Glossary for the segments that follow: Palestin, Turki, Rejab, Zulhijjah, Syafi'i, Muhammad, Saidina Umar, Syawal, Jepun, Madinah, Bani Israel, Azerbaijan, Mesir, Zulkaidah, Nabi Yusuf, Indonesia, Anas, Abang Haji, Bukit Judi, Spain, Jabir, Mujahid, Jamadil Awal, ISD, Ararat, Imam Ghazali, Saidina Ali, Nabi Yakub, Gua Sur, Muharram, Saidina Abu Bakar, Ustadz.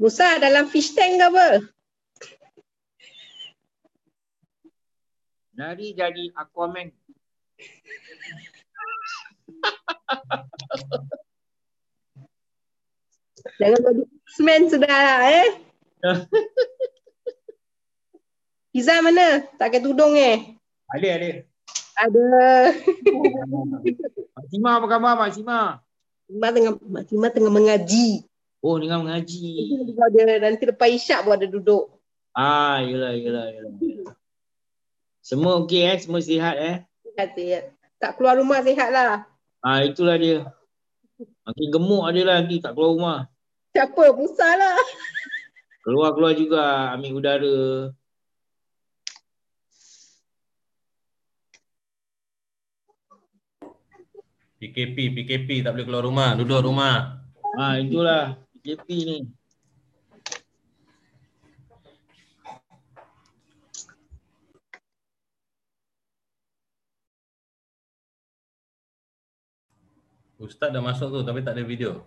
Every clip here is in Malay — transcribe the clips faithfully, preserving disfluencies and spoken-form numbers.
Musa dalam fish tank ke apa? Nari jadi Aquaman. Jangan jadi X-Men sudah eh. Izzah mana? Tak pakai tudung eh? Ada, ada. Ada. Maksimah apa khabar Maksimah? Maksimah tengah, Maksimah tengah mengaji. Oh, tengah mengaji. Nanti lepas isyak pun ada duduk. Ah, yelah, yelah, yelah. Semua okey eh? Semua sihat eh? Sihat, sihat. Tak keluar rumah sihat lah. Ah, itulah dia. Makin gemuk ada lah nanti tak keluar rumah. Siapa? Pusat lah. Keluar-keluar juga. Ambil udara. P K P, P K P tak boleh keluar rumah, duduk rumah. Ha, itulah P K P ni. Ustaz dah masuk tu tapi tak ada video.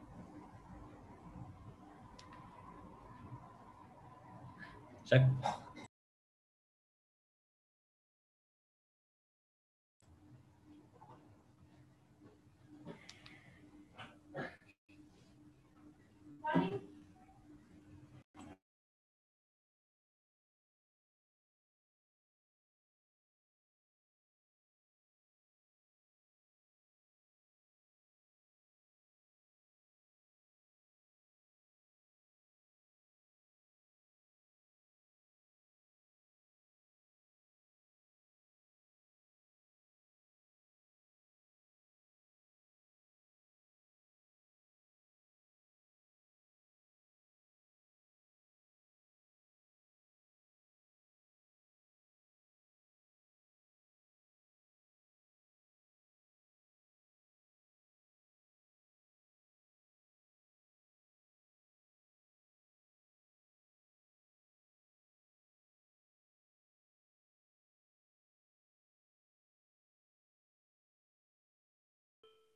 Check.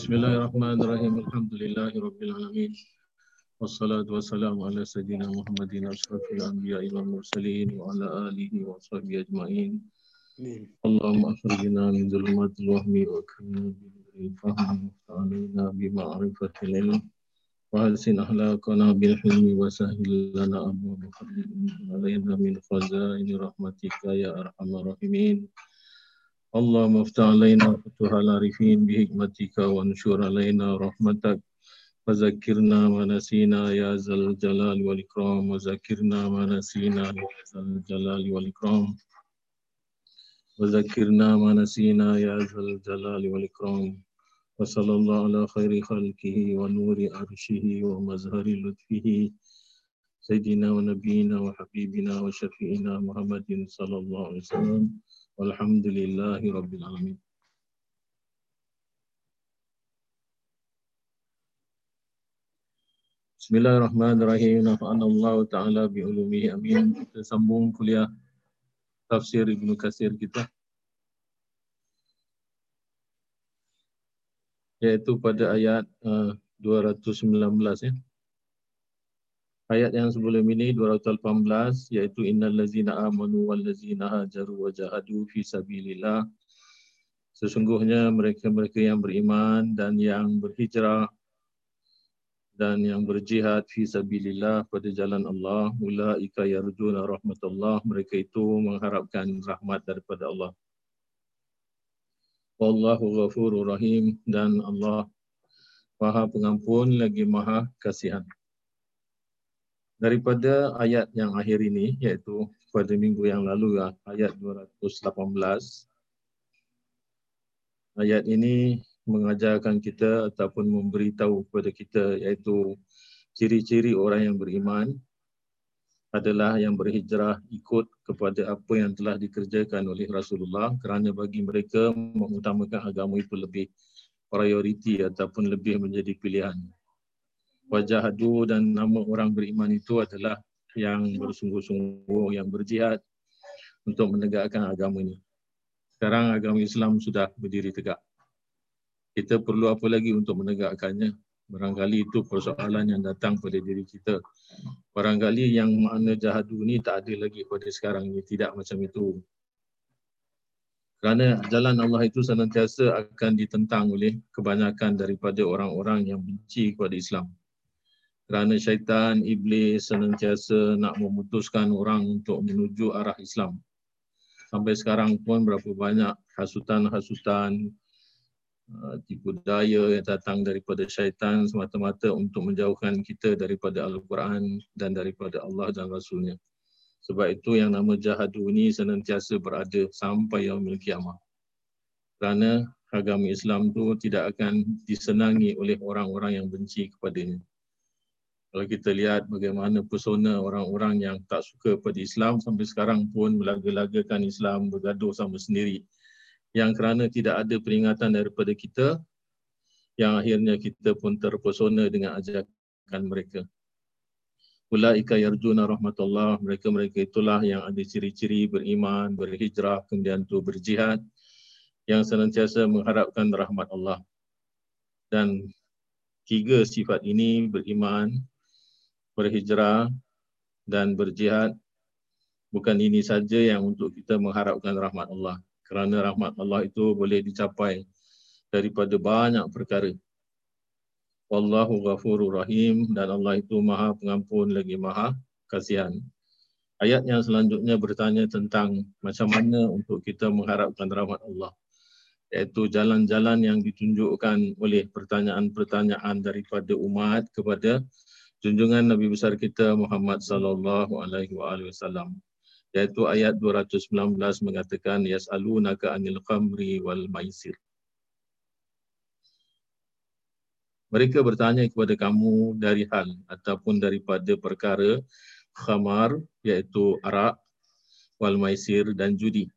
Bismillahirrahmanirrahim. Alhamdulillahirabbil alamin. Wassalatu wassalamu ala sayyidina Muhammadin asyrafil anbiya'i wal mursalin wa ala alihi wa sahbihi ajma'in. Amin. Allahumma akhrijna min zulumatil wahmi wa akhrijna min nuril fahmi wa atina bima 'arifatil ilm wa ahsin akhlaqana bil hilmi wa sahhil lana amrana wa atina min khazaini rahmatika ya arhamar rahimin. Allahumma iftah alaina futuhal arifin bihikmatika wa anshur alaina rahmatak wa zakkirna ma nasina ya zal jalali wal ikram wa zakkirna ma nasina ya zal jalali wal ikram wa zakkirna ma nasina ya zal jalali wal ikram wa sallallahu ala khairi khalqihi wa nuri arshihi wa mazhari lutfihi sayyidina wa nabiyina wa habibina wa syafi'ina Muhammadin sallallahu alaihi wasallam. Alhamdulillahi rabbil alamin. Bismillahirrahmanirrahim. Nafa'anallahu ta'ala bi'ulumihi amin. Kita sambung kuliah tafsir Ibnu Katsir kita, iaitu pada ayat uh, dua ratus sembilan belas ya. Ayat yang sebelum ini dua ratus lapan belas, iaitu innal ladzina amanu wal ladzina hajaru wa jahadu fi sabilillah, sesungguhnya mereka-mereka yang beriman dan yang berhijrah dan yang berjihad fi sabilillah pada jalan Allah, ulaika yarjuna rahmatullah, mereka itu mengharapkan rahmat daripada Allah. Wallahu ghafurur rahim, dan Allah Maha Pengampun lagi Maha Kasihan. Daripada ayat yang akhir ini, iaitu pada minggu yang lalu ayat dua ratus lapan belas, ayat ini mengajarkan kita ataupun memberitahu kepada kita iaitu ciri-ciri orang yang beriman adalah yang berhijrah ikut kepada apa yang telah dikerjakan oleh Rasulullah, kerana bagi mereka mengutamakan agama itu lebih prioriti ataupun lebih menjadi pilihan. Wajahadu, dan nama orang beriman itu adalah yang bersungguh-sungguh, yang berjihad untuk menegakkan agama ini. Sekarang agama Islam sudah berdiri tegak. Kita perlu apa lagi untuk menegakkannya? Barangkali itu persoalan yang datang pada diri kita. Barangkali yang makna jahadu ni tak ada lagi pada sekarang ni. Tidak macam itu. Kerana jalan Allah itu senantiasa akan ditentang oleh kebanyakan daripada orang-orang yang benci kepada Islam. Kerana syaitan, iblis senantiasa nak memutuskan orang untuk menuju arah Islam. Sampai sekarang pun berapa banyak hasutan-hasutan, tipu daya yang datang daripada syaitan semata-mata untuk menjauhkan kita daripada Al-Quran dan daripada Allah dan Rasulnya. Sebab itu yang nama jahadu ini senantiasa berada sampai yaumil kiamah. Kerana agama Islam itu tidak akan disenangi oleh orang-orang yang benci kepadanya. Kalau kita lihat bagaimana persona orang-orang yang tak suka pada Islam sampai sekarang pun melaga-lagakan Islam, bergaduh sama sendiri. Yang kerana tidak ada peringatan daripada kita, yang akhirnya kita pun terpesona dengan ajakan mereka. Ulaika yarjuna rahmatullah, mereka-mereka itulah yang ada ciri-ciri beriman, berhijrah, kemudian tu berjihad, yang senantiasa mengharapkan rahmat Allah. Dan tiga sifat ini, beriman, berhijrah dan berjihad, bukan ini saja yang untuk kita mengharapkan rahmat Allah. Kerana rahmat Allah itu boleh dicapai daripada banyak perkara. Wallahu ghafurur rahim, dan Allah itu maha pengampun lagi maha kasihan. Ayat yang selanjutnya bertanya tentang macam mana untuk kita mengharapkan rahmat Allah. Iaitu jalan-jalan yang ditunjukkan oleh pertanyaan-pertanyaan daripada umat kepada junjungan Nabi besar kita Muhammad sallallahu alaihi wasallam. Iaitu ayat dua ratus sembilan belas mengatakan yas'alunaka 'anil khamri wal maisir. Mereka bertanya kepada kamu dari hal ataupun daripada perkara khamar, iaitu arak, wal maisir dan judi.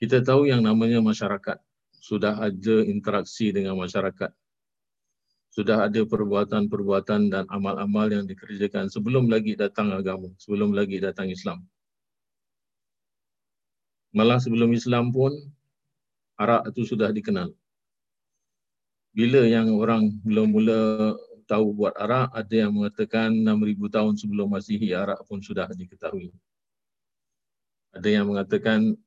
Kita tahu yang namanya masyarakat, sudah ada interaksi dengan masyarakat. Sudah ada perbuatan-perbuatan dan amal-amal yang dikerjakan sebelum lagi datang agama, sebelum lagi datang Islam. Malah sebelum Islam pun, arak itu sudah dikenal. Bila yang orang mula-mula tahu buat arak, ada yang mengatakan enam ribu tahun sebelum Masihi arak pun sudah diketahui. Ada yang mengatakan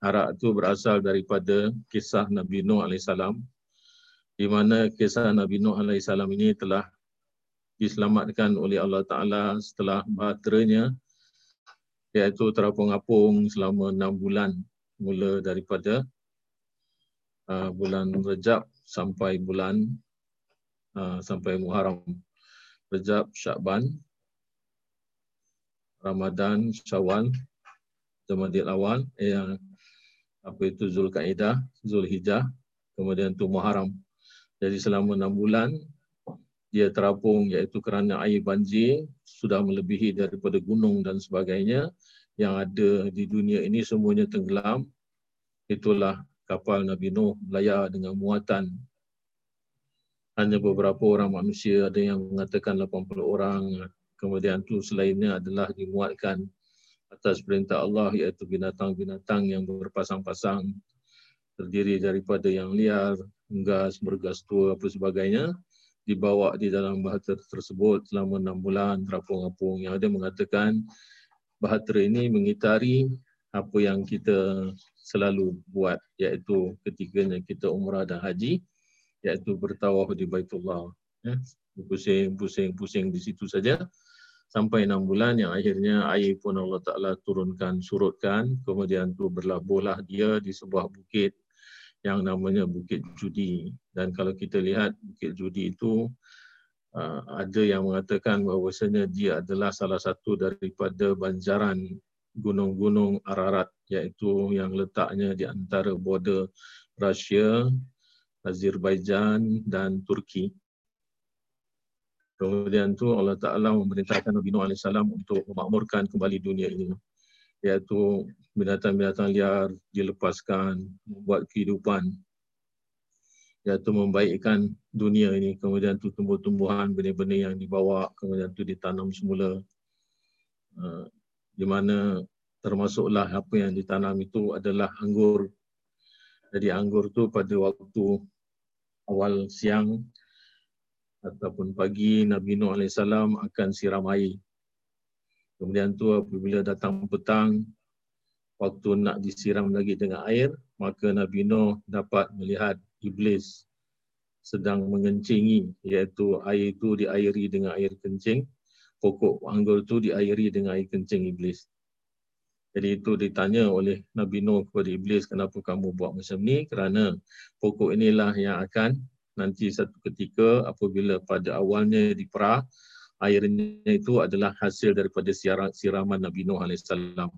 arak itu berasal daripada kisah Nabi Nuh alaihissalam, di mana kisah Nabi Nuh alaihissalam ini telah diselamatkan oleh Allah Ta'ala setelah bahteranya, iaitu terapung-apung selama enam bulan, mula daripada uh, bulan Rejab sampai bulan uh, sampai Muharram. Rejab, Syakban, Ramadan, Syawal, Jamadil Awal, yang eh, apa itu Zulkaidah, Zulhijjah, kemudian tu Muharram. Jadi selama enam bulan dia terapung, iaitu kerana air banjir sudah melebihi daripada gunung dan sebagainya yang ada di dunia ini semuanya tenggelam. Itulah kapal Nabi Nuh belayar dengan muatan. Hanya beberapa orang manusia, ada yang mengatakan lapan puluh orang. Kemudian tu selainnya adalah dimuatkan atas perintah Allah, iaitu binatang-binatang yang berpasang-pasang, terdiri daripada yang liar, unggas, bergas tua, apa sebagainya, dibawa di dalam bahtera tersebut selama enam bulan, terapung-apung. Yang ada mengatakan bahtera ini mengitari apa yang kita selalu buat, iaitu ketiganya kita umrah dan haji, iaitu bertawaf di Baitullah. Ya, pusing-pusing-pusing di situ saja sampai enam bulan, yang akhirnya air pun Allah Ta'ala turunkan, surutkan, kemudian tu berlabuhlah dia di sebuah bukit yang namanya Bukit Judi. Dan kalau kita lihat Bukit Judi itu, ada yang mengatakan bahawasanya dia adalah salah satu daripada banjaran gunung-gunung Ararat, iaitu yang letaknya di antara border Rusia, Azerbaijan dan Turki. Kemudian tu Allah Ta'ala memerintahkan Nabi Nuh alaihissalam untuk memakmurkan kembali dunia ini, iaitu binatang-binatang liar dilepaskan, membuat kehidupan, iaitu membaikkan dunia ini. Kemudian tu tumbuh-tumbuhan, benih-benih yang dibawa, kemudian tu ditanam semula, uh, di mana termasuklah apa yang ditanam itu adalah anggur. Jadi anggur tu pada waktu awal siang ataupun pagi Nabi Nuh alaihissalam akan siram air. Kemudian tu apabila datang petang, waktu nak disiram lagi dengan air, maka Nabi Nuh dapat melihat iblis sedang mengencingi, iaitu air itu diairi dengan air kencing. Pokok anggur tu diairi dengan air kencing iblis. Jadi itu ditanya oleh Nabi Nuh kepada iblis, kenapa kamu buat macam ni? Kerana pokok inilah yang akan nanti satu ketika apabila pada awalnya diperah, airnya itu adalah hasil daripada siraman Nabi Nuh alaihissalam.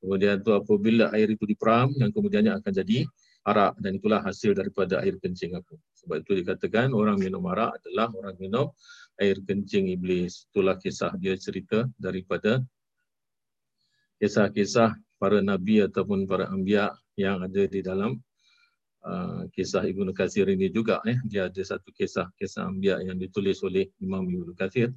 Kemudian itu apabila air itu diperam, yang kemudiannya akan jadi arak, dan itulah hasil daripada air kencing aku. Sebab itu dikatakan orang minum arak adalah orang minum air kencing iblis. Itulah kisah dia, cerita daripada kisah-kisah para nabi ataupun para anbiya yang ada di dalam uh, kisah Ibnu Katsir ini juga. Eh. Dia ada satu kisah, kisah anbiya yang ditulis oleh Imam Ibn Kathir,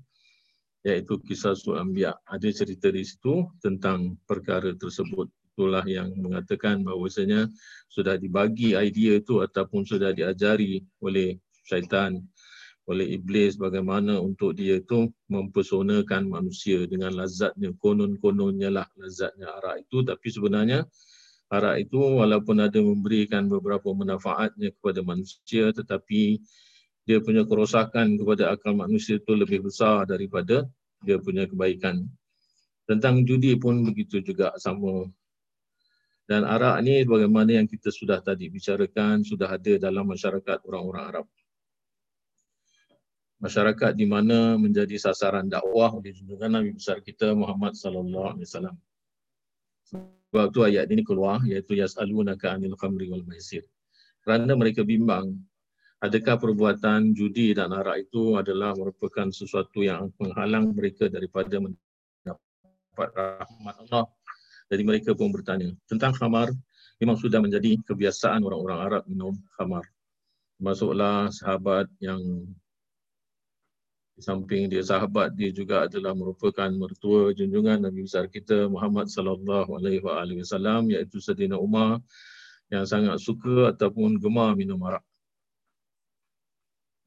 iaitu kisah Sul Anbiya. Ada cerita di situ tentang perkara tersebut. Itulah yang mengatakan bahawasanya sudah dibagi idea itu ataupun sudah diajari oleh syaitan, oleh iblis, bagaimana untuk dia tu mempersonakan manusia dengan lazatnya, konon-kononnya lah lazatnya arak itu. Tapi sebenarnya arak itu walaupun ada memberikan beberapa manfaatnya kepada manusia, tetapi dia punya kerosakan kepada akal manusia itu lebih besar daripada dia punya kebaikan. Tentang judi pun begitu juga, sama. Dan arak ni bagaimana yang kita sudah tadi bicarakan, sudah ada dalam masyarakat orang-orang Arab. Masyarakat di mana menjadi sasaran dakwah oleh junjungan Nabi besar kita Muhammad sallallahu alaihi wasallam. Sebab tu ayat ini keluar, iaitu yas'alunaka 'anil khamri wal maisir. Kerana mereka bimbang, adakah perbuatan judi dan arak itu adalah merupakan sesuatu yang menghalang mereka daripada mendapat rahmat Allah. Jadi mereka pun bertanya tentang khamar. Memang sudah menjadi kebiasaan orang-orang Arab minum khamar. Masuklah sahabat yang di samping dia sahabat, dia juga adalah merupakan mertua junjungan Nabi besar kita Muhammad sallallahu alaihi wasallam, iaitu Saidina Umar yang sangat suka ataupun gemar minum arak.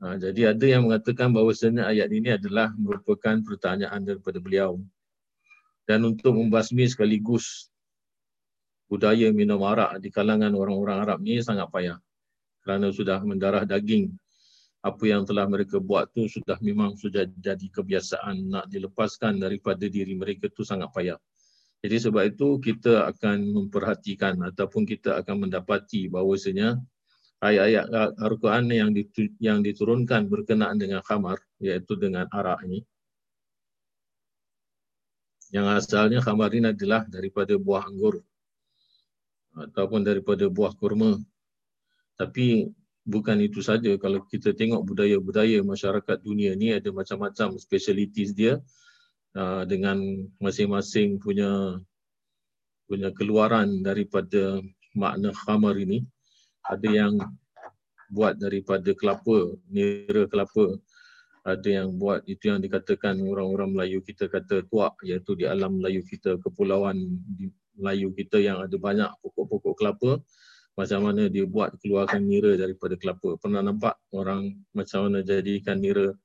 Ha, jadi ada yang mengatakan bahawasanya ayat ini adalah merupakan pertanyaan daripada beliau. Dan untuk membasmi sekaligus budaya minum arak di kalangan orang-orang Arab ni sangat payah. Kerana sudah mendarah daging. Apa yang telah mereka buat tu sudah memang sudah jadi kebiasaan, nak dilepaskan daripada diri mereka tu sangat payah. Jadi sebab itu kita akan memperhatikan ataupun kita akan mendapati bahawasanya ayat-ayat Al-Quran yang yang diturunkan berkenaan dengan khamar, iaitu dengan arak ini. Yang asalnya khamar ini adalah daripada buah anggur ataupun daripada buah kurma. Tapi bukan itu saja, kalau kita tengok budaya-budaya masyarakat dunia ni ada macam-macam specialities dia uh, dengan masing-masing punya punya keluaran daripada makna khamar ini. Ada yang buat daripada kelapa, nira kelapa. Ada yang buat, itu yang dikatakan orang-orang Melayu kita kata tuak, iaitu di alam Melayu kita, kepulauan di Melayu kita yang ada banyak pokok-pokok kelapa. Macam mana dia buat keluarkan nira daripada kelapa. Pernah nampak orang macam mana jadikan nira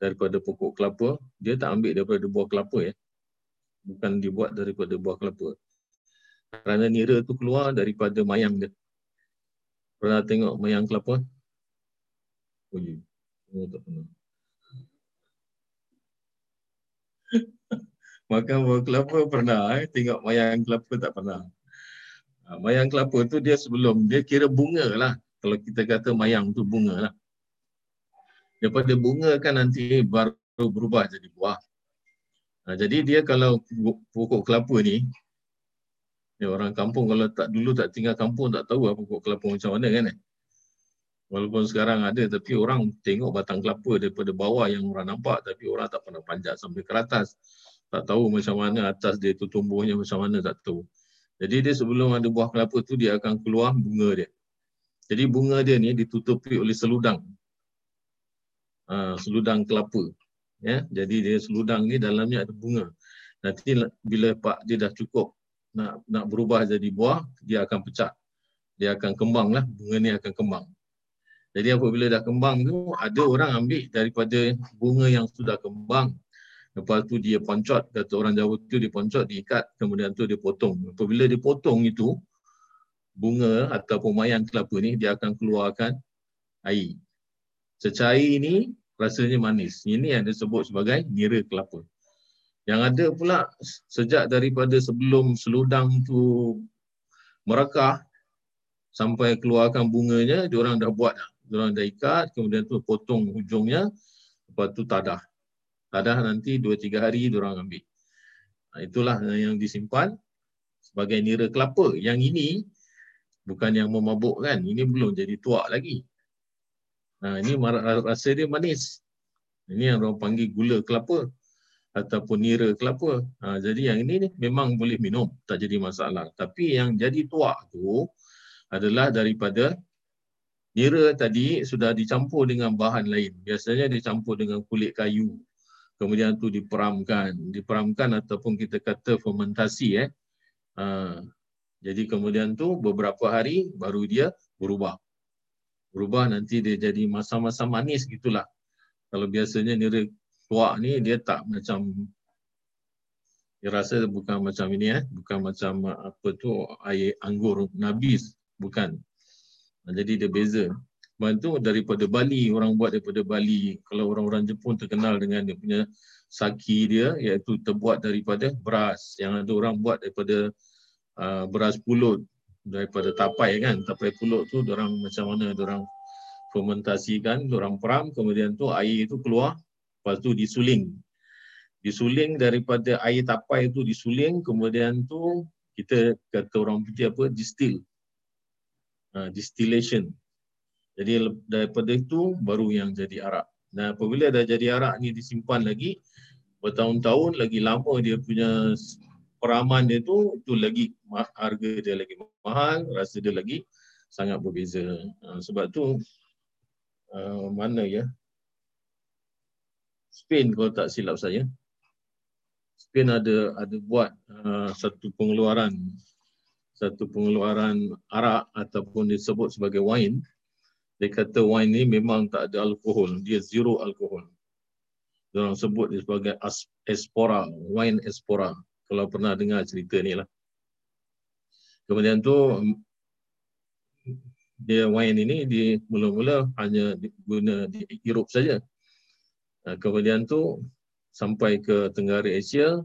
daripada pokok kelapa? Dia tak ambil daripada buah kelapa ya. Bukan dibuat daripada buah kelapa. Kerana nira tu keluar daripada mayang dia. Pernah tengok mayang kelapa? Oh, je. Oh, tak pernah. Makan buah kelapa pernah. Eh. Tengok mayang kelapa tak pernah. Mayang kelapa tu dia sebelum, dia kira bunga lah. Kalau kita kata mayang tu bunga lah. Daripada bunga kan nanti baru berubah jadi buah. Nah, jadi dia kalau pokok kelapa ni, ya orang kampung kalau tak dulu tak tinggal kampung tak tahu lah pokok kelapa macam mana kan. Eh? Walaupun sekarang ada, tapi orang tengok batang kelapa daripada bawah yang orang nampak, tapi orang tak pernah panjat sampai ke atas. Tak tahu macam mana atas dia tu tumbuhnya, macam mana tak tahu. Jadi dia sebelum ada buah kelapa tu, dia akan keluar bunga dia. Jadi bunga dia ni ditutupi oleh seludang. Uh, seludang kelapa. Ya? Jadi dia seludang ni dalamnya ada bunga. Nanti bila pak dia dah cukup nak nak berubah jadi buah, dia akan pecah. Dia akan kembang lah, bunga ni akan kembang. Jadi apabila dah kembang tu, ada orang ambil daripada bunga yang sudah kembang. Lepas tu dia poncot, kata orang Jawa tu dia poncot, diikat, kemudian tu dia potong. Apabila dia potong itu, bunga ataupun mayan kelapa ni, dia akan keluarkan air. Cecair ini rasanya manis. Ini yang disebut sebagai nira kelapa. Yang ada pula, sejak daripada sebelum seludang tu merekah, sampai keluarkan bunganya, diorang dah buat dah. Diorang dah ikat, kemudian tu potong hujungnya, lepas tu tadah. Tadah nanti dua tiga hari diorang ambil. Itulah yang disimpan sebagai nira kelapa. Yang ini bukan yang memabukkan. Ini belum jadi tuak lagi. Nah, ini rasa dia manis. Ini yang orang panggil gula kelapa ataupun nira kelapa. Ha, jadi yang ini ni memang boleh minum. Tak jadi masalah. Tapi yang jadi tuak tu adalah daripada nira tadi sudah dicampur dengan bahan lain. Biasanya dicampur dengan kulit kayu. Kemudian tu diperamkan. Diperamkan ataupun kita kata fermentasi. Eh. Ha, jadi kemudian tu beberapa hari baru dia berubah. Berubah nanti dia jadi masa-masa manis gitulah. Kalau biasanya nira tuak ni dia tak macam, dia rasa bukan macam ini. Eh. Bukan macam apa tu air anggur nabis. Bukan. Jadi dia beza. Sebab tu daripada Bali, orang buat daripada Bali. Kalau orang-orang Jepun terkenal dengan dia punya saki dia, iaitu terbuat daripada beras. Yang ada orang buat daripada uh, beras pulut. Daripada tapai kan. Tapai pulut tu orang macam mana, orang fermentasikan, orang peram. Kemudian tu air tu keluar. Lepas tu disuling. Disuling daripada air tapai tu disuling. Kemudian tu kita kata orang putih apa, distill. Uh, distillation. Jadi daripada itu baru yang jadi arak. Nah, apabila dah jadi arak ni disimpan lagi bertahun-tahun, lagi lama dia punya peraman dia tu, itu lagi harga dia lagi mahal, rasa dia lagi sangat berbeza. Uh, sebab tu uh, mana ya? Spain kalau tak silap saya. Spain ada ada buat uh, satu pengeluaran satu pengeluaran arak ataupun disebut sebagai wine. Dia kata wine ni memang tak ada alkohol. Dia zero alkohol. Diorang sebut dia sebagai espora, wine espora. Kalau pernah dengar cerita ni lah. Kemudian tu, dia wine ini di mula-mula hanya guna di Europe saja. Kemudian tu, sampai ke Tenggara Asia,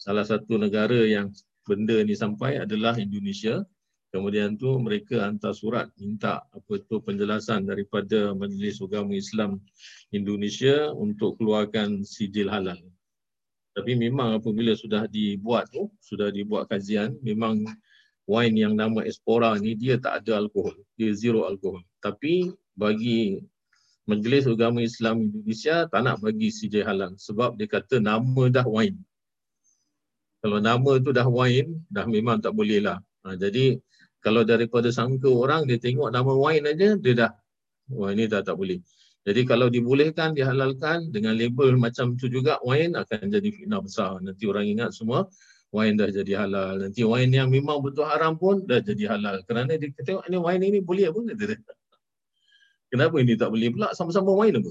salah satu negara yang benda ni sampai adalah Indonesia. Kemudian tu mereka hantar surat minta apa tu penjelasan daripada Majlis Agama Islam Indonesia untuk keluarkan sijil halal. Tapi memang apabila sudah dibuat tu, sudah dibuat kajian, memang wine yang nama espora ni dia tak ada alkohol. Dia zero alkohol. Tapi bagi Majlis Agama Islam Indonesia tak nak bagi sijil halal sebab dia kata nama dah wine. Kalau nama tu dah wine, dah memang tak boleh lah. Ha, jadi, kalau daripada sangka orang, dia tengok nama wine aja, dia dah, wah ini dah tak boleh. Jadi, kalau dibolehkan, dihalalkan, dengan label macam tu juga, wine akan jadi fitnah besar. Nanti orang ingat semua, wine dah jadi halal. Nanti wine yang memang betul haram pun dah jadi halal. Kerana dia tengok, ini wine ini boleh apa? Kenapa ini tak boleh pula? Sama-sama wine apa?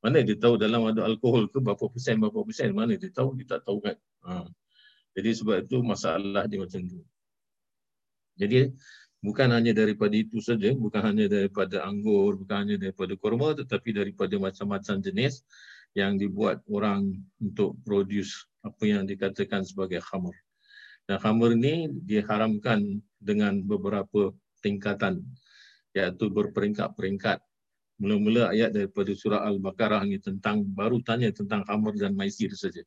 Mana dia tahu dalam ada alkohol ke berapa persen, berapa persen. Mana dia tahu, dia tak tahu kan. Ha. Jadi sebab itu masalah dia macam tu. Jadi bukan hanya daripada itu saja, bukan hanya daripada anggur, bukan hanya daripada kurma, tetapi daripada macam-macam jenis yang dibuat orang untuk produce apa yang dikatakan sebagai khamr. Dan khamr ni diharamkan dengan beberapa tingkatan, iaitu berperingkat-peringkat. Mula-mula ayat daripada surah Al-Baqarah ni tentang, baru tanya tentang khamr dan maisir saja.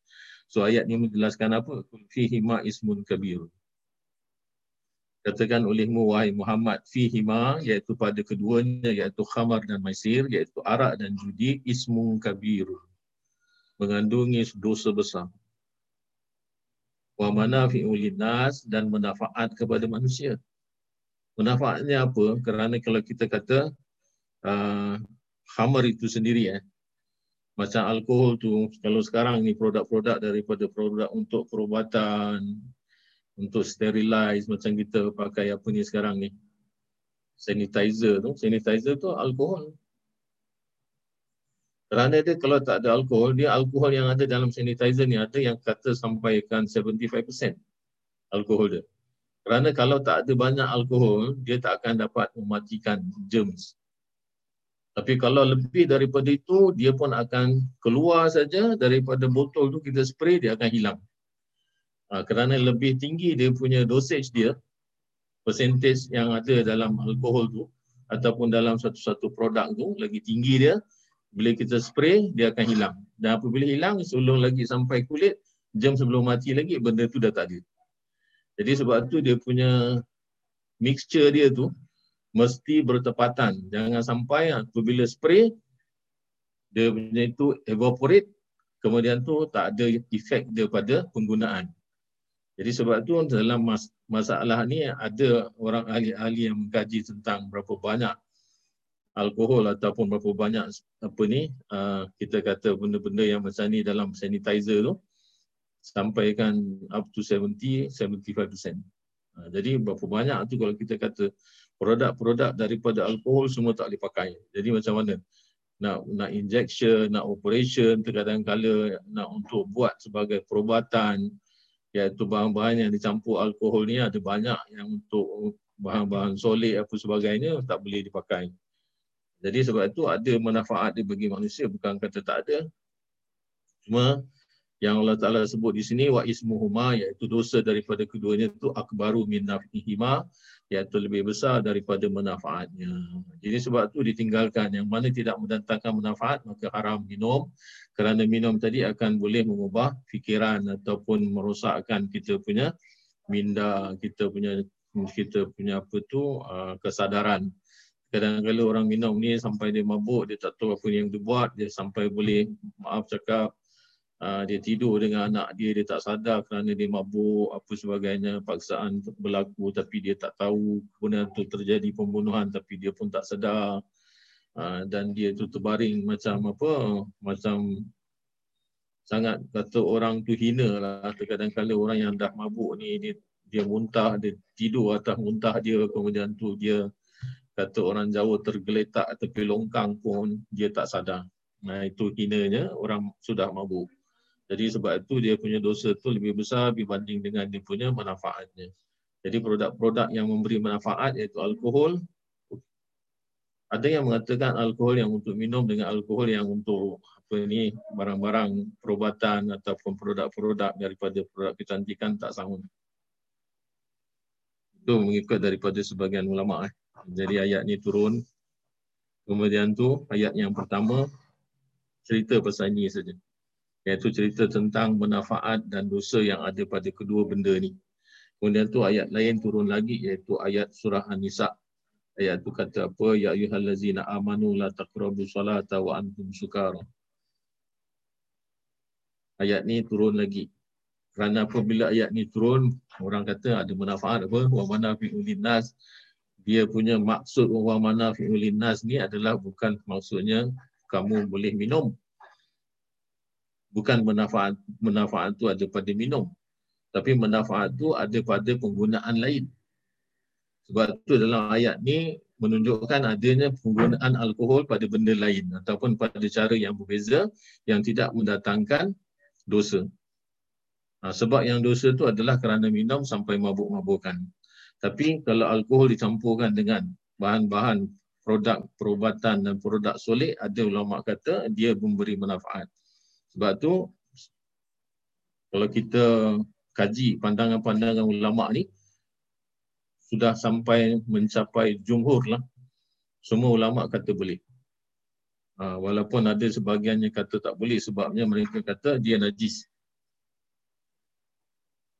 So ayat ni menjelaskan apa? Fihi ma ismun kabir. Katakan olehmu wahai Muhammad, fihima, iaitu pada keduanya, iaitu khamar dan maisir, iaitu arak dan judi, ismun kabir, mengandungi dosa besar. Wa manafi'u linnas, dan manfaat kepada manusia. Manfaatnya apa? Kerana kalau kita kata uh, khamar itu sendiri eh macam alkohol tu, kalau sekarang ni produk-produk daripada produk untuk perubatan, untuk sterilize, macam kita pakai apa ni sekarang ni, sanitizer tu, sanitizer tu alkohol. Kerana dia kalau tak ada alkohol, dia alkohol yang ada dalam sanitizer ni ada yang kata sampaikan tujuh puluh lima peratus alkohol dia. Kerana kalau tak ada banyak alkohol, dia tak akan dapat mematikan germs. Tapi kalau lebih daripada itu, dia pun akan keluar saja daripada botol tu, kita spray, dia akan hilang. Ha, kerana lebih tinggi dia punya dosage dia, percentage yang ada dalam alkohol tu ataupun dalam satu-satu produk tu, lagi tinggi dia, bila kita spray dia akan hilang. Dan apabila hilang, sebelum lagi sampai kulit, jam sebelum mati lagi, benda tu dah tak ada. Jadi sebab tu dia punya mixture dia tu mesti bertepatan. Jangan sampai apabila spray dia punya itu evaporate, kemudian tu tak ada efek daripada penggunaan. Jadi sebab tu dalam mas masalah ni ada orang ahli-ahli yang mengkaji tentang berapa banyak alkohol ataupun berapa banyak apa ni uh, kita kata benda-benda yang macam ni dalam sanitizer tu sampaikan up to tujuh puluh sampai tujuh puluh lima peratus. Uh, jadi berapa banyak tu kalau kita kata produk-produk daripada alkohol semua tak boleh pakai. Jadi macam mana? Nak nak injection, nak operation, terkadang-kala nak untuk buat sebagai perubatan, iaitu bahan-bahan yang dicampur alkohol ni ada banyak yang untuk bahan-bahan solid apa sebagainya tak boleh dipakai. Jadi sebab itu ada manfaat dia bagi manusia, bukan kata tak ada. Cuma yang Allah Ta'ala sebut di sini, wa ismuhuma, iaitu dosa daripada keduanya tu akbaru min nafihima, iaitu lebih besar daripada manfaatnya. Jadi sebab tu ditinggalkan, yang mana tidak mendatangkan manfaat maka haram minum, kerana minum tadi akan boleh mengubah fikiran ataupun merosakkan kita punya minda, kita punya kita punya apa tu uh, kesadaran. Kadang-kadang orang minum ni sampai dia mabuk, dia tak tahu apa yang dia buat, dia sampai boleh maaf cakap uh, dia tidur dengan anak dia, dia tak sadar kerana dia mabuk apa sebagainya, paksaan berlaku tapi dia tak tahu, kemudian tu terjadi pembunuhan tapi dia pun tak sedar. Uh, dan dia tu terbaring macam apa, macam sangat kata orang tu hina lah. Terkadang-kadang orang yang dah mabuk ni, dia, dia muntah, dia tidur atas muntah dia, kemudian tu dia kata orang Jawa tergeletak tepi longkang pun dia tak sadar. Nah, itu hinanya orang sudah mabuk. Jadi sebab itu dia punya dosa tu lebih besar dibanding dengan dia punya manfaatnya. Jadi produk-produk yang memberi manfaat iaitu alkohol. Ada yang mengatakan alkohol yang untuk minum dengan alkohol yang untuk apa ni barang-barang perubatan ataupun produk-produk daripada produk kecantikan tak sama. Itu mengikut daripada sebahagian ulama. Eh. Jadi ayat ni turun. Kemudian tu ayat yang pertama cerita pasal ni saja. Iaitu cerita tentang manfaat dan dosa yang ada pada kedua benda ni. Kemudian tu ayat lain turun lagi iaitu ayat surah An-Nisa. Ayat tu kata apa? Ya ayyuhallazina amanu la taqrabu salata wa antum sukara. Ayat ni turun lagi. Kerana apabila ayat ni turun, orang kata ada manfaat apa? Wa manafi'ul linnas. Dia punya maksud wa manafi'ul linnas ni adalah bukan maksudnya kamu boleh minum. Bukan manfaat manfaat tu ada pada minum. Tapi manfaat tu ada pada penggunaan lain. Sebab tu dalam ayat ni menunjukkan adanya penggunaan alkohol pada benda lain ataupun pada cara yang berbeza yang tidak mendatangkan dosa. Ha, sebab yang dosa tu adalah kerana minum sampai mabuk-mabukan. Tapi kalau alkohol dicampurkan dengan bahan-bahan produk perubatan dan produk solid, ada ulama kata dia memberi manfaat. Sebab tu kalau kita kaji pandangan-pandangan ulama ni, sudah sampai mencapai jumhur lah. Semua ulama kata boleh. Ha, walaupun ada sebahagiannya kata tak boleh sebabnya mereka kata dia najis.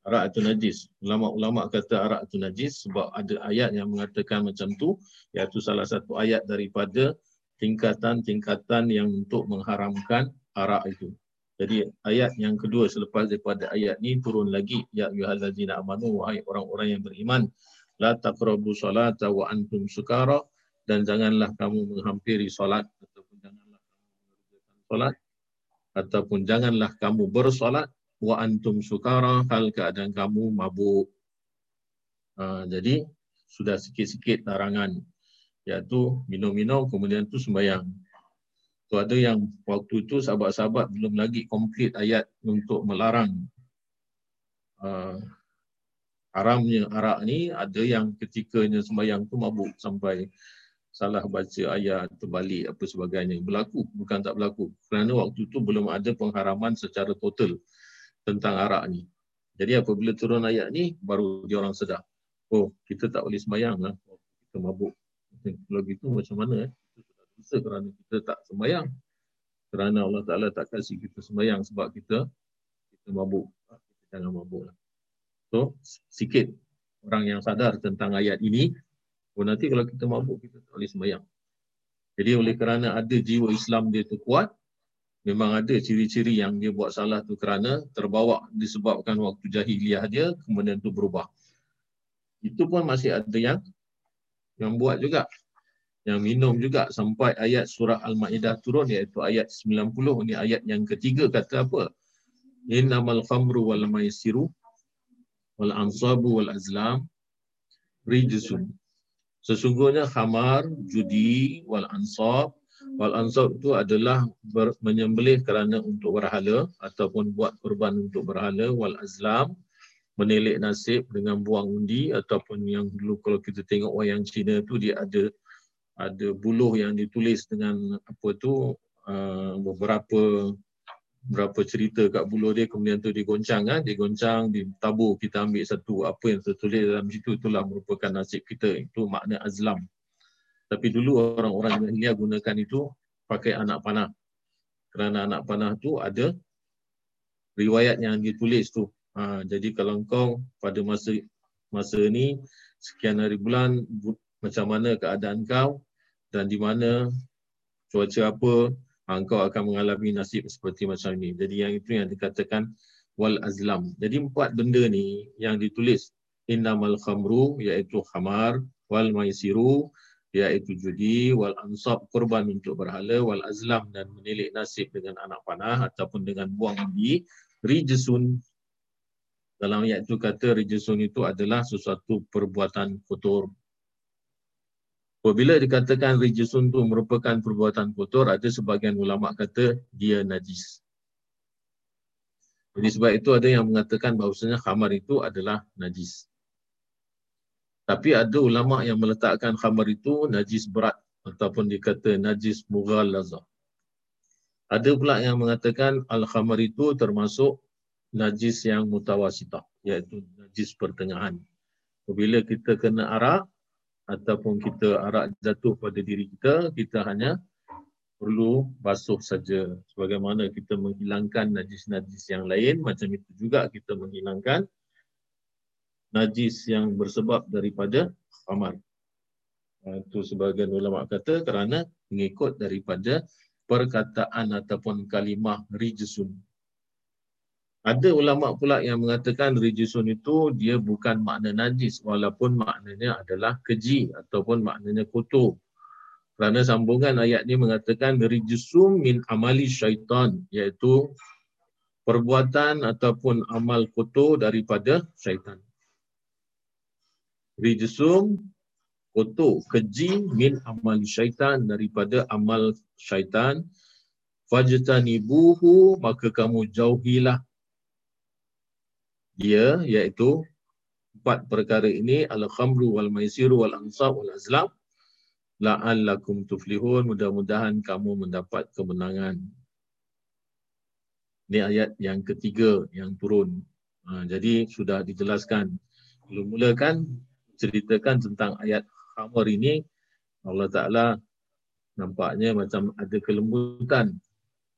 Arak itu najis. Ulama-ulama kata arak itu najis sebab ada ayat yang mengatakan macam tu, iaitu salah satu ayat daripada tingkatan-tingkatan yang untuk mengharamkan arak itu. Jadi ayat yang kedua selepas daripada ayat ni turun lagi, ya ayyuhallazina amanu, wahai orang-orang yang beriman, la taqrabu salata wa antum sukara, dan janganlah kamu menghampiri solat ataupun janganlah kamu mengerjakan solat ataupun janganlah kamu bersolat wa antum sukara, hal keadaan kamu mabuk. Ha, jadi sudah sikit-sikit larangan, iaitu minum-minum kemudian tu sembahyang. So, ada yang waktu itu sahabat-sahabat belum lagi komplit ayat untuk melarang uh, haramnya arak ni. Ada yang ketikanya sembahyang tu mabuk sampai salah baca ayat, terbalik apa sebagainya. Berlaku, bukan tak berlaku. Kerana waktu itu belum ada pengharaman secara total tentang arak ni. Jadi apabila turun ayat ni, baru dia orang sedar. Oh, kita tak boleh sembahyang lah. Kita mabuk. Kalau gitu macam mana eh? Kerana kita tak sembahyang, kerana Allah Ta'ala tak kasih kita sembahyang sebab kita kita mabuk. Kita jangan mabuk lah. So, sikit orang yang sadar tentang ayat ini. Oh, nanti kalau kita mabuk, kita tak boleh sembahyang. Jadi oleh kerana ada jiwa Islam dia tu kuat, memang ada ciri-ciri yang dia buat salah tu kerana terbawa disebabkan waktu jahiliah dia, kemudian tu berubah. Itu pun masih ada yang yang buat juga, yang minum juga sampai ayat surah Al-Maidah turun, iaitu ayat sembilan puluh. Ini ayat yang ketiga kata apa? Innamal khamru wal maisiru wal ansabu wal azlam rijsun. Sesungguhnya khamar, judi, wal ansab. Wal ansab itu adalah ber, menyembelih kerana untuk berhala ataupun buat korban untuk berhala. Wal azlam, menilik nasib dengan buang undi, ataupun yang dulu kalau kita tengok wayang Cina tu dia ada ada buluh yang ditulis dengan apa tu, uh, beberapa berapa cerita kat buluh dia, kemudian tu digoncang, kan? digoncang, ditabur, kita ambil satu, apa yang tertulis dalam situ itulah merupakan nasib kita. Itu makna azlam. Tapi dulu orang-orang jahiliah gunakan itu pakai anak panah, kerana anak panah tu ada riwayat yang ditulis tu. Ha, jadi kalau kau pada masa masa ni sekian hari bulan, macam mana keadaan kau dan di mana, cuaca apa, engkau akan mengalami nasib seperti macam ni. Jadi yang itu yang dikatakan wal azlam. Jadi empat benda ni yang ditulis, innamal khamru, iaitu khamar, wal maisiru, iaitu judi, wal ansab, korban untuk berhala, wal azlam, dan menilik nasib dengan anak panah ataupun dengan buang undi, rijsun. Dalam ayat itu kata rijsun itu adalah sesuatu perbuatan kotor. Apabila dikatakan rijsun itu merupakan perbuatan kotor, ada sebahagian ulama kata dia najis. Jadi sebab itu ada yang mengatakan bahawasanya khamar itu adalah najis. Tapi ada ulama yang meletakkan khamar itu najis berat ataupun dikata najis mughallazah. Ada pula yang mengatakan al-khamar itu termasuk najis yang mutawasitah, iaitu najis pertengahan. Apabila kita kena arak, ataupun kita arak jatuh pada diri kita, kita hanya perlu basuh saja. Sebagaimana kita menghilangkan najis-najis yang lain, macam itu juga kita menghilangkan najis yang bersebab daripada khamar. Itu sebahagian ulama kata kerana mengikut daripada perkataan ataupun kalimah rijsun. Ada ulama pula yang mengatakan rijisun itu dia bukan makna najis, walaupun maknanya adalah keji ataupun maknanya kotor. Kerana sambungan ayat ni mengatakan rijisum min amali syaitan, iaitu perbuatan ataupun amal kotor daripada syaitan. Rijisum, kotor, keji, min amali syaitan, daripada amal syaitan. Fajtanibuhu, maka kamu jauhilah dia, iaitu empat perkara ini, al-khamru wal-maisiru wal-ansab wal-azlam, la'allakum tuflihun, mudah-mudahan kamu mendapat kemenangan. Ini ayat yang ketiga yang turun. Ha, jadi sudah dijelaskan. Mula-mula kan ceritakan tentang ayat khamar ini, Allah Ta'ala nampaknya macam ada kelembutan.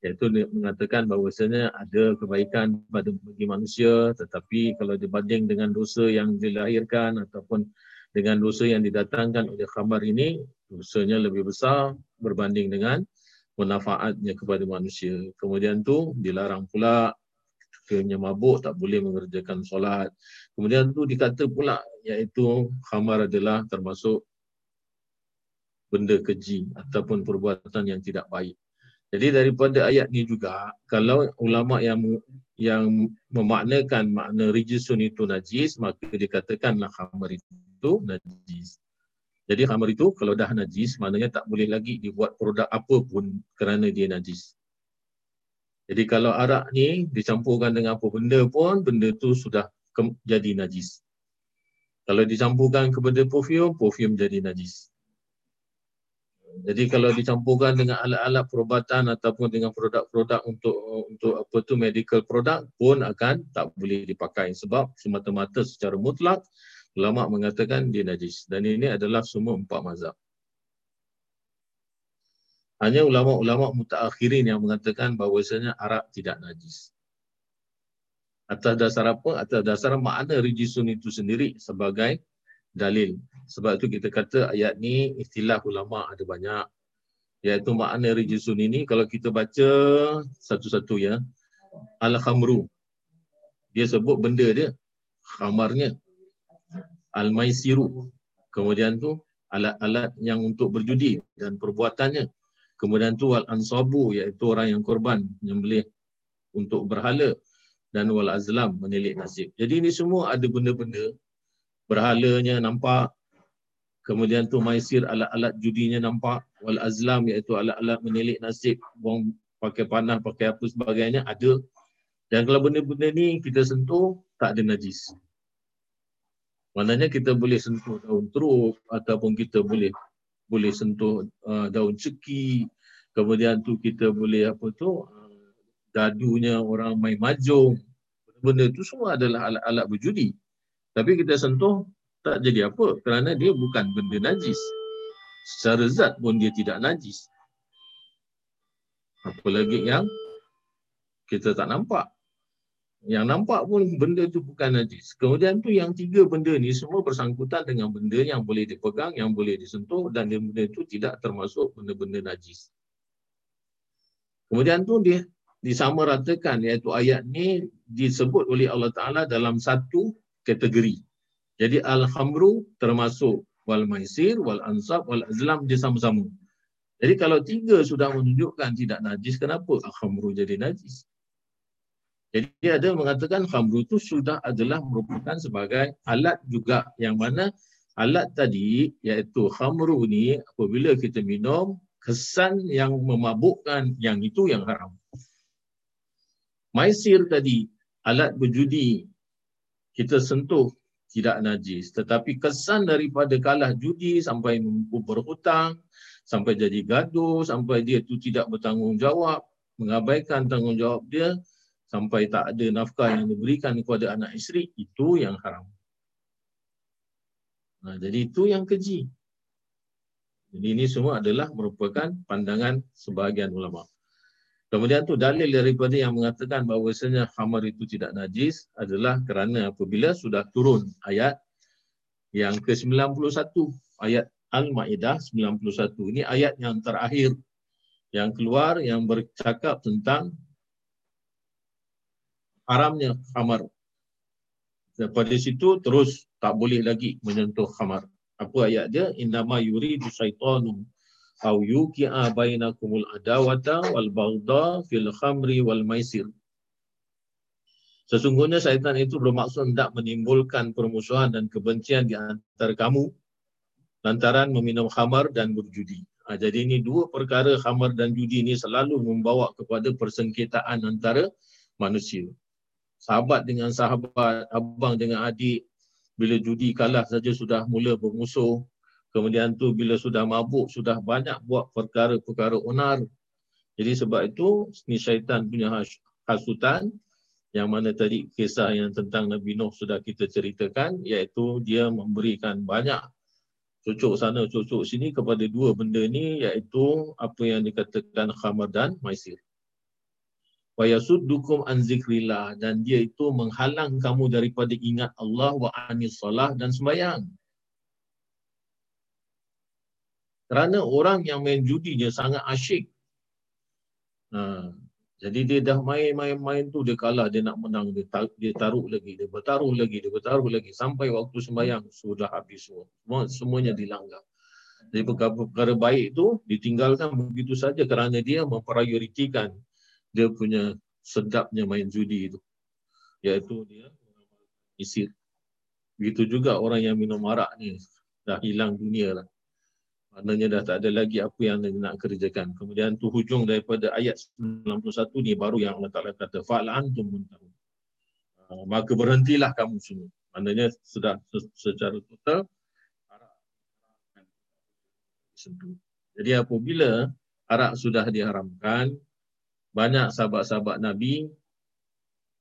iaitu mengatakan bahawasanya ada kebaikan pada bagi manusia, tetapi kalau dibanding dengan dosa yang dilahirkan ataupun dengan dosa yang didatangkan oleh khabar ini, dosanya lebih besar berbanding dengan manfaatnya kepada manusia. Kemudian tu dilarang pula ketika mabuk tak boleh mengerjakan solat. Kemudian tu dikata pula iaitu khamar adalah termasuk benda keji ataupun perbuatan yang tidak baik. Jadi daripada ayat ni juga, kalau ulama yang yang memaknakan makna rijisun itu najis, maka dikatakanlah khamar itu najis. Jadi khamar itu kalau dah najis, maknanya tak boleh lagi dibuat produk apa pun kerana dia najis. Jadi kalau arak ni dicampurkan dengan apa benda pun, benda tu sudah ke- jadi najis. Kalau dicampurkan kepada perfume, perfume jadi najis. Jadi kalau dicampurkan dengan alat-alat perubatan ataupun dengan produk-produk untuk untuk apa tu medical product pun akan tak boleh dipakai, sebab semata-mata secara mutlak ulama mengatakan dia najis. Dan ini adalah semua empat mazhab. Hanya ulama-ulama mutaakhirin yang mengatakan bahawasanya arak tidak najis. Atas dasar apa? Atas dasar makna rijisun itu sendiri sebagai dalil. Sebab tu kita kata ayat ni istilah ulama ada banyak. Iaitu makna rijisun ini kalau kita baca satu-satu ya. Al-khamru. Dia sebut benda dia. Khamarnya. Al-maisiru. Kemudian tu alat-alat yang untuk berjudi dan perbuatannya. Kemudian tu al-ansabu iaitu orang yang korban menyembelih untuk berhala. Dan wal-azlam menilik nasib. Jadi ini semua ada benda-benda. Berhalanya nampak, kemudian tu maisir alat-alat judinya nampak, wal azlam iaitu alat-alat menilik nasib, buang pakai panah, pakai apa sebagainya ada. Dan kalau benda-benda ni kita sentuh tak ada najis. Maknanya kita boleh sentuh daun teruk ataupun kita boleh boleh sentuh uh, daun ceki, kemudian tu kita boleh apa tu uh, dadunya orang main mahjong. Benda tu semua adalah alat-alat berjudi. Tapi kita sentuh tak jadi apa kerana dia bukan benda najis. Secara zat pun dia tidak najis. Apalagi yang kita tak nampak. Yang nampak pun benda tu bukan najis. Kemudian tu yang tiga benda ni semua bersangkutan dengan benda yang boleh dipegang, yang boleh disentuh dan benda tu tidak termasuk benda-benda najis. Kemudian tu dia disamaratakan iaitu ayat ni disebut oleh Allah Ta'ala dalam satu kategori. Jadi al-khamru termasuk wal-maisir, wal-ansab, wal-azlam dia sama-sama. Jadi kalau tiga sudah menunjukkan tidak najis, kenapa al-khamru jadi najis? Jadi ada mengatakan khamru itu sudah adalah merupakan sebagai alat juga, yang mana alat tadi iaitu khamru ni apabila kita minum kesan yang memabukkan, yang itu yang haram. Maisir tadi alat berjudi kita sentuh tidak najis, tetapi kesan daripada kalah judi sampai berhutang, sampai jadi gaduh, sampai dia tu tidak bertanggungjawab, mengabaikan tanggungjawab dia, sampai tak ada nafkah yang diberikan kepada anak isteri, itu yang haram. Nah, jadi itu yang keji. Jadi ini semua adalah merupakan pandangan sebahagian ulama. Kemudian tu dalil daripada yang mengatakan bahawasanya khamar itu tidak najis adalah kerana apabila sudah turun ayat yang ke sembilan puluh satu, ayat Al-Ma'idah sembilan puluh satu. Ini ayat yang terakhir yang keluar yang bercakap tentang haramnya khamar. Daripada situ terus tak boleh lagi menyentuh khamar. Apa ayat dia? Innama yuridu syaitanu au yuqi'a bainakumul adawata wal baghdha fil khamri wal maisir. Sesungguhnya syaitan itu bermaksud hendak menimbulkan permusuhan dan kebencian di antara kamu lantaran meminum khamar dan berjudi. Ha, jadi ini dua perkara, khamar dan judi ini selalu membawa kepada persengketaan antara manusia. Sahabat dengan sahabat, abang dengan adik, bila judi kalah saja sudah mula bermusuh. Kemudian tu bila sudah mabuk, sudah banyak buat perkara-perkara onar. Jadi sebab itu, ni syaitan punya hasutan. Yang mana tadi kisah yang tentang Nabi Nuh sudah kita ceritakan. Iaitu dia memberikan banyak cucuk sana, cucuk sini kepada dua benda ni. Iaitu apa yang dikatakan khamar dan maisir. wa yasuddukum an zikrillah, dan dia itu menghalang kamu daripada ingat Allah, wa anis salah, dan sembahyang. Kerana orang yang main judinya sangat asyik. Ha. Jadi dia dah main-main-main tu, dia kalah, dia nak menang, dia taruh, dia taruh lagi, dia bertaruh lagi, dia bertaruh lagi sampai waktu sembahyang sudah habis semua. Semua semuanya dilanggar. Jadi perkara-perkara baik tu ditinggalkan begitu saja kerana dia memprioritikan dia punya sedapnya main judi itu, iaitu dia isir. Begitu juga orang yang minum arak ni, dah hilang dunia lah. Maknanya dah tak ada lagi apa yang dia nak kerjakan. Kemudian tu hujung daripada ayat sembilan puluh satu ni baru yang Allah Ta'ala kata, fa'la'an tumun tahu. Maka berhentilah kamu semua. Maknanya sudah secara total. Jadi apabila arak sudah diharamkan, banyak sahabat-sahabat Nabi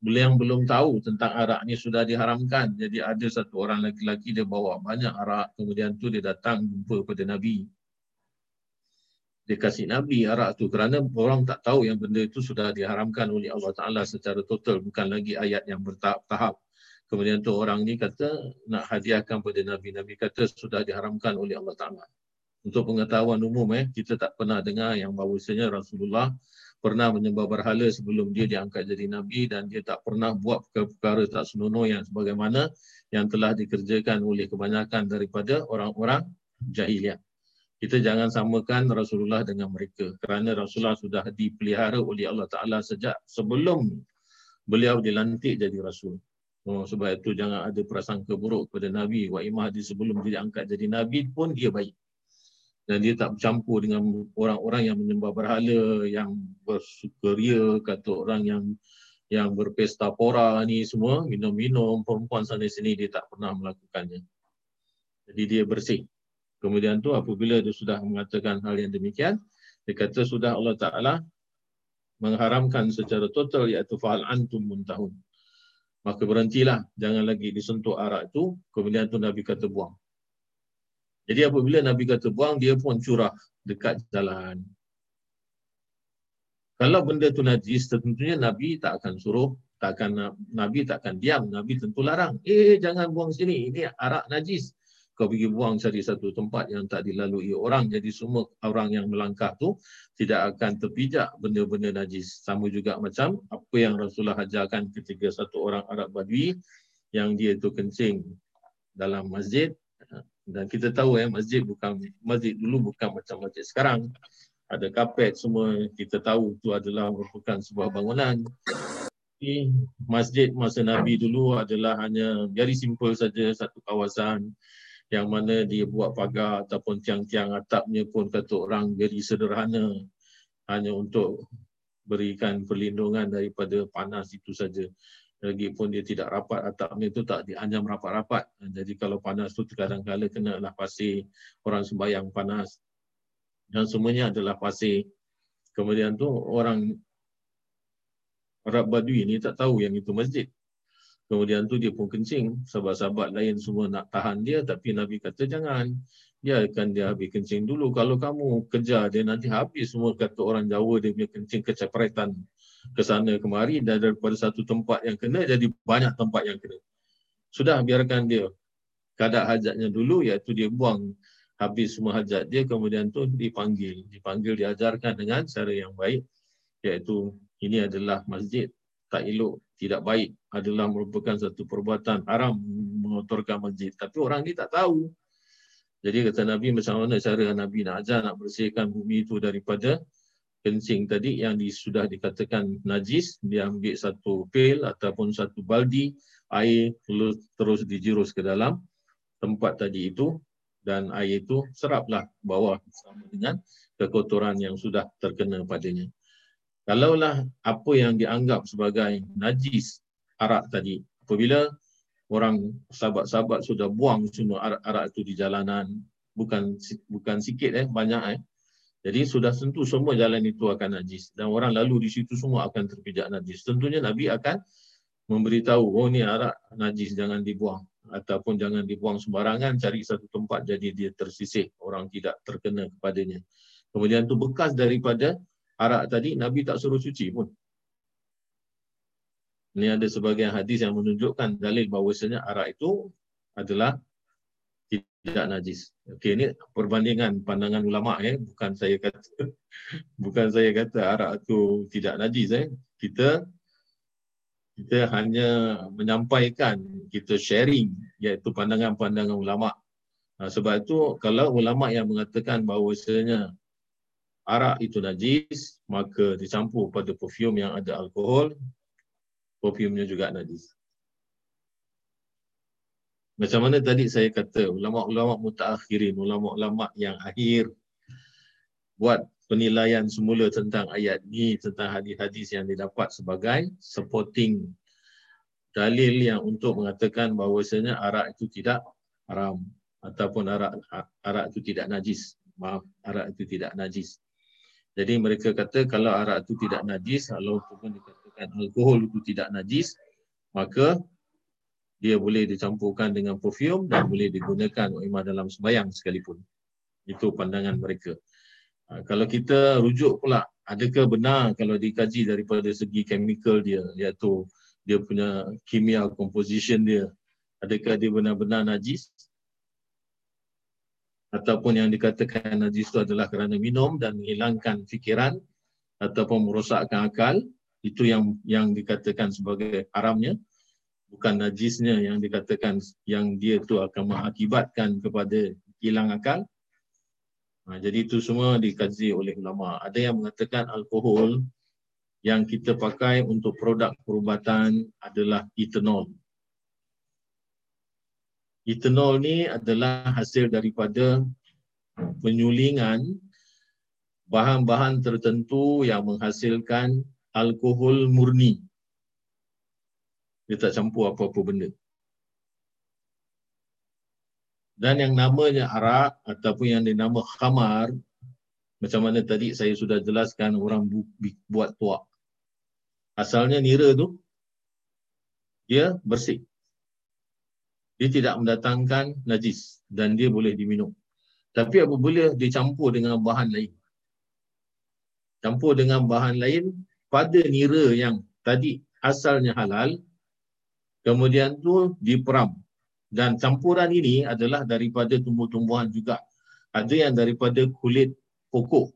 yang belum tahu tentang arak ni sudah diharamkan. Jadi ada satu orang lelaki, dia bawa banyak arak. Kemudian tu dia datang jumpa pada Nabi. Dia kasih Nabi arak tu kerana orang tak tahu yang benda itu sudah diharamkan oleh Allah Ta'ala secara total. Bukan lagi ayat yang bertahap-tahap. Kemudian tu orang ni kata nak hadiahkan pada Nabi. Nabi kata sudah diharamkan oleh Allah Ta'ala. Untuk pengetahuan umum, eh, kita tak pernah dengar yang bahawasanya Rasulullah pernah menyembah berhala sebelum dia diangkat jadi Nabi, dan dia tak pernah buat perkara-perkara tak senonoh yang sebagaimana yang telah dikerjakan oleh kebanyakan daripada orang-orang jahiliah. Kita jangan samakan Rasulullah dengan mereka kerana Rasulullah sudah dipelihara oleh Allah Ta'ala sejak sebelum beliau dilantik jadi Rasul. Oh, sebab itu jangan ada prasangka buruk kepada Nabi. Wa imah di sebelum dia diangkat jadi Nabi pun dia baik. Dan dia tak bercampur dengan orang-orang yang menyembah berhala, yang bersukaria, kata orang yang yang berpesta pora ni semua, minum-minum, perempuan sana-sini, dia tak pernah melakukannya. Jadi dia bersih. Kemudian tu apabila dia sudah mengatakan hal yang demikian, dia kata sudah Allah Ta'ala mengharamkan secara total, iaitu fahal antum muntahun. Maka berhentilah, jangan lagi disentuh arak tu. Kemudian tu Nabi kata buang. Jadi apabila Nabi kata buang, dia pun curah dekat jalan. Kalau benda tu najis, tentunya Nabi tak akan suruh, tak akan, Nabi tak akan diam, Nabi tentu larang. Eh, jangan buang sini, ini arak najis. Kau pergi buang cari satu tempat yang tak dilalui orang. Jadi semua orang yang melangkah tu tidak akan terpijak benda-benda najis. Sama juga macam apa yang Rasulullah ajarkan ketika satu orang Arab Badui yang dia tu kencing dalam masjid. Dan kita tahu ya, masjid bukan masjid dulu bukan macam masjid sekarang. Ada kapet semua, kita tahu itu adalah merupakan sebuah bangunan. Jadi masjid masa Nabi dulu adalah hanya very simple saja, satu kawasan yang mana dia buat pagar ataupun tiang-tiang atapnya pun kata orang very sederhana, hanya untuk berikan perlindungan daripada panas itu saja. Lagipun dia tidak rapat, atapnya itu tak dianyam rapat-rapat. Jadi kalau panas tu kadang-kadang kena lah pasir, orang sembahyang panas. Dan semuanya adalah pasir. Kemudian tu orang Arab Badui ni tak tahu yang itu masjid. Kemudian tu dia pun kencing. Sahabat-sahabat lain semua nak tahan dia, tapi Nabi kata jangan. Dia akan dia habis kencing dulu. Kalau kamu kejar dia nanti habis semua, kata orang Jawa dia punya kencing kecepretan. Ke sana kemari, dan daripada satu tempat yang kena jadi banyak tempat yang kena. Sudah biarkan dia kadar hajatnya dulu, iaitu dia buang habis semua hajat dia. Kemudian tu dipanggil, dipanggil diajarkan dengan cara yang baik, iaitu ini adalah masjid, tak elok, tidak baik, adalah merupakan satu perbuatan haram mengotorkan masjid. Tapi orang ni tak tahu. Jadi kata Nabi, macam mana cara Nabi nak ajar nak bersihkan bumi itu daripada kencing tadi yang di, sudah dikatakan najis. Dia ambil satu pail ataupun satu baldi air, terus dijurus ke dalam tempat tadi itu, dan air itu seraplah bawah bersama dengan kekotoran yang sudah terkena padanya. Kalaulah apa yang dianggap sebagai najis arak tadi, apabila orang sahabat-sahabat sudah buang semua arak-arak itu di jalanan, bukan bukan sikit eh banyak eh jadi sudah tentu semua jalan itu akan najis. Dan orang lalu di situ semua akan terpijak najis. Tentunya Nabi akan memberitahu, oh ni arak najis, jangan dibuang. Ataupun jangan dibuang sembarangan, cari satu tempat jadi dia tersisih, orang tidak terkena kepadanya. Kemudian tu bekas daripada arak tadi, Nabi tak suruh cuci pun. Ini ada sebagian hadis yang menunjukkan dalil bahawasanya arak itu adalah tidak najis. Okey, ini perbandingan pandangan ulama ya, eh. bukan saya kata bukan saya kata arak itu tidak najis eh. Kita kita hanya menyampaikan, kita sharing iaitu pandangan-pandangan ulama. Nah, sebab itu kalau ulama yang mengatakan bahawasanya arak itu najis, maka dicampur pada perfume yang ada alkohol, perfume-nya juga najis. Macam mana tadi saya kata, ulama-ulama mutaakhirin, ulama-ulama yang akhir buat penilaian semula tentang ayat ni, tentang hadis-hadis yang didapat sebagai supporting dalil yang untuk mengatakan bahawasanya arak itu tidak haram ataupun arak arak itu tidak najis. Maaf, arak itu tidak najis. Jadi mereka kata kalau arak itu tidak najis, kalau pun dikatakan alkohol itu tidak najis, maka dia boleh dicampurkan dengan perfume dan boleh digunakan imam dalam sembahyang sekalipun. Itu pandangan mereka. Kalau kita rujuk pula, adakah benar kalau dikaji daripada segi chemical dia, iaitu dia punya kimia composition dia, adakah dia benar-benar najis? Ataupun yang dikatakan najis itu adalah kerana minum dan menghilangkan fikiran ataupun merosakkan akal, itu yang yang dikatakan sebagai haramnya, bukan najisnya yang dikatakan yang dia tu akan mengakibatkan kepada hilang akal. Ha, jadi itu semua dikaji oleh ulama. Ada yang mengatakan alkohol yang kita pakai untuk produk perubatan adalah etanol. Etanol ni adalah hasil daripada penyulingan bahan-bahan tertentu yang menghasilkan alkohol murni. Dia tak campur apa-apa benda. Dan yang namanya arak ataupun yang dinama khamar, macam mana tadi saya sudah jelaskan, orang bu- buat tuak. Asalnya nira tu, dia bersih. Dia tidak mendatangkan najis dan dia boleh diminum. Tapi apabila dicampur dengan bahan lain, campur dengan bahan lain pada nira yang tadi asalnya halal, kemudian tu diperam. Dan campuran ini adalah daripada tumbuh-tumbuhan juga. Ada yang daripada kulit pokok.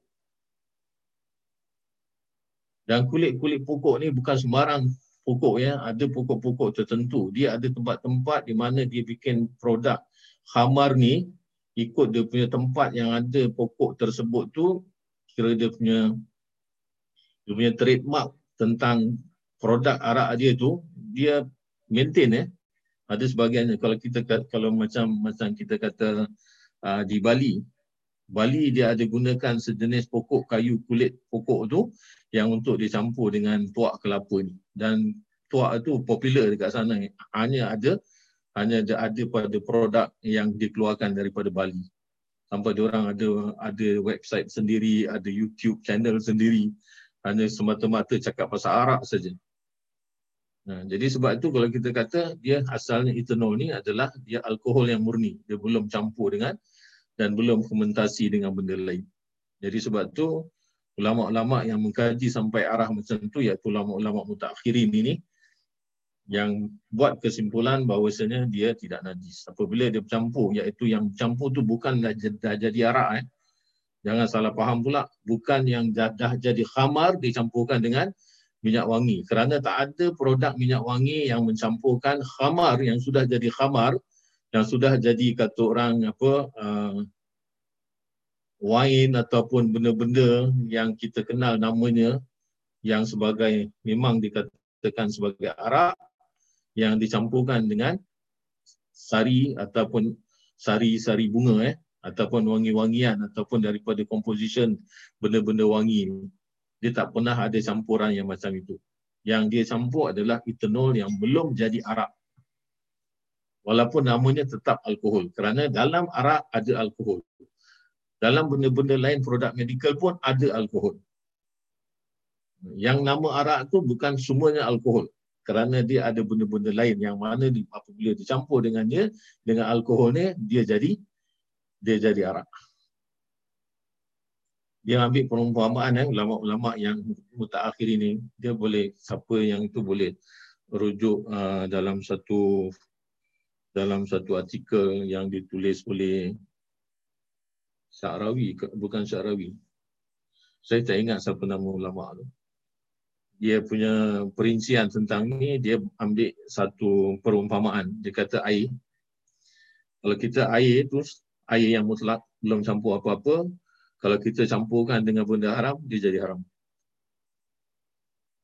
Dan kulit-kulit pokok ni bukan sembarang pokok ya, ada pokok-pokok tertentu. Dia ada tempat-tempat di mana dia bikin produk khamar ni ikut dia punya tempat yang ada pokok tersebut tu, kira dia punya dia punya trademark tentang produk arak dia tu, dia maintain ya. Ada sebahagiannya kalau kita kalau macam macam kita kata uh, di Bali, Bali dia ada gunakan sejenis pokok kayu, kulit pokok tu yang untuk dicampur dengan tuak kelapa ni. Dan tuak itu popular dekat sana. Hanya ada hanya ada, ada pada produk yang dikeluarkan daripada Bali. Sampai diorang ada ada website sendiri, ada YouTube channel sendiri. Hanya semata-mata cakap pasal arak saja. Nah, jadi sebab itu kalau kita kata dia asalnya etanol ni adalah dia alkohol yang murni. Dia belum campur dengan dan belum fermentasi dengan benda lain. Jadi sebab tu ulama-ulama yang mengkaji sampai arah macam tu, iaitu ulama-ulama mutakhirin ini yang buat kesimpulan bahawasanya dia tidak najis. Apabila dia bercampur, iaitu yang campur tu bukan dah, dah jadi arak. Eh. Jangan salah faham pula. Bukan yang dah, dah jadi khamar dicampurkan dengan minyak wangi. Kerana tak ada produk minyak wangi yang mencampurkan khamar, yang sudah jadi khamar, yang sudah jadi kata orang apa, uh, wine ataupun benda-benda yang kita kenal namanya, yang sebagai memang dikatakan sebagai arak, yang dicampurkan dengan sari ataupun sari-sari bunga eh, ataupun wangi-wangian ataupun daripada composition benda-benda wangi. Dia tak pernah ada campuran yang macam itu. Yang dia campur adalah etanol yang belum jadi arak, walaupun namanya tetap alkohol. Kerana dalam arak ada alkohol, dalam benda-benda lain, produk medical pun ada alkohol. Yang nama arak tu bukan semuanya alkohol. Kerana dia ada benda-benda lain yang mana apabila dicampur dengannya, dengan alkohol ni, dia jadi dia jadi arak. Dia ambil perumpamaan eh, ulama-ulama yang mutaakhirin ni, dia boleh, siapa yang itu boleh rujuk uh, dalam satu dalam satu artikel yang ditulis oleh Syarawi, bukan Syarawi. Saya tak ingat siapa nama ulama tu. Dia punya perincian tentang ni, dia ambil satu perumpamaan. Dia kata air. Kalau kita air terus, air yang mutlak, belum campur apa-apa. Kalau kita campurkan dengan benda haram, dia jadi haram.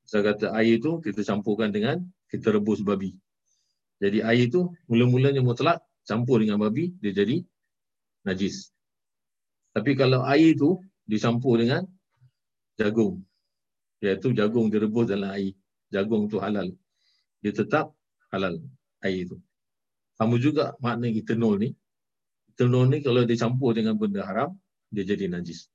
Saya kata air tu kita campurkan dengan, kita rebus babi. Jadi air tu mula-mulanya mutlak, campur dengan babi, dia jadi najis. Tapi kalau air tu dicampur dengan jagung, iaitu jagung direbus dalam air. Jagung tu halal. Dia tetap halal air tu. Sama juga makna etanol ni. Etanol ni kalau dicampur dengan benda haram, dia jadi najis.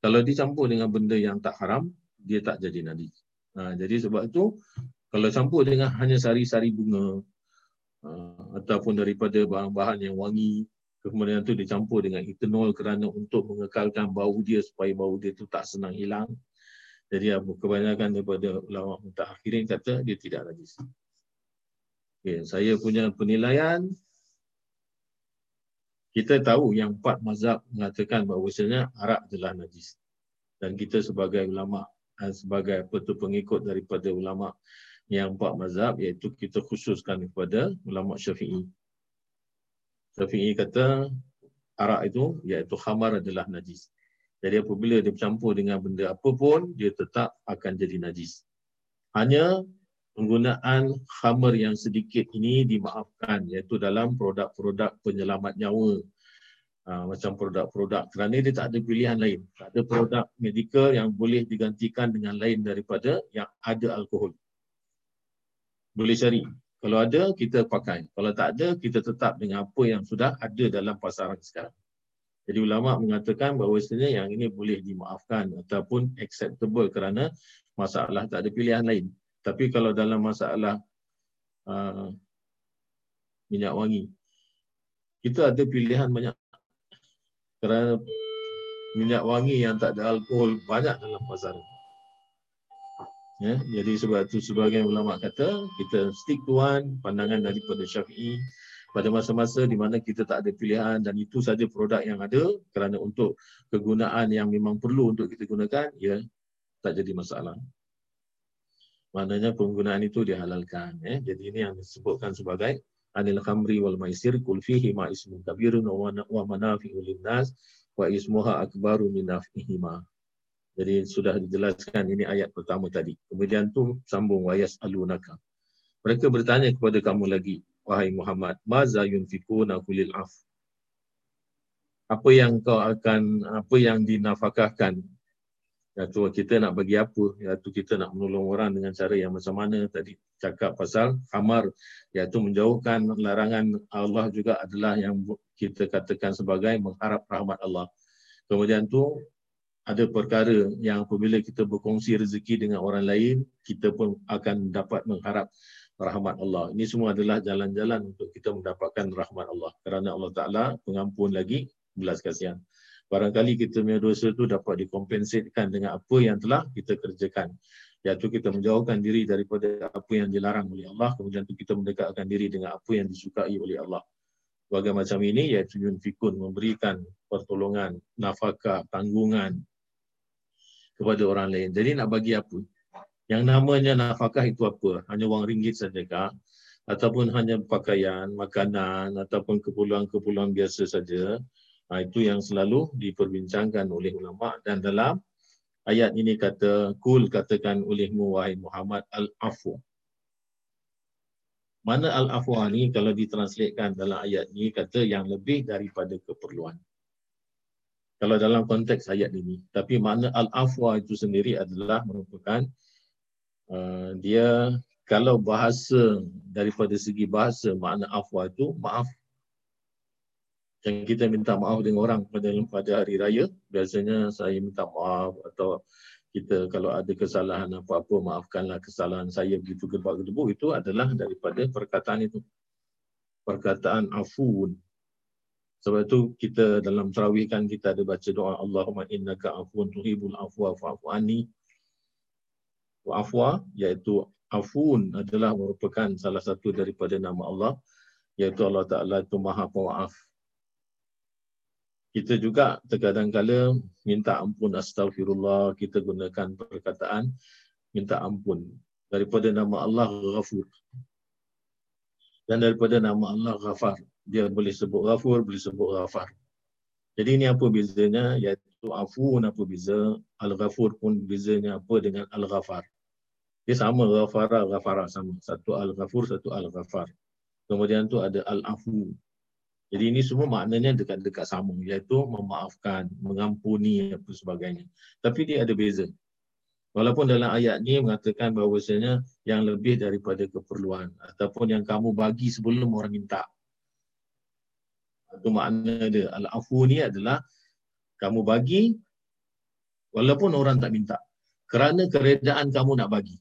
Kalau dicampur dengan benda yang tak haram, dia tak jadi najis. Ha, jadi sebab tu, kalau campur dengan hanya sari-sari bunga, uh, ataupun daripada bahan-bahan yang wangi, kemudian tu dicampur dengan etanol kerana untuk mengekalkan bau dia, supaya bau dia tu tak senang hilang. Jadi kebanyakan daripada ulama mutakhirin kata dia tidak najis. Okay, saya punya penilaian, kita tahu yang empat mazhab mengatakan bahawasanya arak adalah najis. Dan kita sebagai ulama, sebagai petu pengikut daripada ulama yang empat mazhab, iaitu kita khususkan kepada ulama Syafi'i. Syafi'i kata arak itu, iaitu khamar adalah najis. Jadi apabila dia bercampur dengan benda apa pun, dia tetap akan jadi najis. Hanya penggunaan khamar yang sedikit ini dimaafkan, iaitu dalam produk-produk penyelamat nyawa. Ha, macam produk-produk. Kerana dia tak ada pilihan lain. Tak ada produk medical yang boleh digantikan dengan lain daripada yang ada alkohol. Boleh cari. Kalau ada, kita pakai. Kalau tak ada, kita tetap dengan apa yang sudah ada dalam pasaran sekarang. Jadi ulama mengatakan bahawasanya yang ini boleh dimaafkan ataupun acceptable kerana masalah tak ada pilihan lain. Tapi kalau dalam masalah uh, minyak wangi, kita ada pilihan banyak. Kerana minyak wangi yang tak ada alkohol banyak dalam pasaran. Ya, jadi sebab itu sebagian ulama kata kita stick to one, pandangan daripada Syafi'i. Pada masa-masa di mana kita tak ada pilihan dan itu saja produk yang ada, kerana untuk kegunaan yang memang perlu untuk kita gunakan, ya, tak jadi masalah. Maknanya penggunaan itu dihalalkan. Eh. Jadi ini yang disebutkan sebagai anil khamri wal maisir kul fihi ma ismun kabirun wa manafi'u linnas wa ismuha akbaru min naf'ihima. Jadi sudah dijelaskan, ini ayat pertama tadi. Kemudian tu sambung wa yas'alunaka. Mereka bertanya kepada kamu lagi, wahai Muhammad, maza yunfikuna kulil af. Apa yang kau akan, apa yang dinafkahkan? Iaitu kita nak bagi apa? Iaitu kita nak menolong orang dengan cara yang macam mana? Tadi cakap pasal khamar, iaitu menjauhkan larangan Allah juga adalah yang kita katakan sebagai mengharap rahmat Allah. Kemudian tu ada perkara yang apabila kita berkongsi rezeki dengan orang lain, kita pun akan dapat mengharap rahmat Allah. Ini semua adalah jalan-jalan untuk kita mendapatkan rahmat Allah. Kerana Allah Ta'ala pengampun lagi, belas kasihan. Barangkali kita punya dosa itu dapat dikompensatkan dengan apa yang telah kita kerjakan. Iaitu kita menjauhkan diri daripada apa yang dilarang oleh Allah. Kemudian itu kita mendekatkan diri dengan apa yang disukai oleh Allah. Bagai macam ini, iaitu yunfikun, memberikan pertolongan, nafkah, tanggungan kepada orang lain. Jadi nak bagi apa? Yang namanya nafkah itu apa? Hanya wang ringgit sajakah? Ataupun hanya pakaian, makanan, ataupun keperluan-keperluan biasa saja? Ha, itu yang selalu diperbincangkan oleh ulama. Dan dalam ayat ini kata, kul katakan olehmu wahai Muhammad, al-afu. Mana al-afu ni kalau ditranslatekan dalam ayat ini kata yang lebih daripada keperluan. Kalau dalam konteks ayat ini. Tapi makna al-afu itu sendiri adalah merupakan Uh, dia kalau bahasa daripada segi bahasa makna afwa itu maaf. Yang kita minta maaf dengan orang pada pada hari raya, biasanya saya minta maaf, atau kita kalau ada kesalahan apa-apa, maafkanlah kesalahan saya, begitu gedebak-gedebuk, itu adalah daripada perkataan itu. Perkataan afun. Sebab itu kita dalam tarawih kan kita ada baca doa Allahumma innaka afuwun tuhibbul afwa fa'fu anni. Afwa, iaitu Afun adalah merupakan salah satu daripada nama Allah, iaitu Allah Ta'ala itu Maha Pemaaf. Kita juga terkadang-kala minta ampun, astagfirullah, kita gunakan perkataan minta ampun. Daripada nama Allah Ghafur. Dan daripada nama Allah Ghafar. Dia boleh sebut Ghafur, boleh sebut Ghafar. Jadi ini apa bezanya? Iaitu Afun apa beza, Al-Ghafur pun bezanya apa dengan Al-Ghafar. Dia sama, Ghafara, Ghafara sama. Satu Al-Ghafur, satu Al-Ghafar. Kemudian tu ada Al-Afu. Jadi ini semua maknanya dekat-dekat sama, iaitu memaafkan, mengampuni, apa sebagainya. Tapi dia ada beza. Walaupun dalam ayat ni mengatakan bahawasanya yang lebih daripada keperluan ataupun yang kamu bagi sebelum orang minta. Itu makna dia. Al-afu ni adalah kamu bagi walaupun orang tak minta. Kerana keredaan kamu nak bagi.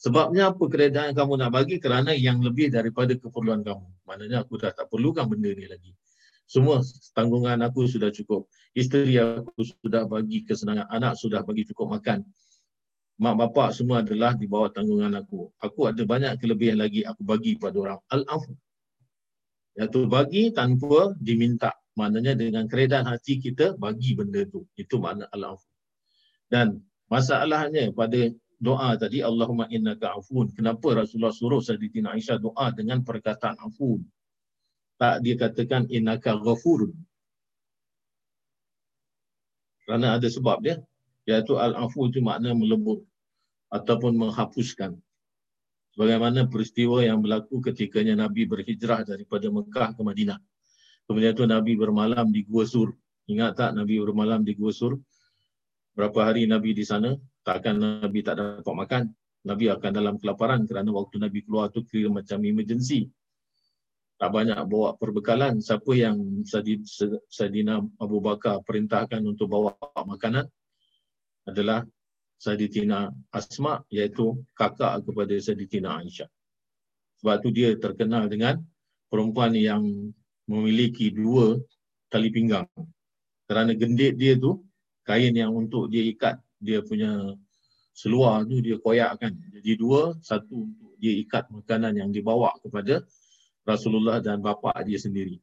Sebabnya apa keredaan kamu nak bagi? Kerana yang lebih daripada keperluan kamu. Maknanya aku dah tak perlukan benda ni lagi. Semua tanggungan aku sudah cukup. Isteri aku sudah bagi kesenangan. Anak sudah bagi cukup makan. Mak bapak semua adalah di bawah tanggungan aku. Aku ada banyak kelebihan lagi aku bagi pada orang. Al-afu. Iaitu bagi tanpa diminta. Maknanya dengan keredaan hati kita bagi benda tu. Itu makna al-afu. Dan masalahnya pada doa tadi, Allahumma innaka afun. Kenapa Rasulullah suruh Saidina Aisyah doa dengan perkataan afun? Tak dia katakan innaka ghafur. Kerana ada sebab dia. Iaitu al-afu itu makna melebur ataupun menghapuskan. Sebagaimana peristiwa yang berlaku ketikanya Nabi berhijrah daripada Mekah ke Madinah. Kemudian itu Nabi bermalam di Gua Sur. Ingat tak Nabi bermalam di Gua Sur? Berapa hari Nabi di sana? Takkan Nabi tak dapat makan. Nabi akan dalam kelaparan kerana waktu Nabi keluar tu kira macam emergency. Tak banyak bawa perbekalan. Siapa yang Saidina Abu Bakar perintahkan untuk bawa makanan adalah Saidina Asma, iaitu kakak kepada Saidina Aisyah. Sebab tu dia terkenal dengan perempuan yang memiliki dua tali pinggang. Kerana gendit dia tu, kain yang untuk dia ikat, dia punya seluar tu dia koyakkan. Jadi dua, satu untuk dia ikat makanan yang dibawa kepada Rasulullah dan bapa dia sendiri.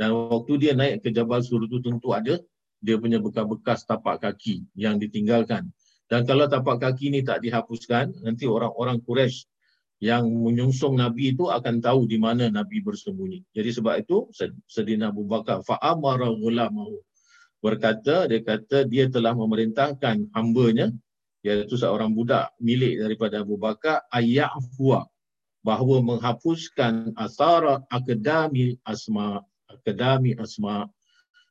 Dan waktu dia naik ke Jabal Sur tu tentu ada dia punya bekas-bekas tapak kaki yang ditinggalkan. Dan kalau tapak kaki ni tak dihapuskan, nanti orang-orang Quraisy yang menyungsung Nabi itu akan tahu di mana Nabi bersembunyi. Jadi sebab itu, Saidina Abu Bakar fa'amara ghulamahu, berkata, dia kata dia telah memerintahkan hambanya, iaitu seorang budak milik daripada Abu Bakar, ayya'fuwa, bahawa menghapuskan asara akadami asma, akadami asma,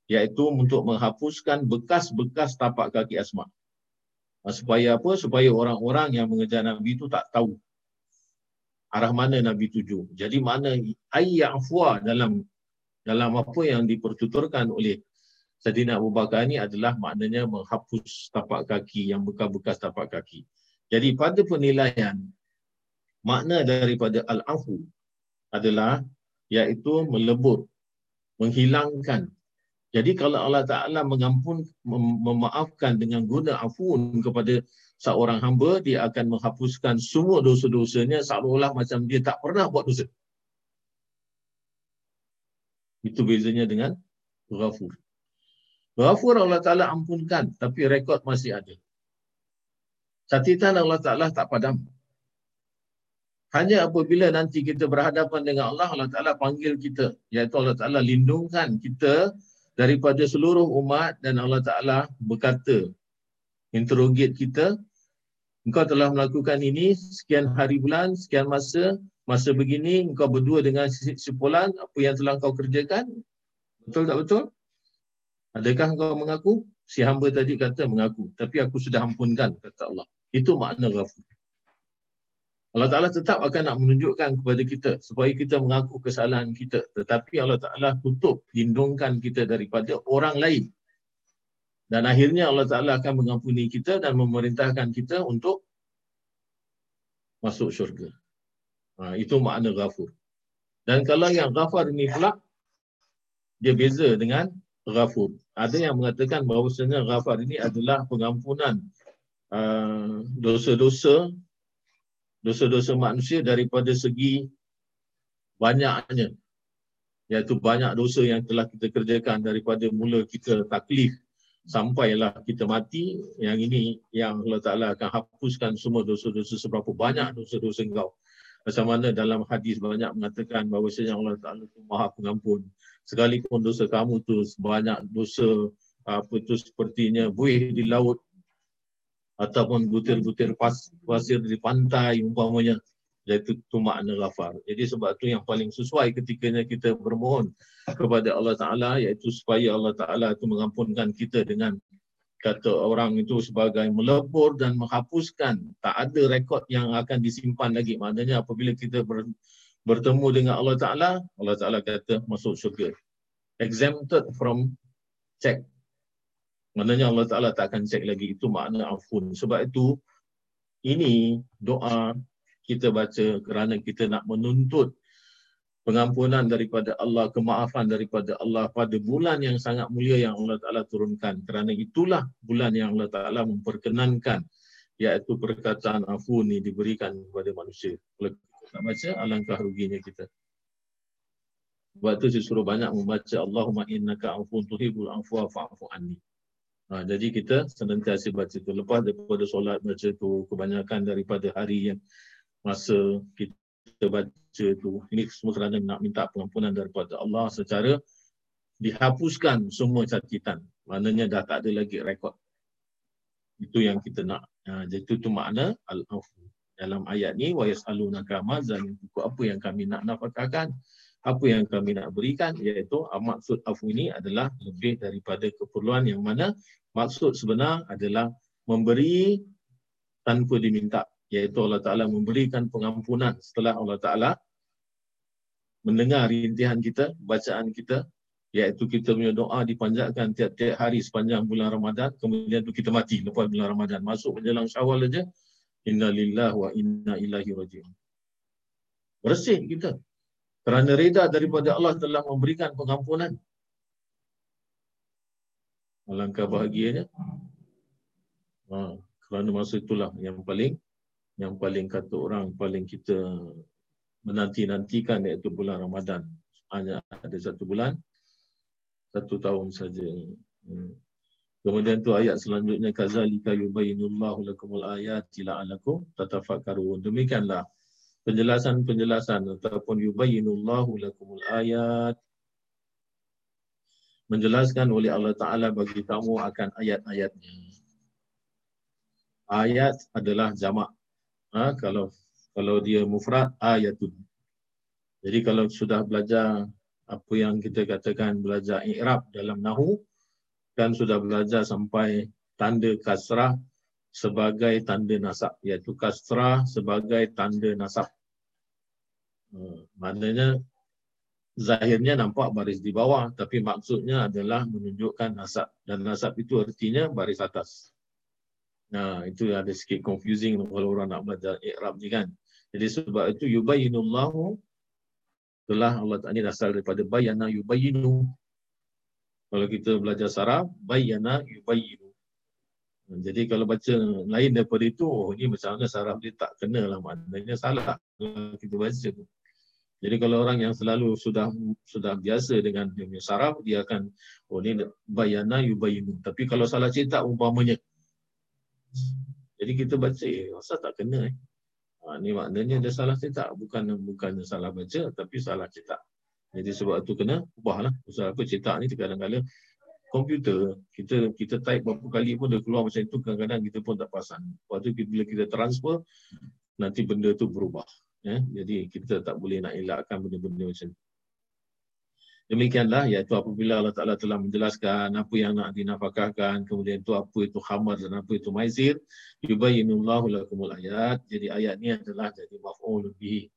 iaitu untuk menghapuskan bekas-bekas tapak kaki Asma. Supaya apa? Supaya orang-orang yang mengejar Nabi itu tak tahu arah mana Nabi tuju. Jadi mana ayyafwa dalam dalam apa yang dipertuturkan oleh Saidina Abu Bakar ini adalah maknanya menghapus tapak kaki yang bekas-bekas tapak kaki. Jadi pada penilaian, makna daripada al-afu adalah iaitu melebur, menghilangkan. Jadi kalau Allah Ta'ala mengampun, memaafkan dengan guna afun kepada seorang hamba, dia akan menghapuskan semua dosa-dosanya seolah-olah macam dia tak pernah buat dosa. Itu bezanya dengan ghafur. Ghafur Allah Ta'ala ampunkan, tapi rekod masih ada. Catatan Allah Ta'ala tak padam. Hanya apabila nanti kita berhadapan dengan Allah, Allah Ta'ala panggil kita. Iaitu Allah Ta'ala lindungkan kita daripada seluruh umat, dan Allah Ta'ala berkata, interrogate kita, engkau telah melakukan ini sekian hari bulan, sekian masa, masa begini, engkau berdua dengan sipulan, apa yang telah engkau kerjakan, betul tak betul? Adakah engkau mengaku? Si hamba tadi kata mengaku, tapi aku sudah ampunkan, kata Allah. Itu makna ghafur. Allah Ta'ala tetap akan nak menunjukkan kepada kita supaya kita mengaku kesalahan kita. Tetapi Allah Ta'ala tutup, lindungkan kita daripada orang lain. Dan akhirnya Allah Ta'ala akan mengampuni kita dan memerintahkan kita untuk masuk syurga. Ha, itu makna ghafur. Dan kalau yang ghafar ni pula, dia beza dengan ghafur. Ada yang mengatakan bahawasanya ghafar ini adalah pengampunan uh, dosa-dosa dosa-dosa manusia daripada segi banyaknya, iaitu banyak dosa yang telah kita kerjakan daripada mula kita taklif sampailah kita mati. Yang ini yang Allah Ta'ala akan hapuskan semua dosa-dosa, seberapa banyak dosa-dosa engkau. Macam mana dalam hadis banyak mengatakan bahawa Allah Ta'ala itu maha pengampun. Sekalipun dosa kamu tu sebanyak dosa apa tu sepertinya buih di laut ataupun butir-butir pas, pasir di pantai umpamanya, iaitu tumakna ghafar. Jadi sebab tu yang paling sesuai ketikanya kita bermohon kepada Allah Ta'ala, iaitu supaya Allah Ta'ala itu mengampunkan kita dengan kata orang itu sebagai melebur dan menghapuskan. Tak ada rekod yang akan disimpan lagi. Maknanya apabila kita ber, bertemu dengan Allah Ta'ala, Allah Ta'ala kata masuk syurga. Exempted from check. Maknanya Allah Ta'ala tak akan check lagi. Itu makna afun. Sebab itu, ini doa kita baca kerana kita nak menuntut pengampunan daripada Allah, kemaafan daripada Allah pada bulan yang sangat mulia yang Allah Ta'ala turunkan. Kerana itulah bulan yang Allah Ta'ala memperkenankan, iaitu perkataan afu ni diberikan kepada manusia. Kalau kita nak baca, alangkah ruginya kita. Sebab tu saya suruh banyak membaca Allahumma innaka afun tuhibul afwa fa'fu anni. Ha, jadi kita senantiasa baca tu. Lepas daripada solat baca tu, kebanyakan daripada hari yang masa kita baca tu. Ini semua kerana nak minta pengampunan daripada Allah secara dihapuskan semua cacitan. Maknanya dah tak ada lagi rekod. Itu yang kita nak. Ha, jadi itu, itu makna al-afu. Dalam ayat ni, wa yas'alunaka mazan, apa yang kami nak nafkahkan, apa yang kami nak berikan, iaitu maksud afu ini adalah lebih daripada keperluan, yang mana maksud sebenar adalah memberi tanpa diminta. Iaitu Allah Ta'ala memberikan pengampunan setelah Allah Ta'ala mendengar rintihan kita, bacaan kita, iaitu kita punya doa dipanjatkan tiap-tiap hari sepanjang bulan Ramadan, kemudian tu kita mati lepas bulan Ramadan, masuk menjelang Syawal saja, inna lillahi wa inna ilaihi raji'un. Bersih kita. Kerana reda daripada Allah telah memberikan pengampunan. Alangkah bahagianya. Ha, kerana masa itulah yang paling yang paling kata orang, paling kita menanti-nantikan, iaitu bulan Ramadan. Hanya ada satu bulan, satu tahun saja. Kemudian tu ayat selanjutnya, kazalika yubayyinullahu lakumul ayati la'alakum tatafakkarun. Demikianlah penjelasan-penjelasan ataupun yubayyinullahu lakumul ayat, menjelaskan oleh Allah Ta'ala bagi kamu akan ayat-ayatnya. Ayat adalah jamak. Ha, kalau kalau dia mufrad, ayatun. Jadi kalau sudah belajar apa yang kita katakan belajar i'rab dalam nahwu, kan sudah belajar sampai tanda kasrah sebagai tanda nasab, iaitu kasrah sebagai tanda nasab. Hmm, maknanya zahirnya nampak baris di bawah, tapi maksudnya adalah menunjukkan nasab, dan nasab itu artinya baris atas. Nah, itu ada sikit confusing kalau orang nak belajar i'rab ni kan. Jadi sebab itu yubayyinullahu telah Allah Ta'ala, ni asal daripada bayana yubayyinu. Kalau kita belajar saraf, bayana yubayyinu. Jadi kalau baca lain daripada itu, oh ni macam mana saraf dia tak kena lah, maknanya salah kita baca. Jadi kalau orang yang selalu sudah sudah biasa dengan dia punya saraf, dia akan oh ni bayana yubayyinu. Tapi kalau salah cetak umpamanya, jadi kita baca, eh, asal tak kena eh. Ha, ni maknanya dia salah cetak. Bukan bukan salah baca, tapi salah cetak. Jadi sebab tu kena ubahlah. Sebab apa cetak ni kadang-kadang komputer, kita kita type berapa kali pun dia keluar macam tu, kadang-kadang kita pun tak pasang. Lepas tu bila kita transfer, nanti benda tu berubah. Eh? Jadi kita tak boleh nak elakkan benda-benda macam tu. Demikianlah, iaitu apabila Allah Ta'ala telah menjelaskan apa yang nak dinafkahkan, kemudian itu apa itu khamar dan apa itu maizir, yubayyinullahu lakumul ayat. Jadi ayat ni adalah jadi maf'ul bihi.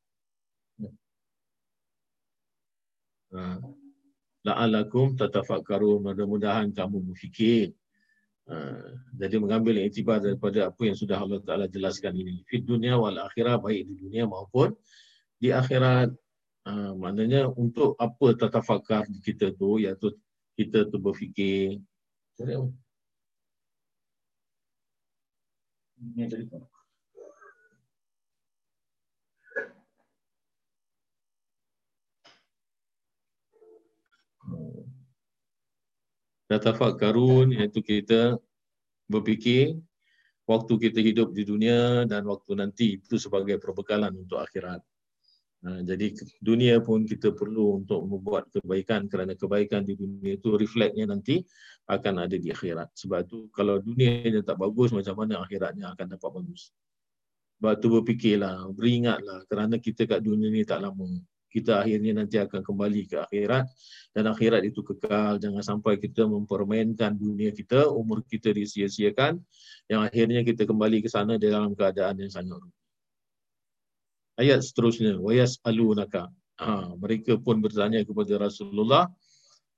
Ha. La'alakum tatafakkarun, mudah-mudahan kamu berfikir. Ha. Jadi mengambil iktibar daripada apa yang sudah Allah Ta'ala jelaskan ini. Fid dunia wal akhirah, baik di dunia maupun di akhirat. Ha, maknanya untuk apa tatafakar kita tu, iaitu kita tu berfikir. Cari apa? Ini cerita. Natafakkarun, iaitu kita berfikir waktu kita hidup di dunia dan waktu nanti, itu sebagai perbekalan untuk akhirat. Ha, jadi dunia pun kita perlu untuk membuat kebaikan, kerana kebaikan di dunia itu refleksnya nanti akan ada di akhirat. Sebab tu kalau dunianya tak bagus, macam mana akhiratnya akan dapat bagus? Sebab tu berfikirlah, beringatlah, kerana kita kat dunia ni tak lama. Kita akhirnya nanti akan kembali ke akhirat, dan akhirat itu kekal. Jangan sampai kita mempermainkan dunia kita, umur kita disia-siakan, yang akhirnya kita kembali ke sana dalam keadaan yang sangat rugi. Ayat seterusnya, wayas'alunaka. Ha, mereka pun bertanya kepada Rasulullah,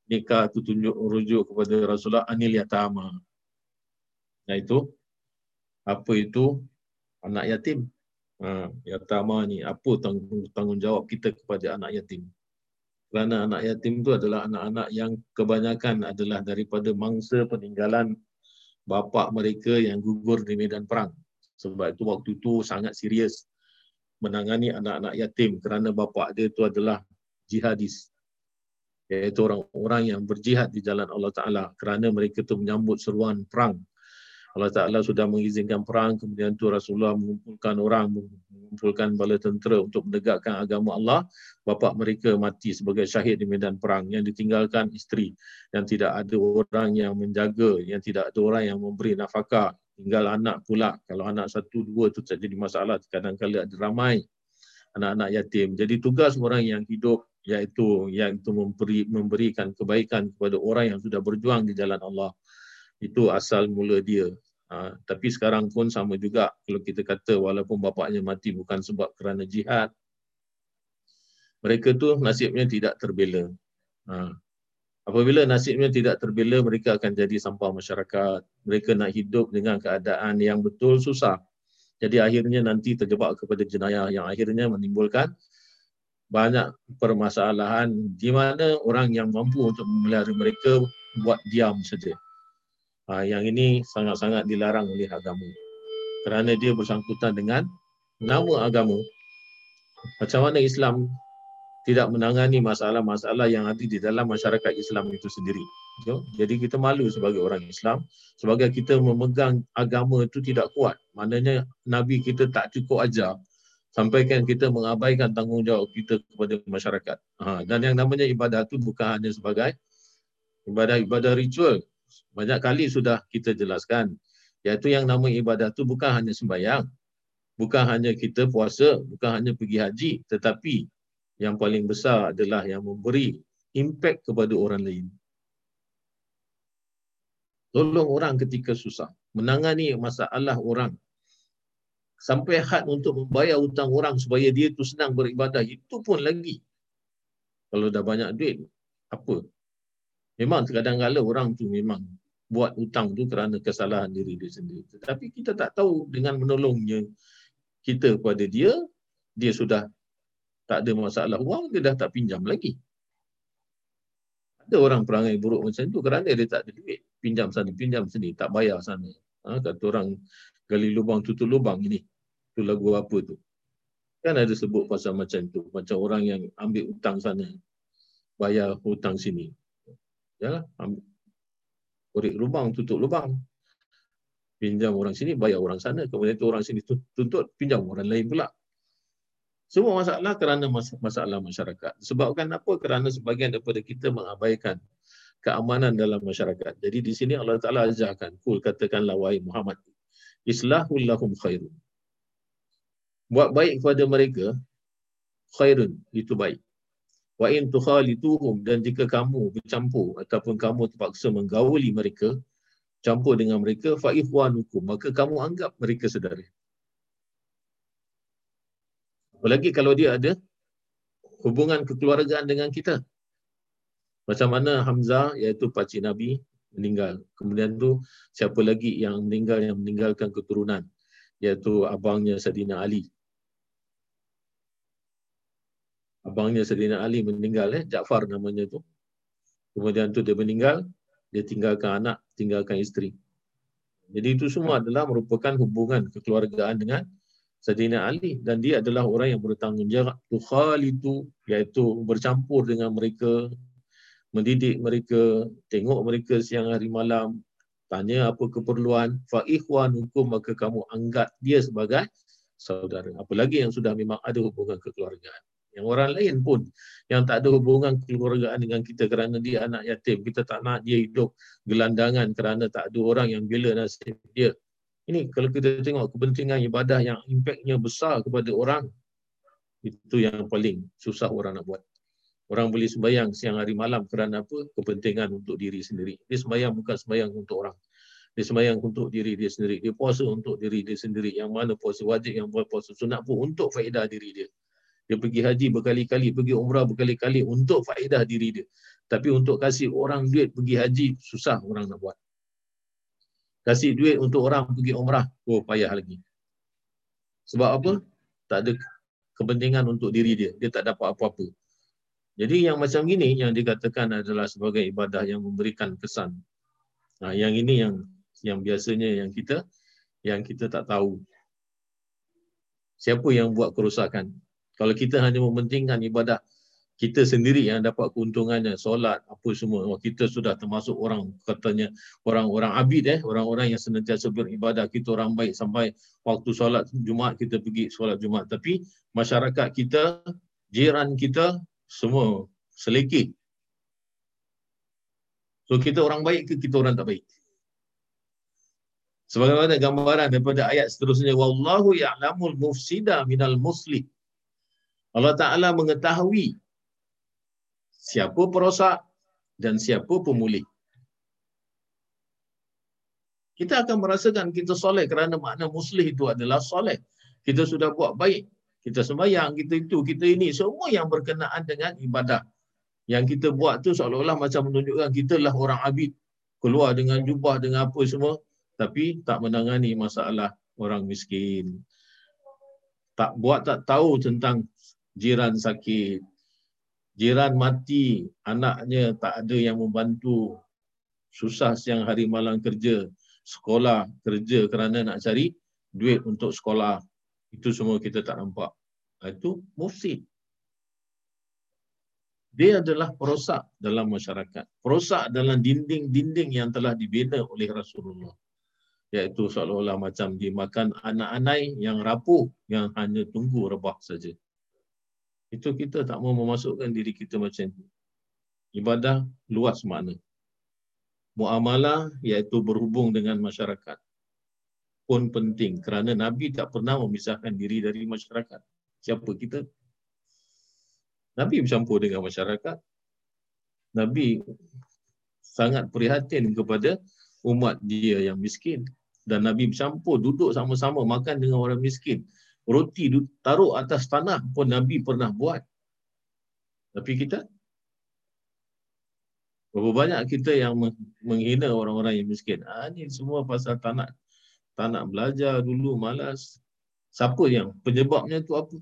nikah itu tunjuk rujuk kepada Rasulullah, anil yatama. Nah itu, apa itu anak yatim? Ha, yatama ni apa tanggung, tanggungjawab kita kepada anak yatim? Kerana anak yatim tu adalah anak-anak yang kebanyakan adalah daripada mangsa peninggalan bapa mereka yang gugur di medan perang. Sebab itu waktu tu sangat serius menangani anak-anak yatim, kerana bapa dia tu adalah jihadis, iaitu orang-orang yang berjihad di jalan Allah Ta'ala, kerana mereka tu menyambut seruan perang. Allah Ta'ala sudah mengizinkan perang, kemudian tu Rasulullah mengumpulkan orang, mengumpulkan bala tentera untuk menegakkan agama Allah. Bapa mereka mati sebagai syahid di medan perang, yang ditinggalkan isteri, yang tidak ada orang yang menjaga, yang tidak ada orang yang memberi nafkah, tinggal anak pula. Kalau anak satu, dua tu tak jadi masalah, kadang-kadang ada ramai anak-anak yatim. Jadi tugas orang yang hidup, iaitu yang itu memberi, memberikan kebaikan kepada orang yang sudah berjuang di jalan Allah. Itu asal mula dia. Ha, tapi sekarang pun sama juga. Kalau kita kata walaupun bapaknya mati bukan sebab kerana jihad, mereka tu nasibnya tidak terbela. Ha, apabila nasibnya tidak terbela, mereka akan jadi sampah masyarakat. Mereka nak hidup dengan keadaan yang betul susah. Jadi akhirnya nanti terjebak kepada jenayah yang akhirnya menimbulkan banyak permasalahan, di mana orang yang mampu untuk memelihara mereka buat diam saja. Ha, yang ini sangat-sangat dilarang oleh agama, kerana dia bersangkutan dengan nama agama. Macam mana Islam tidak menangani masalah-masalah yang ada di dalam masyarakat Islam itu sendiri? Jadi kita malu sebagai orang Islam, sebagai kita memegang agama itu tidak kuat. Maknanya Nabi kita tak cukup ajar, sampaikan kita mengabaikan tanggungjawab kita kepada masyarakat. Ha, dan yang namanya ibadah itu bukan hanya sebagai ibadah-ibadah ritual. Banyak kali sudah kita jelaskan, iaitu yang nama ibadah tu bukan hanya sembahyang, bukan hanya kita puasa, bukan hanya pergi haji, tetapi yang paling besar adalah yang memberi impak kepada orang lain. Tolong orang ketika susah, menangani masalah orang, sampai had untuk membayar hutang orang supaya dia tu senang beribadah. Itu pun lagi kalau dah banyak duit, apa? Memang kadang-kadang orang tu memang buat hutang tu kerana kesalahan diri dia sendiri. Tetapi kita tak tahu, dengan menolongnya kita kepada dia, dia sudah tak ada masalah wang, dia dah tak pinjam lagi. Ada orang perangai buruk macam tu kerana dia tak ada duit. Pinjam sana, pinjam sini, tak bayar sana. Ha, kata orang gali lubang tutup lubang ini. Tu lagu apa tu? Kan ada sebut pasal macam tu. Macam orang yang ambil hutang sana, bayar hutang sini. Yalah, korek lubang, tutup lubang. Pinjam orang sini, bayar orang sana. Kemudian tu orang sini tuntut, pinjam orang lain pula. Semua masalah kerana masalah masyarakat. Sebabkan apa? Kerana sebahagian daripada kita mengabaikan keamanan dalam masyarakat. Jadi di sini Allah Ta'ala ajarkan, kul katakanlah wahai Muhammad, islahul lahum khairun. Buat baik kepada mereka, khairun, itu baik. Wa in tukhalituhum, dan jika kamu bercampur ataupun kamu terpaksa menggauli mereka, campur dengan mereka, fa ikhwanukum, maka kamu anggap mereka saudara. Apalagi kalau dia ada hubungan kekeluargaan dengan kita. Macam mana Hamzah, iaitu pakcik Nabi, meninggal. Kemudian tu siapa lagi yang meninggal, yang meninggalkan keturunan, iaitu abangnya Saidina Ali. Abangnya Saidina Ali meninggal, eh? Jaafar namanya tu. Kemudian tu dia meninggal, dia tinggalkan anak, tinggalkan isteri. Jadi itu semua adalah merupakan hubungan kekeluargaan dengan Saidina Ali. Dan dia adalah orang yang bertanggungjawab. Tukhalitu, iaitu bercampur dengan mereka. mendidik mereka, tengok mereka siang hari malam, tanya apa keperluan, fa ikhwan hukum, maka kamu anggap dia sebagai saudara. Apalagi yang sudah memang ada hubungan kekeluargaan. Yang orang lain pun yang tak ada hubungan kekeluargaan dengan kita kerana dia anak yatim, kita tak nak dia hidup gelandangan kerana tak ada orang yang bela nasib dia. Ini kalau kita tengok kepentingan ibadah yang impaknya besar kepada orang, itu yang paling susah orang nak buat. Orang boleh sembahyang siang hari malam kerana apa? Kepentingan untuk diri sendiri. Dia sembahyang bukan sembahyang untuk orang. Dia sembahyang untuk diri dia sendiri. Dia puasa untuk diri dia sendiri. Yang mana puasa wajib, yang puasa sunat pun untuk faedah diri dia. Dia pergi haji berkali-kali, pergi umrah berkali-kali untuk faedah diri dia. Tapi untuk kasih orang duit pergi haji, susah orang nak buat. Kasih duit untuk orang pergi umrah, oh payah lagi. Sebab apa? Tak ada kepentingan untuk diri dia. Dia tak dapat apa-apa. Jadi yang macam gini yang dikatakan adalah sebagai ibadah yang memberikan kesan. Nah, yang ini yang yang biasanya yang kita yang kita tak tahu. Siapa yang buat kerusakan? Kalau kita hanya mementingkan ibadah, kita sendiri yang dapat keuntungannya, solat, apa semua. Oh, kita sudah termasuk orang, katanya orang-orang abid, eh, orang-orang yang senantiasa beribadah. Kita orang baik sampai waktu solat Jumaat, kita pergi solat Jumaat. Tapi masyarakat kita, jiran kita, semua selekeh. So, kita orang baik ke kita orang tak baik? Sebagaimana gambaran daripada ayat seterusnya, Wallahu ya'lamul mufsida minal muslih. Allah Ta'ala mengetahui siapa perosak dan siapa pemulih. Kita akan merasakan kita soleh kerana makna muslih itu adalah soleh. Kita sudah buat baik. Kita sembahyang, kita itu, kita ini. Semua yang berkenaan dengan ibadah. Yang kita buat tu seolah-olah macam menunjukkan kita lah orang abid. Keluar dengan jubah, dengan apa semua. Tapi tak menangani masalah orang miskin. Tak buat, tak tahu tentang jiran sakit. Jiran mati. Anaknya tak ada yang membantu. Susah siang hari malam kerja. Sekolah kerja kerana nak cari duit untuk sekolah. Itu semua kita tak nampak. Itu mufsid. Dia adalah perosak dalam masyarakat. Perosak dalam dinding-dinding yang telah dibina oleh Rasulullah. Iaitu seolah-olah macam dimakan anak-anai yang rapuh, yang hanya tunggu rebah saja. Itu kita tak mau memasukkan diri kita macam itu. Ibadah luas makna. Muamalah iaitu berhubung dengan masyarakat pun penting kerana Nabi tak pernah memisahkan diri dari masyarakat. Siapa kita? Nabi bercampur dengan masyarakat. Nabi sangat prihatin kepada umat dia yang miskin. Dan Nabi bercampur, duduk sama-sama, makan dengan orang miskin. Roti taruh atas tanah pun Nabi pernah buat. Tapi kita? Berapa banyak kita yang menghina orang-orang yang miskin? Ah, ini semua pasal tanah. Tak nak belajar dulu, malas. Siapa yang? Penyebabnya tu apa?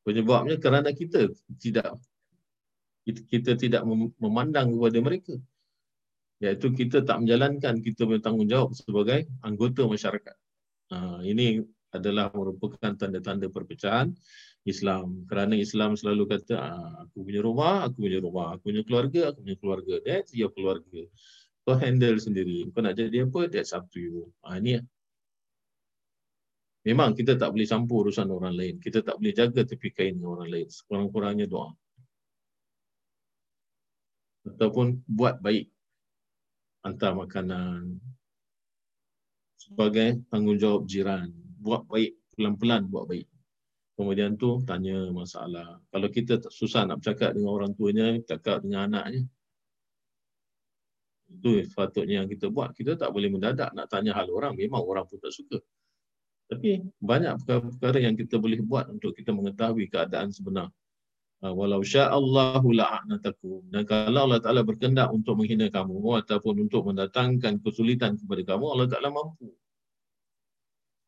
Penyebabnya kerana kita tidak kita, kita tidak memandang kepada mereka. Iaitu kita tak menjalankan, kita bertanggungjawab sebagai anggota masyarakat. Ha, ini adalah merupakan tanda-tanda perpecahan Islam. Kerana Islam selalu kata, aku punya rumah, aku punya rumah. Aku punya keluarga, aku punya keluarga. That's your keluarga. Kau handle sendiri. Kau nak jadi apa, that's up to you. Ha, ini lah. Memang kita tak boleh campur urusan orang lain. Kita tak boleh jaga tepi kain dengan orang lain. Sekurang-kurangnya doa. Ataupun buat baik. Hantar makanan. Sebagai tanggungjawab jiran. Buat baik. Pelan-pelan buat baik. Kemudian tu tanya masalah. Kalau kita susah nak bercakap dengan orang tuanya, cakap dengan anaknya. Itu sepatutnya yang kita buat. Kita tak boleh mendadak nak tanya hal orang. Memang orang pun tak suka. Tapi banyak perkara-perkara yang kita boleh buat untuk kita mengetahui keadaan sebenar. Walau sya'allahu la'anatakum. Dan kalau Allah Ta'ala berkendak untuk menghina kamu ataupun untuk mendatangkan kesulitan kepada kamu, Allah Ta'ala mampu.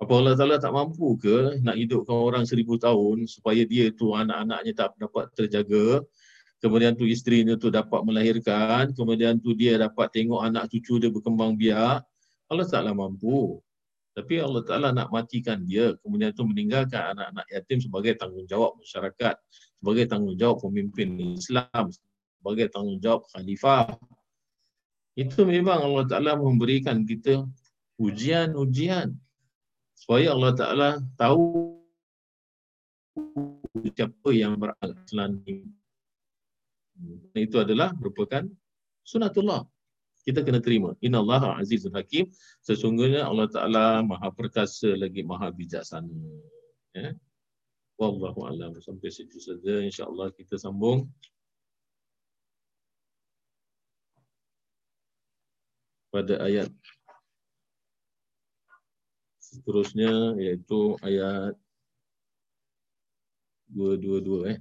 Apa Allah Ta'ala tak mampu ke nak hidupkan orang seribu tahun supaya dia tu anak-anaknya tak dapat terjaga? Kemudian tu isterinya tu dapat melahirkan. Kemudian tu dia dapat tengok anak cucu dia berkembang biak. Allah Ta'ala mampu. Tapi Allah Ta'ala nak matikan dia. Kemudian tu meninggalkan anak-anak yatim sebagai tanggungjawab masyarakat. Sebagai tanggungjawab pemimpin Islam. sebagai tanggungjawab khalifah. Itu memang Allah Ta'ala memberikan kita ujian-ujian supaya Allah Ta'ala tahu siapa yang berakal selani. Itu adalah merupakan sunatullah. Kita kena terima. Inna Allah Azizul Hakim. Sesungguhnya Allah Ta'ala maha perkasa lagi maha bijaksana. Ya. Wallahu a'lam. Sampai situ saja. InsyaAllah kita sambung pada ayat seterusnya, iaitu ayat dua dua dua eh.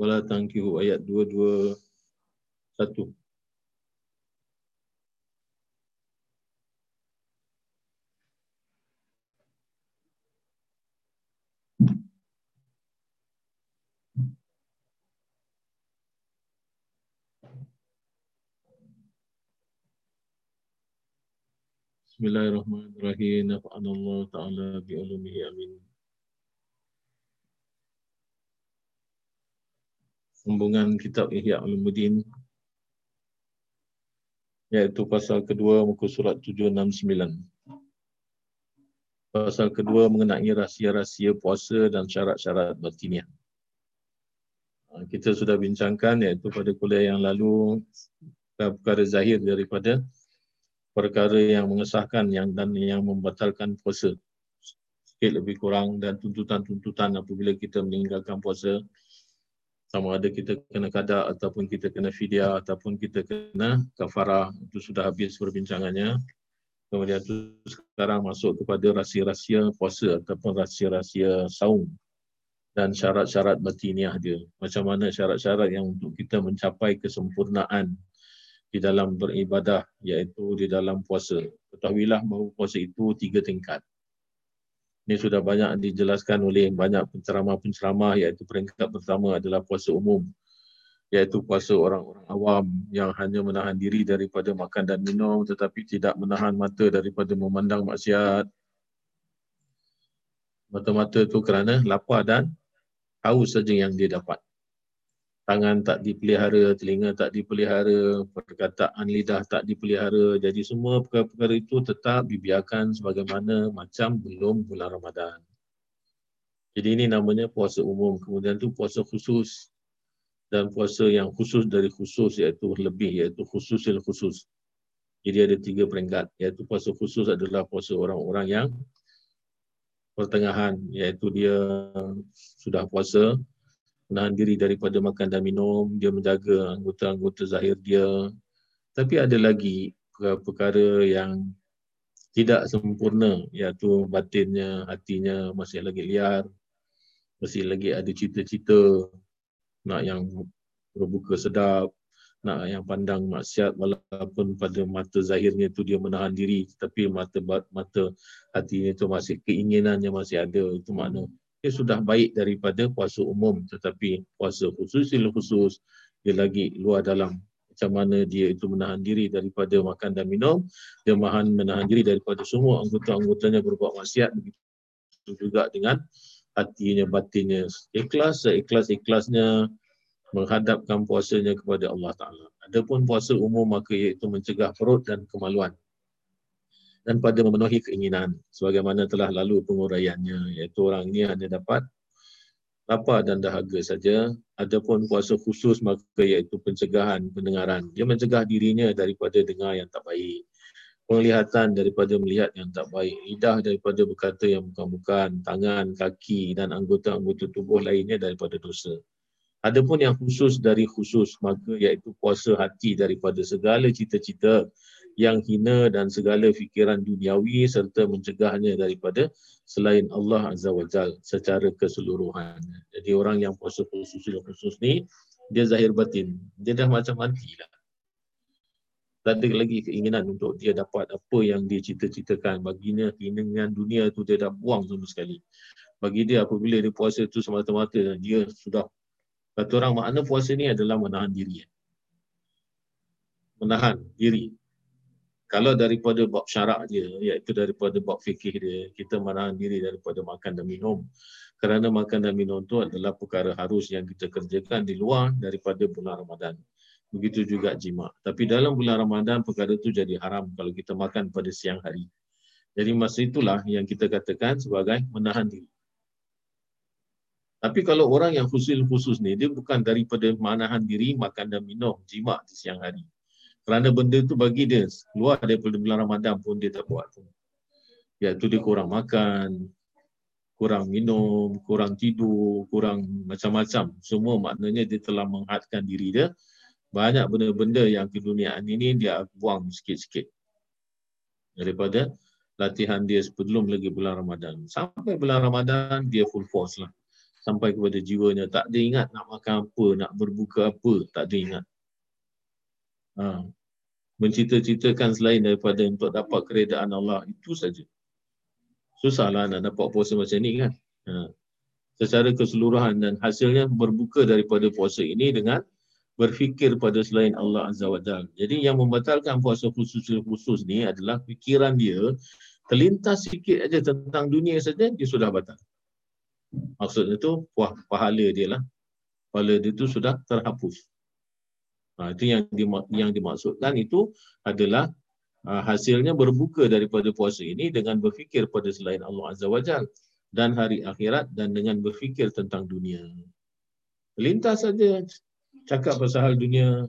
Wala tankihu ayat dua dua satu. Bismillahirrahmanirrahim. Nafa'anallahu ta'ala bi'ulumihi amin. Sambungan kitab Ihya Ulumuddin, iaitu pasal kedua muka surat tujuh enam sembilan. Pasal kedua mengenai rahsia-rahsia puasa dan syarat-syarat batiniah. Kita sudah bincangkan, iaitu pada kuliah yang lalu, perkara zahir daripada perkara yang mengesahkan yang dan yang membatalkan puasa, sikit lebih kurang, dan tuntutan-tuntutan apabila kita meninggalkan puasa. Sama ada kita kena qada ataupun kita kena fidyah ataupun kita kena kafarah. Itu sudah habis perbincangannya. Kemudian itu sekarang masuk kepada rahsia-rahsia puasa ataupun rahsia-rahsia saum dan syarat-syarat batiniah dia. Macam mana syarat-syarat yang untuk kita mencapai kesempurnaan di dalam beribadah, iaitu di dalam puasa. Ketahuilah bahawa puasa itu tiga tingkat. Ini sudah banyak dijelaskan oleh banyak penceramah-penceramah, iaitu peringkat pertama adalah puasa umum, iaitu puasa orang-orang awam yang hanya menahan diri daripada makan dan minum tetapi tidak menahan mata daripada memandang maksiat. Mata-mata itu kerana lapar dan haus saja yang dia dapat. Tangan tak dipelihara, telinga tak dipelihara, perkataan lidah tak dipelihara. Jadi semua perkara-perkara itu tetap dibiarkan sebagaimana macam belum bulan Ramadan. Jadi ini namanya puasa umum. Kemudian tu puasa khusus, dan puasa yang khusus dari khusus, iaitu lebih, iaitu khususil khusus. Jadi ada tiga peringkat, iaitu puasa khusus adalah puasa orang-orang yang pertengahan, iaitu dia sudah puasa, menahan diri daripada makan dan minum, dia menjaga anggota-anggota zahir dia. Tapi ada lagi perkara yang tidak sempurna, iaitu batinnya, hatinya masih lagi liar, masih lagi ada cita-cita, nak yang berbuka sedap, nak yang pandang maksiat, walaupun pada mata zahirnya tu dia menahan diri, tapi mata mata hatinya tu masih, keinginannya masih ada. Itu makna dia sudah baik daripada puasa umum, tetapi puasa khusus, ilu khusus, dia lagi luar dalam. Macam mana dia itu menahan diri daripada makan dan minum, dia mahan, menahan diri daripada semua anggota-anggotanya berbuat maksiat, begitu juga dengan hatinya, batinnya ikhlas, seikhlas-ikhlasnya menghadapkan puasanya kepada Allah Ta'ala. Adapun puasa umum, maka iaitu mencegah perut dan kemaluan, dan pada memenuhi keinginan sebagaimana telah lalu penguraiannya, iaitu orang ini hanya dapat lapar dan dahaga saja. Adapun puasa khusus, maka iaitu pencegahan pendengaran. Dia mencegah dirinya daripada dengar yang tak baik, penglihatan daripada melihat yang tak baik, lidah daripada berkata yang bukan-bukan, tangan, kaki dan anggota-anggota tubuh lainnya daripada dosa. Adapun yang khusus dari khusus, maka iaitu puasa hati daripada segala cita-cita yang hina dan segala fikiran duniawi, serta mencegahnya daripada selain Allah Azza wa Jal secara keseluruhan. Jadi orang yang puasa khusus-khusus ni, dia zahir batin, dia dah macam mati lah. Tak ada lagi keinginan untuk dia dapat apa yang dia cita-citakan. Baginya, keinginan dunia tu dia dah buang sama sekali. Bagi dia, apabila dia puasa tu semata-mata, dia sudah, kata orang, makna puasa ni adalah menahan diri. Menahan diri Kalau daripada bab syarak dia, iaitu daripada bab fikih dia, kita menahan diri daripada makan dan minum. Kerana makan dan minum itu adalah perkara harus yang kita kerjakan di luar daripada bulan Ramadan. Begitu juga jima. Tapi dalam bulan Ramadan, perkara itu jadi haram kalau kita makan pada siang hari. Jadi masa itulah yang kita katakan sebagai menahan diri. Tapi kalau orang yang khusus-khusus ni, dia bukan daripada menahan diri, makan dan minum, jima di siang hari. Kerana benda tu bagi dia, keluar daripada bulan Ramadan pun dia tak buat pun. Iaitu dia kurang makan, kurang minum, kurang tidur, kurang macam-macam. Semua maknanya dia telah menghadkan diri dia. Banyak benda-benda yang keduniaan ini dia buang sikit-sikit. Daripada latihan dia sebelum lagi bulan Ramadan. Sampai bulan Ramadan, dia full force lah. Sampai kepada jiwanya, tak ada ingat nak makan apa, nak berbuka apa, tak ada ingat. Ha. Mencita-citakan selain daripada untuk dapat keredaan Allah, itu saja. Susahlah nak dapat puasa macam ni kan. Ha. Secara keseluruhan dan hasilnya berbuka daripada puasa ini dengan berfikir pada selain Allah Azza wa Jalla. Jadi yang membatalkan puasa khusus-khusus ni adalah fikiran dia terlintas sikit aja tentang dunia saja, dia sudah batal. Maksudnya tu, wah, pahala dia lah. Pahala dia tu sudah terhapus. Ha, itu yang, dimak- yang dimaksudkan itu adalah ha, hasilnya berbuka daripada puasa ini dengan berfikir pada selain Allah Azza wa Jal dan hari akhirat dan dengan berfikir tentang dunia. Lintas saja cakap pasal hal dunia,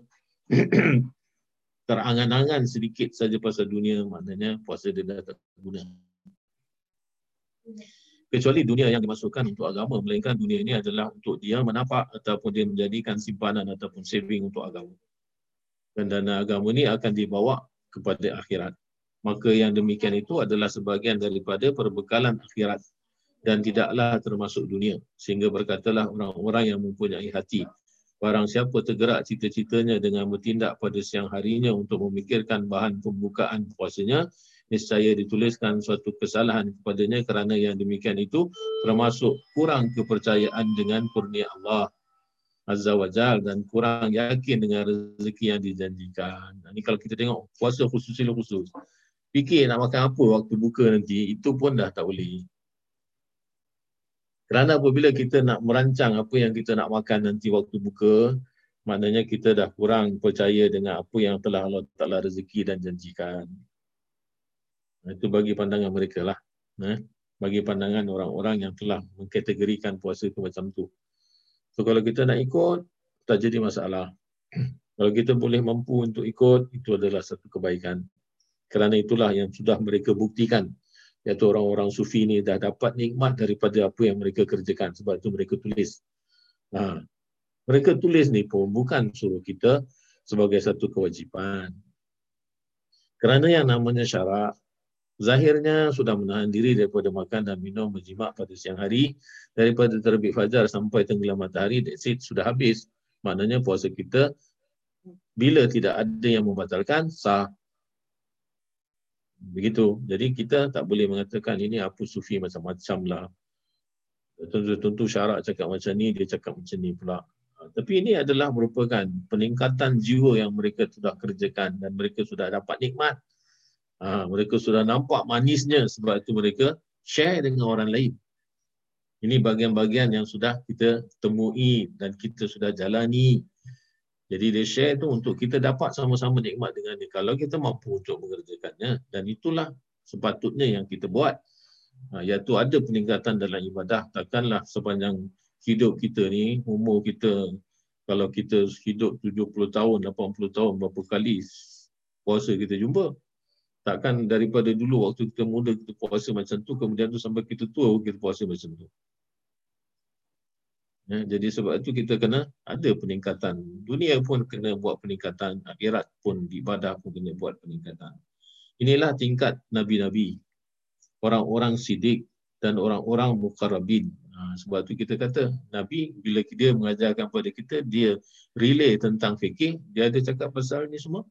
terangan-angan sedikit saja pasal dunia, maknanya puasa dia dah tak guna. Kecuali dunia yang dimasukkan untuk agama, melainkan dunia ini adalah untuk dia menapak ataupun dia menjadikan simpanan ataupun saving untuk agama. Dan dana agama ini akan dibawa kepada akhirat. Maka yang demikian itu adalah sebahagian daripada perbekalan akhirat dan tidaklah termasuk dunia. Sehingga berkatalah orang-orang yang mempunyai hati, barang siapa tergerak cita-citanya dengan bertindak pada siang harinya untuk memikirkan bahan pembukaan puasanya, niscaya dituliskan suatu kesalahan kepadanya kerana yang demikian itu termasuk kurang kepercayaan dengan kurnia Allah Azza wa Jal dan kurang yakin dengan rezeki yang dijanjikan. Ini kalau kita tengok puasa khusus sila khusus. Fikir nak makan apa waktu buka nanti, itu pun dah tak boleh. Kerana apabila kita nak merancang apa yang kita nak makan nanti waktu buka, maknanya kita dah kurang percaya dengan apa yang telah Allah Ta'ala rezeki dan janjikan. Itu bagi pandangan mereka lah. Eh? Bagi pandangan orang-orang yang telah mengkategorikan puasa itu macam tu. So kalau kita nak ikut, tak jadi masalah. Kalau kita boleh mampu untuk ikut, itu adalah satu kebaikan. Kerana itulah yang sudah mereka buktikan. Iaitu orang-orang sufi ni dah dapat nikmat daripada apa yang mereka kerjakan. Sebab itu mereka tulis. Ha. Mereka tulis ni pun bukan suruh kita sebagai satu kewajipan. Kerana yang namanya syarak, zahirnya sudah menahan diri daripada makan dan minum berjimak pada siang hari daripada terbit fajar sampai tenggelam matahari, that's it, sudah habis. Maknanya puasa kita bila tidak ada yang membatalkan, sah. Begitu. Jadi kita tak boleh mengatakan ini apa sufi macam-macam lah. Tentu-tentu syarak cakap macam ni, dia cakap macam ni pula. Tapi ini adalah merupakan peningkatan jiwa yang mereka sudah kerjakan dan mereka sudah dapat nikmat. Ha, mereka sudah nampak manisnya, sebab itu mereka share dengan orang lain. Ini bahagian-bahagian yang sudah kita temui dan kita sudah jalani. Jadi dia share tu untuk kita dapat sama-sama nikmat dengan dia. Kalau kita mampu untuk mengerjakannya, dan itulah sepatutnya yang kita buat. Ha, iaitu ada peningkatan dalam ibadah. Takkanlah sepanjang hidup kita ni, umur kita, kalau kita hidup tujuh puluh tahun, lapan puluh tahun, berapa kali puasa kita jumpa. Takkan daripada dulu waktu kita muda kita puasa macam tu, kemudian tu sampai kita tua kita puasa macam tu. Ya, jadi sebab itu kita kena ada peningkatan. Dunia pun kena buat peningkatan, akhirat pun, ibadah pun kena buat peningkatan. Inilah tingkat nabi-nabi, orang-orang siddiq dan orang-orang muqarrabin. Ha, sebab tu kita kata nabi bila dia mengajarkan pada kita, dia relay tentang fikih, dia ada cakap pasal ni semua.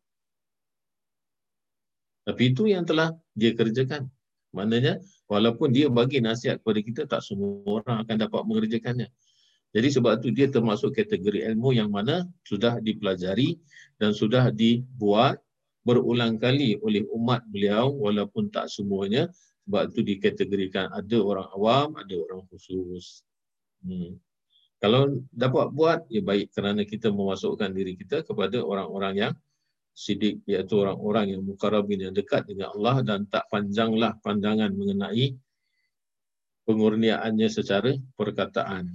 Tapi itu yang telah dia kerjakan. Maknanya, walaupun dia bagi nasihat kepada kita, tak semua orang akan dapat mengerjakannya. Jadi sebab itu dia termasuk kategori ilmu yang mana sudah dipelajari dan sudah dibuat berulang kali oleh umat beliau walaupun tak semuanya, sebab itu dikategorikan ada orang awam, ada orang khusus. Hmm. Kalau dapat buat, ya baik, kerana kita memasukkan diri kita kepada orang-orang yang siddiq, iaitu orang-orang yang mukarrabin, yang dekat dengan Allah dan tak panjanglah pandangan mengenai pengurniaannya secara perkataan,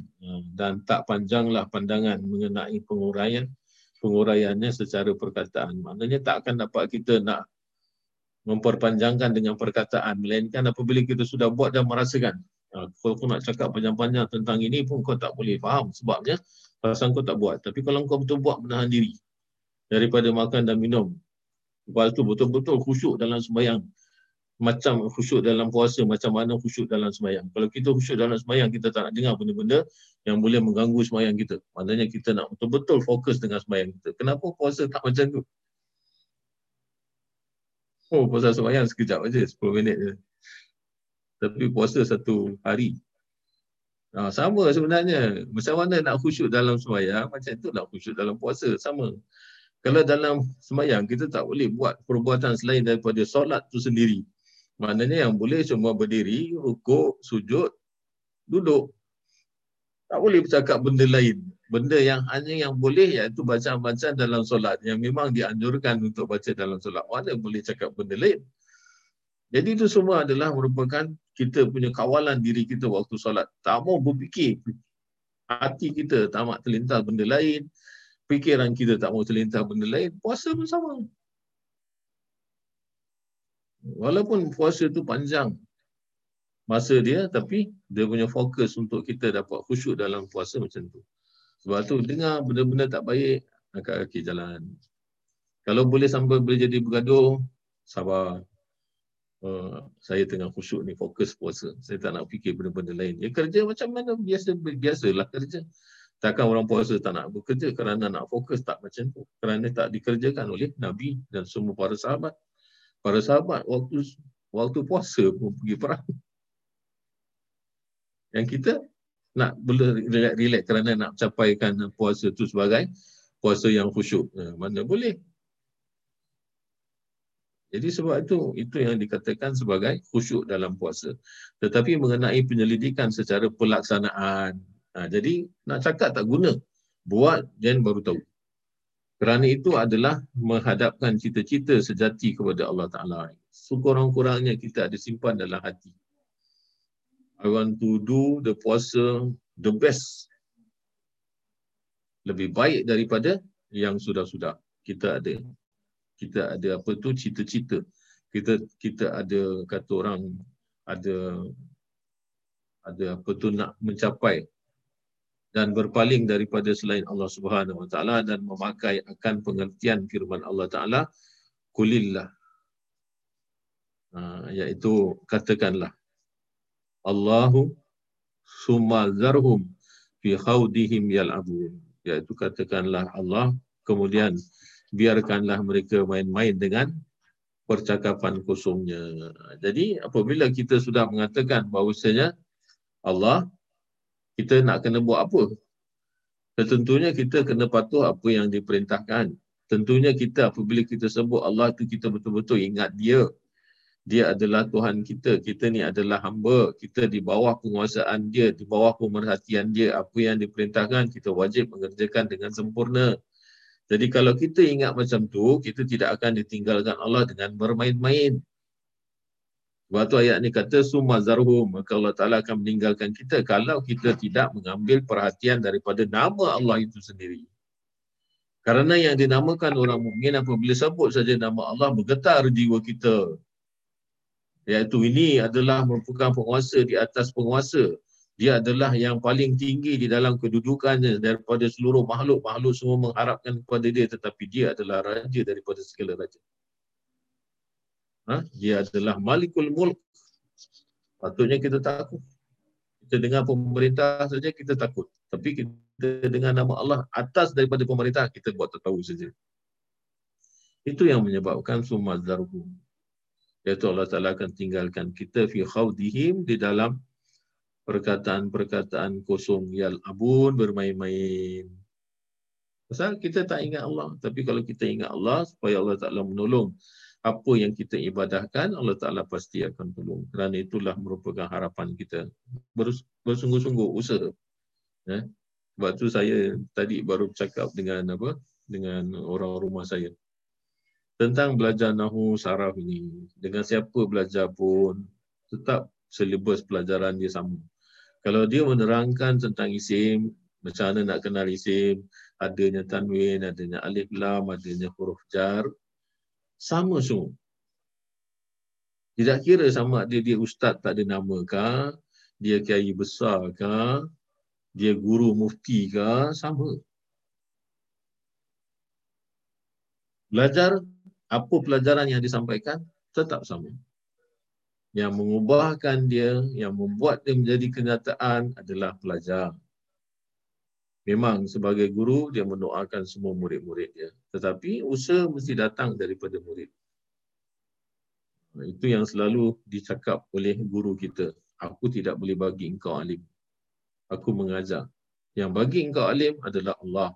dan tak panjanglah pandangan mengenai penguraian penguraiannya secara perkataan. Maknanya tak akan dapat kita nak memperpanjangkan dengan perkataan, melainkan apabila kita sudah buat dan merasakan. Ha, kalau kau nak cakap panjang-panjang tentang ini pun kau tak boleh faham sebabnya perasaan kau tak buat. Tapi kalau kau betul buat, menahan diri daripada makan dan minum, lepas tu betul-betul khusyuk dalam sembahyang, macam khusyuk dalam puasa, macam mana khusyuk dalam sembahyang. Kalau kita khusyuk dalam sembahyang, kita tak nak dengar benda-benda yang boleh mengganggu sembahyang kita. Maknanya kita nak betul-betul fokus dengan sembahyang kita. Kenapa puasa tak macam tu? Oh, puasa semayang sekejap saja, sepuluh minit je. Tapi puasa satu hari. Ha, sama sebenarnya. Macam mana nak khusyuk dalam semayang, macam tu nak khusyuk dalam puasa. Sama. Kalau dalam semayang, kita tak boleh buat perbuatan selain daripada solat tu sendiri. Maknanya yang boleh cuma berdiri, rukuk, sujud, duduk. Tak boleh bercakap benda lain. Benda yang hanya yang boleh iaitu bacaan-bacaan dalam solat, yang memang dianjurkan untuk baca dalam solat. Mana boleh cakap benda lain? Jadi itu semua adalah merupakan kita punya kawalan diri kita waktu solat. Tak mau berfikir. Hati kita tak nak terlintas benda lain. Fikiran kita tak mau terlintas benda lain. Puasa pun sama. Walaupun puasa tu panjang masa dia, tapi dia punya fokus untuk kita dapat khusyuk dalam puasa macam tu. Sebab tu dengar benda-benda tak baik, angkat kaki jalan. Kalau boleh sampai boleh jadi bergaduh, sabar. Uh, saya tengah khusyuk ni, fokus puasa. Saya tak nak fikir benda-benda lain. Ya kerja macam mana, biasa biasalah kerja. Takkan orang puasa tak nak bekerja kerana nak fokus, tak macam tu. Kerana tak dikerjakan oleh Nabi dan semua para sahabat. Para sahabat waktu waktu puasa pun pergi perang. Yang kita nak boleh relax-relax kerana nak capaikan puasa tu sebagai puasa yang khusyuk. Eh, mana boleh. Jadi sebab itu, itu yang dikatakan sebagai khusyuk dalam puasa. Tetapi mengenai penyelidikan secara pelaksanaan. Ha, jadi nak cakap tak guna. Buat dan baru tahu. Kerana itu adalah menghadapkan cita-cita sejati kepada Allah Ta'ala. Sekurang-kurangnya kita ada simpan dalam hati. I want to do the puasa the best. Lebih baik daripada yang sudah-sudah. Kita ada. Kita ada apa tu, cita-cita. Kita kita ada, kata orang, ada ada apa tu nak mencapai. Dan berpaling daripada selain Allah Subhanahu Wa Ta'ala dan memakai akan pengertian firman Allah Ta'ala. Kulillah. Ha, iaitu katakanlah. Allahu summa zarhum fi khawdihim yal'abun. Iaitu katakanlah Allah, kemudian biarkanlah mereka main-main dengan percakapan kosongnya. Jadi apabila kita sudah mengatakan bahawasanya Allah, kita nak kena buat apa? Tentunya kita kena patuh apa yang diperintahkan. Tentunya kita apabila kita sebut Allah tu, kita betul-betul ingat dia. Dia adalah Tuhan kita, kita ni adalah hamba, kita di bawah penguasaan dia, di bawah pemerhatian dia. Apa yang diperintahkan, kita wajib mengerjakan dengan sempurna. Jadi kalau kita ingat macam tu, kita tidak akan ditinggalkan Allah dengan bermain-main. Sebab tu ayat ni kata, summa zarhum, maka Allah Ta'ala akan meninggalkan kita kalau kita tidak mengambil perhatian daripada nama Allah itu sendiri. Karena yang dinamakan orang mukmin, apabila sebut saja nama Allah, bergetar jiwa kita. Iaitu ini adalah merupakan penguasa di atas penguasa. Dia adalah yang paling tinggi di dalam kedudukannya daripada seluruh makhluk. Makhluk semua mengharapkan kepada dia, tetapi dia adalah raja daripada segala raja. Ha? Dia adalah malikul mulk. Patutnya kita takut. Kita dengar pemerintah saja, kita takut. Tapi kita dengar nama Allah atas daripada pemerintah, kita buat tak tahu saja. Itu yang menyebabkan summa zarhum. Iaitu Allah Ta'ala akan tinggalkan kita fi khawdihim, di dalam perkataan-perkataan kosong, yal abun, bermain-main. Pasal kita tak ingat Allah. Tapi kalau kita ingat Allah, supaya Allah Ta'ala menolong apa yang kita ibadahkan, Allah Ta'ala pasti akan tolong. Kerana itulah merupakan harapan kita. Bersungguh-sungguh usaha. Eh? Sebab tu saya tadi baru bercakap dengan apa? Dengan orang rumah saya. Tentang belajar Nahu Saraf ini. Dengan siapa belajar pun, tetap silibus pelajaran dia sama. Kalau dia menerangkan tentang isim, macam mana nak kenal isim, adanya tanwin, adanya alif lam, adanya huruf jar, sama semua. Tidak kira sama ada dia ustaz tak ada nama kah, dia kiai besar kah, dia guru mufti kah, sama. Belajar apa pelajaran yang disampaikan tetap sama. Yang mengubahkan dia, yang membuat dia menjadi kenyataan adalah pelajar. Memang sebagai guru, dia mendoakan semua murid-murid dia. Tetapi usaha mesti datang daripada murid. Itu yang selalu dicakap oleh guru kita. Aku tidak boleh bagi engkau alim. Aku mengajar. Yang bagi engkau alim adalah Allah.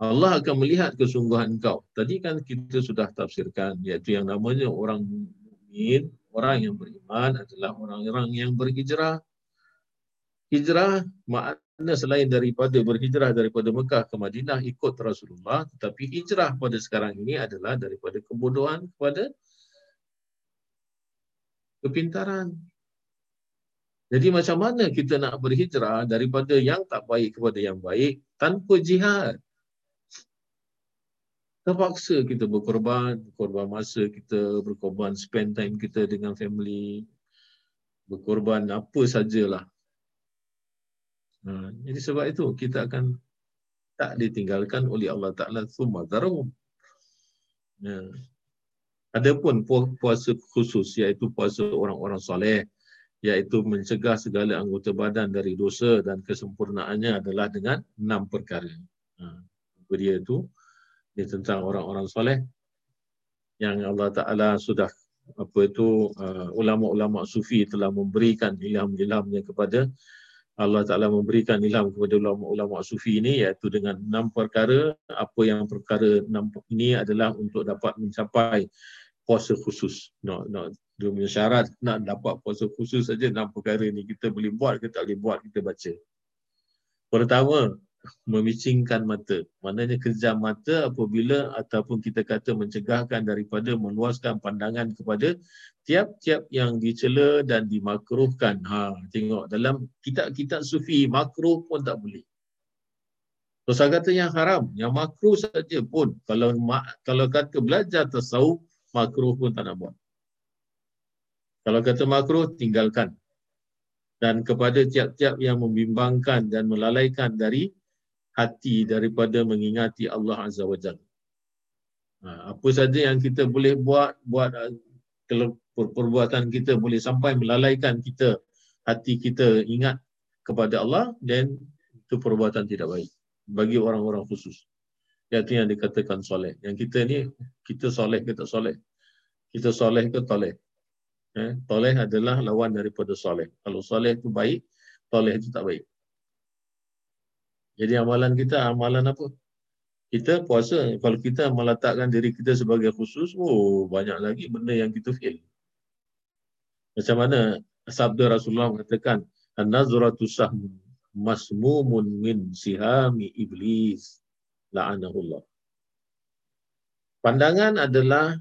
Allah akan melihat kesungguhan engkau. Tadi kan kita sudah tafsirkan, iaitu yang namanya orang mukmin. Orang yang beriman adalah orang-orang yang berhijrah. Hijrah makna selain daripada berhijrah daripada Mekah ke Madinah ikut Rasulullah, tetapi hijrah pada sekarang ini adalah daripada kebodohan kepada kepintaran. Jadi macam mana kita nak berhijrah daripada yang tak baik kepada yang baik tanpa jihad? Terpaksa kita berkorban, berkorban masa kita, berkorban spend time kita dengan family, berkorban apa sajalah. Ha, jadi sebab itu kita akan tak ditinggalkan oleh Allah Ta'ala. Summa darum. Ya. Adapun puasa khusus, iaitu puasa orang-orang soleh, iaitu mencegah segala anggota badan dari dosa dan kesempurnaannya adalah dengan enam perkara. Ha, dia itu dia tentang orang-orang soleh yang Allah Ta'ala sudah apa itu uh, ulama-ulama sufi telah memberikan ilham-ilhamnya kepada Allah Ta'ala memberikan ilham kepada ulama-ulama sufi ini, iaitu dengan enam perkara. Apa yang perkara enam ini adalah untuk dapat mencapai puasa khusus. Nak nak dia punya syarat nak dapat puasa khusus saja enam perkara ni kita boleh buat ke tak boleh buat kita baca. Pertama, memicingkan mata. Maknanya kejam mata apabila ataupun kita kata mencegahkan daripada meluaskan pandangan kepada tiap-tiap yang dicela dan dimakruhkan. Ha, tengok dalam kitab-kitab sufi makruh pun tak boleh. Dosa kata yang haram, yang makruh saja pun kalau kalau kata belajar tasawuf makruh pun tak nak buat. Kalau kata makruh tinggalkan. Dan kepada tiap-tiap yang membimbangkan dan melalaikan dari hati daripada mengingati Allah Azza wa Jalla. Ha, apa saja yang kita boleh buat, buat kalau perbuatan kita boleh sampai melalaikan kita, hati kita ingat kepada Allah, dan itu perbuatan tidak baik bagi orang-orang khusus. Iaitu yang dikatakan soleh. Yang kita ni, kita soleh ke tak soleh? Kita soleh ke toleh? Eh, toleh adalah lawan daripada soleh. Kalau soleh itu baik, toleh itu tak baik. Jadi amalan kita, amalan apa? Kita puasa. Kalau kita meletakkan diri kita sebagai khusus, oh banyak lagi benda yang kita fail. Macam mana sabda Rasulullah mengatakan, an-nazratu sahmun masmumun min sihami iblis la'anahullah. Pandangan adalah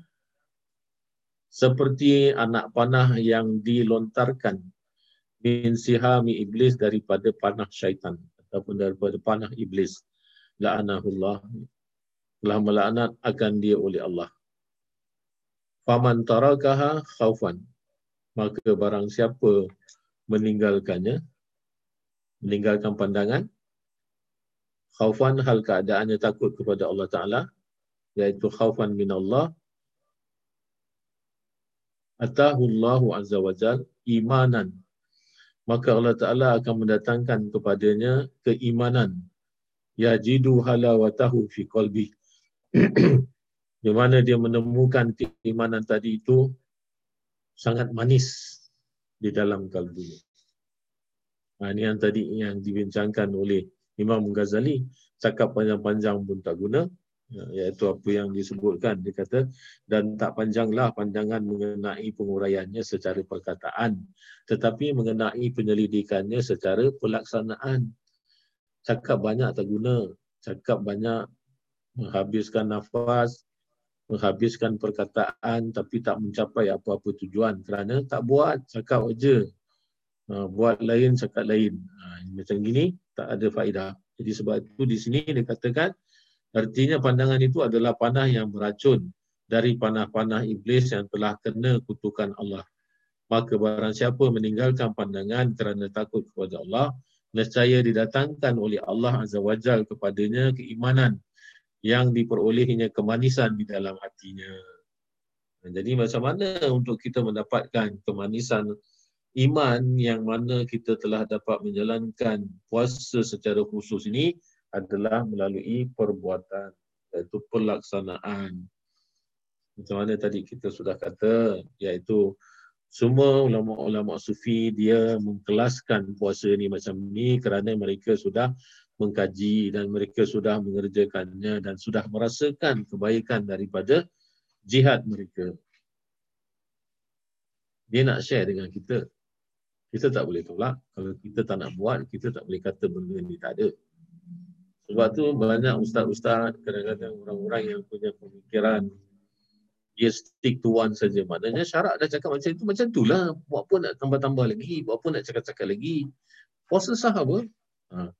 seperti anak panah yang dilontarkan min sihami iblis daripada panah syaitan ataupun daripada panah iblis. La'anahullah, telah melaknat akan dia oleh Allah. Faman tarakaha khaufan, maka barang siapa meninggalkannya, meninggalkan pandangan khaufan hal keadaannya takut kepada Allah Ta'ala, iaitu khaufan min Allah, atahullahu azza wa jal imanan, maka Allah Ta'ala akan mendatangkan kepadanya keimanan, yajidu halawatahu fi qalbi, di mana dia menemukan keimanan tadi itu sangat manis di dalam kalbunya. Nah, ini yang tadi yang dibincangkan oleh Imam Ghazali cakap panjang-panjang pun tak guna, iaitu apa yang disebutkan. Dia kata, dan tak panjanglah pandangan mengenai penguraiannya secara perkataan, tetapi mengenai penyelidikannya secara pelaksanaan. Cakap banyak tak guna, cakap banyak menghabiskan nafas, menghabiskan perkataan tapi tak mencapai apa-apa tujuan kerana tak buat, cakap aja. Buat lain, cakap lain. Macam gini tak ada faedah. Jadi sebab itu di sini dia katakan, artinya pandangan itu adalah panah yang beracun dari panah-panah iblis yang telah kena kutukan Allah. Maka barang siapa meninggalkan pandangan kerana takut kepada Allah, nescaya didatangkan oleh Allah Azza wa Jal kepadanya keimanan yang diperolehnya kemanisan di dalam hatinya. Jadi macam mana untuk kita mendapatkan kemanisan iman yang mana kita telah dapat menjalankan puasa secara khusus ini adalah melalui perbuatan, iaitu pelaksanaan. Macam mana tadi kita sudah kata, iaitu semua ulama-ulama sufi dia mengkelaskan puasa ni macam ni kerana mereka sudah mengkaji dan mereka sudah mengerjakannya dan sudah merasakan kebaikan daripada jihad mereka. Dia nak share dengan kita. Kita tak boleh tolak. Kalau kita tak nak buat, kita tak boleh kata benda ni tak ada. Sebab tu banyak ustaz-ustaz, kadang-kadang orang-orang yang punya pemikiran dia stick to one saja. Maknanya syarak dah cakap macam itu, macam itulah. Buat apa nak tambah-tambah lagi? Buat apa nak cakap-cakap lagi? Puasa sah apa? Ha.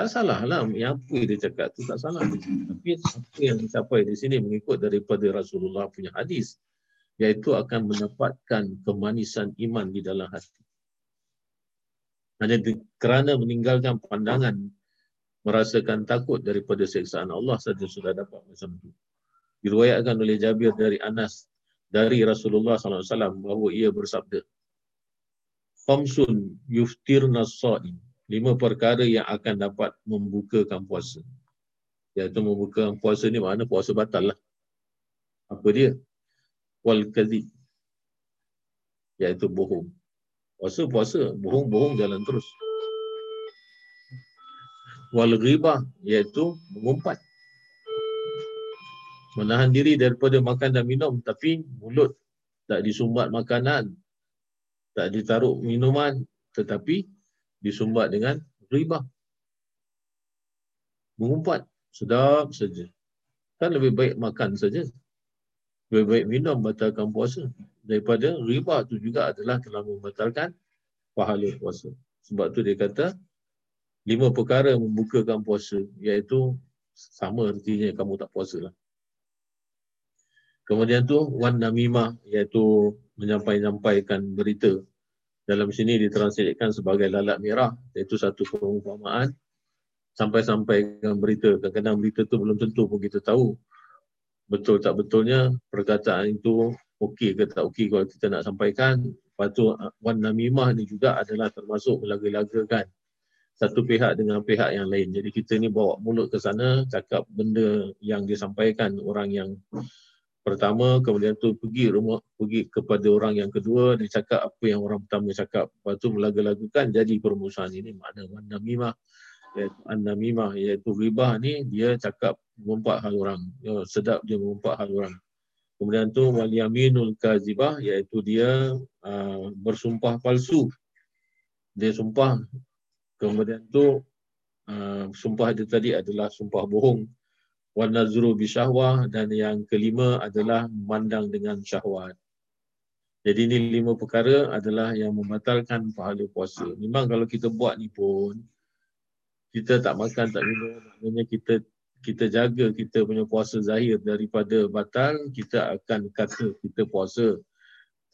Tak salah lah. Yang apa dia cakap tu tak salah. Tapi apa yang dicapai di sini mengikut daripada Rasulullah punya hadis, iaitu akan mendapatkan kemanisan iman di dalam hati. Hanya kerana meninggalkan pandangan, merasakan takut daripada siksaan Allah saja sudah dapat macam itu. Diriwayatkan oleh Jabir dari Anas dari Rasulullah sallallahu alaihi wasallam bahawa ia bersabda, "Khamsun yuftirna as-sha'im." Lima perkara yang akan dapat membukakan puasa. Iaitu membukakan puasa ni makna puasa batal lah. Apa dia? Wal kadhib. Iaitu bohong. Puasa puasa, bohong-bohong jalan terus. Wal ghibah, iaitu mengumpat. Menahan diri daripada makan dan minum, tapi mulut tak disumbat makanan, tak ditaruh minuman, tetapi disumbat dengan riba. Mengumpat, sedap saja. Kan lebih baik makan saja. Lebih baik minum, batalkan puasa. Daripada riba tu juga adalah telah membatalkan pahala puasa. Sebab tu dia kata, lima perkara membukakan puasa, iaitu sama artinya kamu tak puasalah. Kemudian tu wan namimah, iaitu menyampaikan berita. Dalam sini ditranslitkan sebagai lalat merah, iaitu satu perumpamaan sampai-sampai dengan berita. Kadang-kadang berita tu belum tentu pun kita tahu betul tak betulnya perkataan itu okey ke tak okey kalau kita nak sampaikan. Lepas tu wan namimah ni juga adalah termasuk melaga-lagakan satu pihak dengan pihak yang lain. Jadi kita ni bawa mulut ke sana, cakap benda yang disampaikan orang yang pertama, kemudian tu pergi rumah, pergi kepada orang yang kedua, dia cakap apa yang orang pertama cakap. Lepas tu melaga-lagakan jadi permusuhan. Ini makna an-namimah. Iaitu an-namimah, iaitu ribah ni dia cakap mengumpat hal orang. Ya, sedap dia mengumpat hal orang. Kemudian tu wal-yaminul kazibah, iaitu dia uh, bersumpah palsu. Dia sumpah. Kemudian tu uh, sumpah dia tadi adalah sumpah bohong. Wan nazru bi syahwah, dan yang kelima adalah memandang dengan syahwat. Jadi ni lima perkara adalah yang membatalkan pahala puasa. Memang kalau kita buat ni pun kita tak makan tak minum, maknanya kita kita jaga kita punya puasa zahir daripada batal, kita akan kata kita puasa.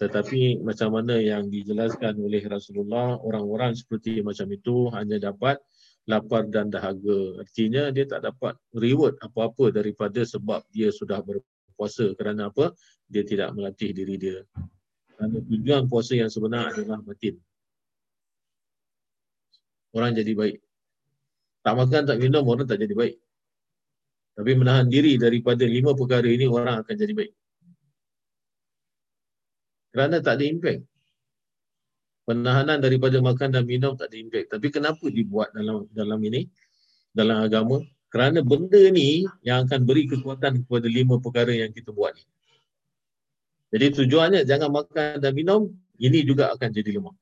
Tetapi macam mana yang dijelaskan oleh Rasulullah, orang-orang seperti macam itu hanya dapat lapar dan dahaga. Artinya dia tak dapat reward apa-apa daripada sebab dia sudah berpuasa. Kerana apa? Dia tidak melatih diri dia. Kerana tujuan puasa yang sebenar adalah batin. Orang jadi baik. Tak makan, tak minum, orang tak jadi baik. Tapi menahan diri daripada lima perkara ini, orang akan jadi baik. Kerana tak ada impact. penahanan daripada makan dan minum tak diimbek. Tapi kenapa dibuat dalam dalam ini, dalam agama? Kerana benda ni yang akan beri kekuatan kepada lima perkara yang kita buat ni. Jadi tujuannya jangan makan dan minum, ini juga akan jadi lemah.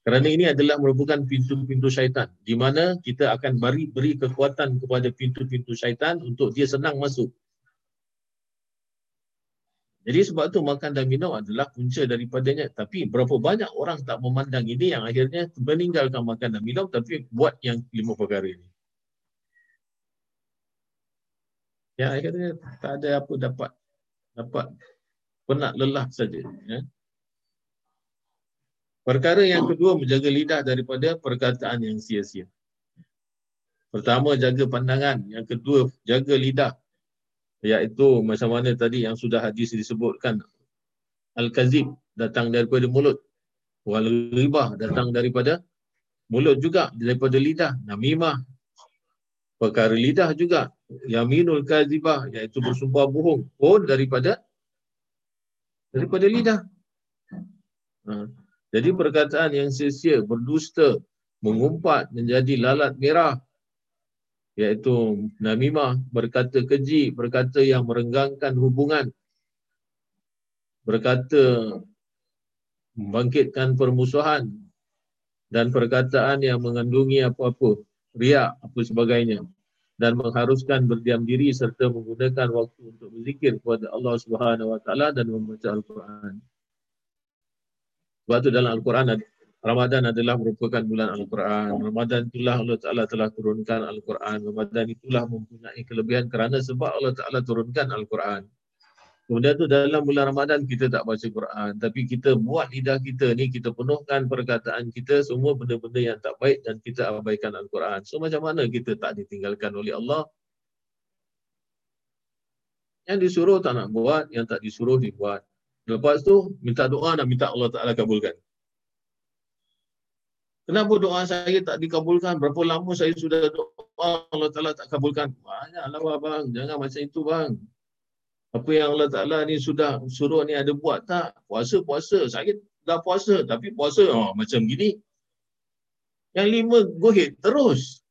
Kerana ini adalah merupakan pintu-pintu syaitan, di mana kita akan beri, beri kekuatan kepada pintu-pintu syaitan untuk dia senang masuk. Jadi sebab tu makan dan minum adalah punca daripadanya. Tapi berapa banyak orang tak memandang ini yang akhirnya meninggalkan makan dan minum tapi buat yang lima perkara ini. Ya, akhirnya tak ada apa dapat dapat penat lelah saja. Ya. Perkara yang kedua, menjaga lidah daripada perkataan yang sia-sia. Pertama, jaga pandangan. Yang kedua, jaga lidah. Iaitu macam mana tadi yang sudah hadis disebutkan. Al-Kazib datang daripada mulut. Wal-Ribah datang daripada mulut juga, daripada lidah. Namimah. Perkara lidah juga. Yaminul kazibah, iaitu bersumpah bohong pun daripada daripada lidah. Ha. Jadi perkataan yang sia-sia, berdusta, mengumpat, menjadi lalat merah, iaitu namimah, berkata keji, berkata yang merenggangkan hubungan, berkata membangkitkan permusuhan, dan perkataan yang mengandungi apa-apa, riak, apa sebagainya, dan mengharuskan berdiam diri serta menggunakan waktu untuk berzikir kepada Allah Subhanahu Wa Taala dan membaca Al-Quran. Sebab itu dalam Al-Quran, Ramadan adalah merupakan bulan Al-Quran. Ramadan itulah Allah Taala telah turunkan Al-Quran. Ramadan itulah mempunyai kelebihan kerana sebab Allah Taala turunkan Al-Quran. Kemudian tu dalam bulan Ramadan kita tak baca Quran, tapi kita buat lidah kita ni, kita penuhkan perkataan kita semua benda-benda yang tak baik dan kita abaikan Al-Quran. So macam mana kita tak ditinggalkan oleh Allah? Yang disuruh tak nak buat, yang tak disuruh dibuat. Lepas tu minta doa, nak minta Allah Taala kabulkan. Kenapa doa saya tak dikabulkan? Berapa lama saya sudah doa, Allah Taala tak kabulkan. Banyaklah bang, jangan macam itu bang. Apa yang Allah Taala ni sudah suruh ni ada buat tak? Puasa-puasa, saya dah puasa tapi puasa oh, macam gini. Yang lima go ahead terus.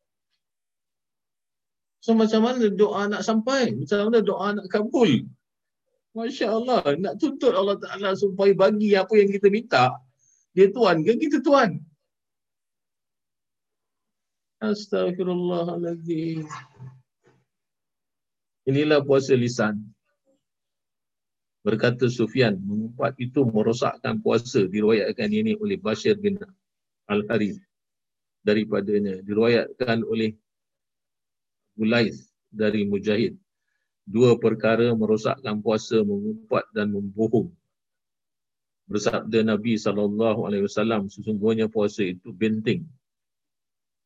So macam mana doa nak sampai? Macam mana doa nak kabul? Masya Allah, nak tuntut Allah Ta'ala supaya bagi apa yang kita minta. Dia tuan ke kita tuan? Astaghfirullahaladzim. Inilah puasa lisan. Berkata Sufyan, mengumpat itu merosakkan puasa. Diriwayatkan ini oleh Bashir bin Al-Harith daripadanya. Diriwayatkan oleh Bulaith dari Mujahid. Dua perkara merosakkan puasa, mengumpat dan membohong. Bersabda Nabi sallallahu alaihi wasallam, sesungguhnya puasa itu benteng.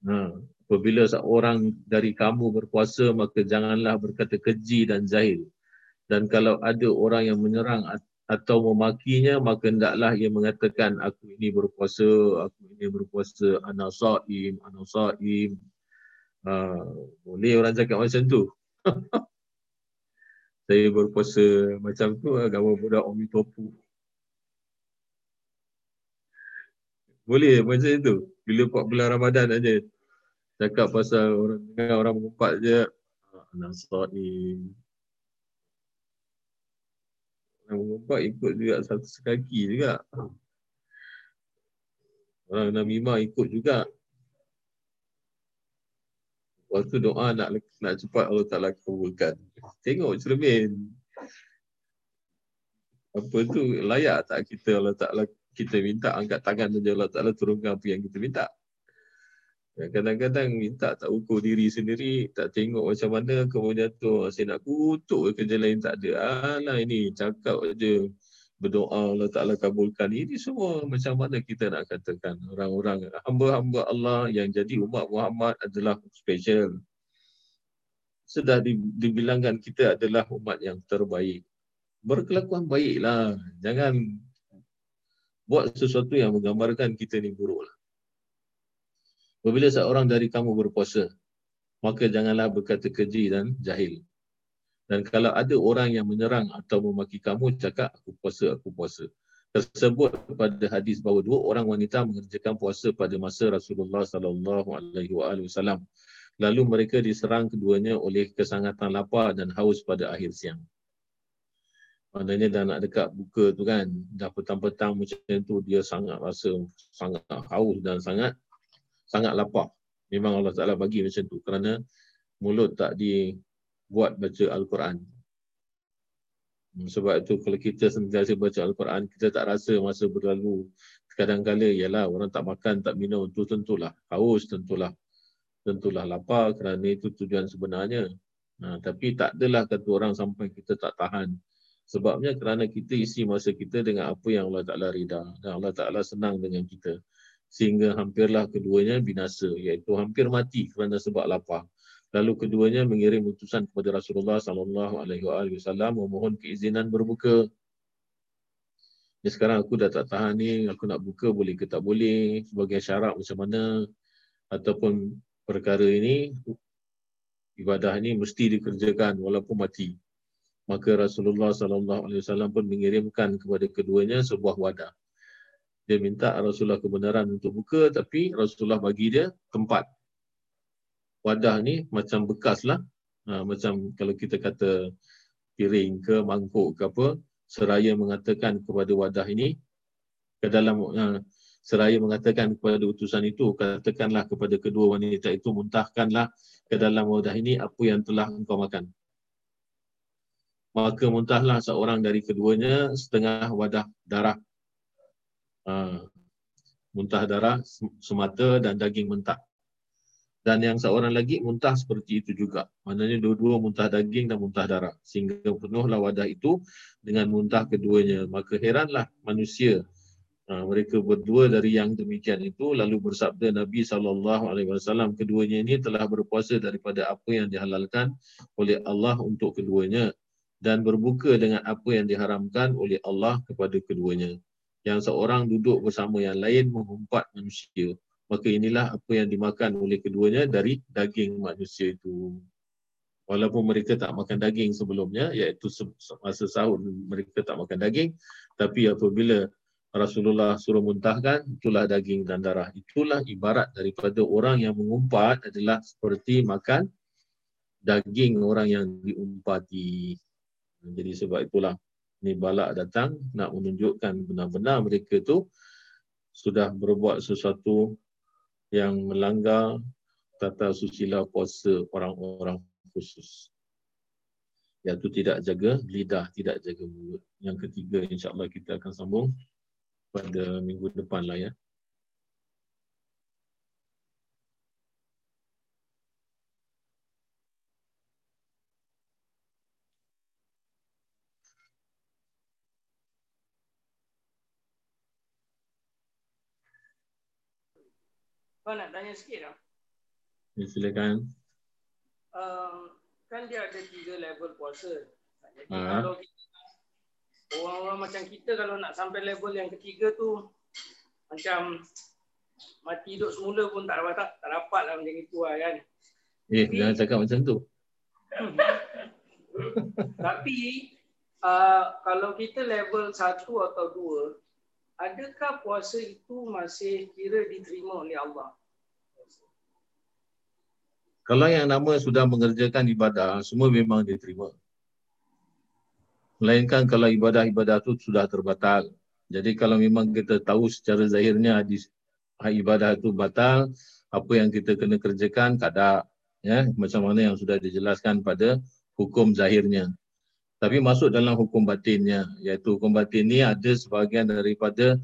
Ha, apabila seorang dari kamu berpuasa, maka janganlah berkata keji dan jahil. Dan kalau ada orang yang menyerang atau memakinya, maka hendaklah ia mengatakan, aku ini berpuasa, aku ini berpuasa, ana saim, ana saim. Ha, boleh orang cakap macam tu. Saya berpuasa macam tu, agama budak Omi Topu. Boleh macam itu. Bila empat belas Ramadan aja cakap pasal orang dengan orang mengumpat je. Nasaim. Orang mengumpat ikut juga satu sekaki juga. Orang namimah ikut juga. Lepas tu doa nak, nak cepat Allah Ta'ala kabulkan. Tengok cermin. Apa tu, layak tak kita Allah Ta'ala, kita minta angkat tangan saja Allah Ta'ala turunkan apa yang kita minta. Kadang-kadang minta tak ukur diri sendiri, tak tengok macam mana, kemudian tu saya nak kutuk kerja lain tak ada. Alah ini cakap je berdoa Allah Ta'ala kabulkan. Ini semua macam mana kita nak katakan. Orang-orang, hamba-hamba Allah yang jadi umat Muhammad adalah special. Sudah dibilangkan kita adalah umat yang terbaik. Berkelakuan baiklah. Jangan buat sesuatu yang menggambarkan kita ni buruklah. Apabila seorang dari kamu berpuasa, maka janganlah berkata keji dan jahil. Dan kalau ada orang yang menyerang atau memaki kamu, cakap aku puasa, aku puasa. tersebut pada hadis bahawa dua orang wanita mengerjakan puasa pada masa Rasulullah sallallahu alaihi wasallam. Lalu mereka diserang keduanya oleh kesangatan lapar dan haus pada akhir siang. Maknanya dah nak dekat buka tu kan, dah petang-petang macam tu dia sangat rasa sangat haus dan sangat sangat lapar. Memang Allah Taala bagi macam tu kerana mulut tak dibuat baca Al-Quran. Sebab itu kalau kita sentiasa baca Al-Quran, kita tak rasa masa berlalu. Kadang-kadang ialah orang tak makan, tak minum, itu tentulah haus, tentulah tentulah lapar kerana itu tujuan sebenarnya. Ha, tapi tak adalah kata orang sampai kita tak tahan. Sebabnya kerana kita isi masa kita dengan apa yang Allah Ta'ala rida dan Allah Ta'ala senang dengan kita. Sehingga hampirlah keduanya binasa, iaitu hampir mati kerana sebab lapar. Lalu keduanya mengirim utusan kepada Rasulullah sallallahu alaihi wasallam memohon keizinan berbuka. Ni sekarang aku dah tak tahan ni, aku nak buka boleh ke tak boleh, sebagai syarat macam mana, ataupun perkara ini ibadah ini mesti dikerjakan walaupun mati. Maka Rasulullah sallallahu alaihi wasallam pun mengirimkan kepada keduanya sebuah wadah. Dia minta Rasulullah kebenaran untuk buka, tapi Rasulullah bagi dia tempat. Wadah ni macam bekas lah. Ha, macam kalau kita kata piring ke mangkuk ke apa. Seraya mengatakan kepada wadah ini. Ke dalam, ha, seraya mengatakan kepada utusan itu. Katakanlah kepada kedua wanita itu. Muntahkanlah ke dalam wadah ini apa yang telah engkau makan. Maka muntahlah seorang dari keduanya setengah wadah darah. Ha, muntah darah semata dan daging mentah. Dan yang seorang lagi muntah seperti itu juga. Maknanya dua-dua muntah daging dan muntah darah. Sehingga penuhlah wadah itu dengan muntah keduanya. Maka heranlah manusia. Ha, mereka berdua dari yang demikian itu. Lalu bersabda Nabi sallallahu alaihi wasallam, keduanya ini telah berpuasa daripada apa yang dihalalkan oleh Allah untuk keduanya. Dan berbuka dengan apa yang diharamkan oleh Allah kepada keduanya. Yang seorang duduk bersama yang lain mengumpat manusia. Maka inilah apa yang dimakan oleh keduanya dari daging manusia itu. Walaupun mereka tak makan daging sebelumnya, iaitu masa sahur mereka tak makan daging. Tapi apabila Rasulullah suruh muntahkan, itulah daging dan darah. Itulah ibarat daripada orang yang mengumpat adalah seperti makan daging orang yang diumpati. Jadi sebab itulah ni balak datang nak menunjukkan benar-benar mereka tu sudah berbuat sesuatu yang melanggar tata susila puasa orang-orang khusus. Iaitu tidak jaga lidah, tidak jaga mulut. Yang ketiga insya-Allah kita akan sambung pada minggu depan lah ya. Kau nak tanya sikit tau? Ya, silakan. Uh, kan dia ada tiga level puasa. Jadi uh-huh. kalau kita, orang-orang macam kita kalau nak sampai level yang ketiga tu, macam mati hidup semula pun tak dapat, tak dapat lah macam itu lah kan. Eh, tapi, jangan cakap macam tu. Tapi, uh, kalau kita level satu atau dua, adakah puasa itu masih kira diterima oleh Allah? Kalau yang nama sudah mengerjakan ibadah, semua memang diterima. Melainkan kalau ibadah-ibadah itu sudah terbatal. Jadi kalau memang kita tahu secara zahirnya ibadah itu batal, apa yang kita kena kerjakan, kada, ya, macam mana yang sudah dijelaskan pada hukum zahirnya. Tapi masuk dalam hukum batinnya, iaitu hukum batin ni ada sebahagian daripada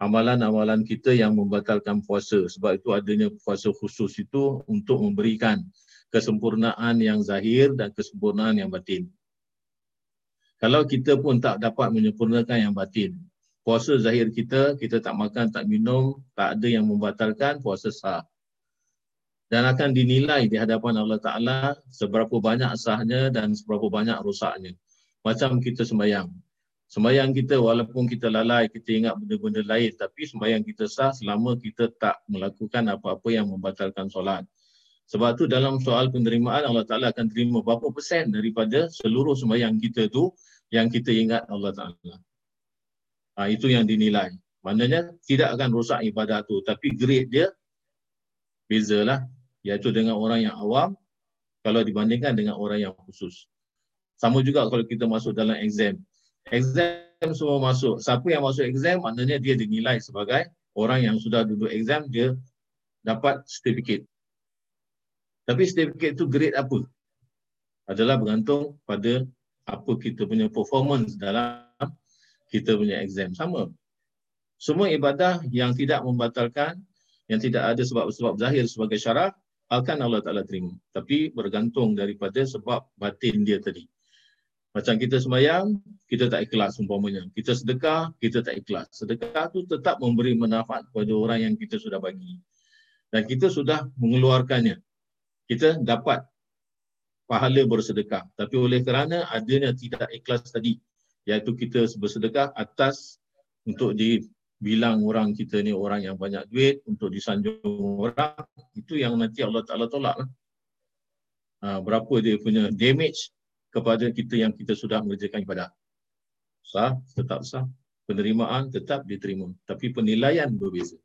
amalan-amalan kita yang membatalkan puasa. Sebab itu adanya puasa khusus itu untuk memberikan kesempurnaan yang zahir dan kesempurnaan yang batin. Kalau kita pun tak dapat menyempurnakan yang batin, puasa zahir kita, kita tak makan, tak minum, tak ada yang membatalkan, puasa sah. Dan akan dinilai di hadapan Allah Ta'ala seberapa banyak sahnya dan seberapa banyak rusaknya. Macam kita sembahyang. Sembahyang kita walaupun kita lalai, kita ingat benda-benda lain. Tapi sembahyang kita sah selama kita tak melakukan apa-apa yang membatalkan solat. Sebab tu dalam soal penerimaan Allah Ta'ala akan terima berapa persen daripada seluruh sembahyang kita tu yang kita ingat Allah Ta'ala. Ha, itu yang dinilai. Maknanya tidak akan rosak ibadah tu, tapi grade dia bezalah, iaitu dengan orang yang awam kalau dibandingkan dengan orang yang khusus. Sama juga kalau kita masuk dalam exam. Exam semua masuk. Siapa yang masuk exam, maknanya dia dinilai sebagai orang yang sudah duduk exam, dia dapat certificate. Tapi certificate tu grade apa? Adalah bergantung pada apa kita punya performance dalam kita punya exam. Sama. Semua ibadah yang tidak membatalkan, yang tidak ada sebab-sebab zahir sebagai syarat, akan Allah Ta'ala terima. Tapi bergantung daripada sebab batin dia tadi. Macam kita sembahyang, kita tak ikhlas umpamanya. Kita sedekah, kita tak ikhlas. Sedekah tu tetap memberi manfaat kepada orang yang kita sudah bagi. Dan kita sudah mengeluarkannya. Kita dapat pahala bersedekah. Tapi oleh kerana adanya tidak ikhlas tadi, iaitu kita bersedekah atas untuk dibilang orang kita ni orang yang banyak duit, untuk disanjung orang, itu yang nanti Allah Ta'ala tolak. Ha, berapa dia punya damage kepada kita yang kita sudah mengerjakan ibadah. Sah, tetap sah. Penerimaan tetap diterima. Tapi penilaian berbeza.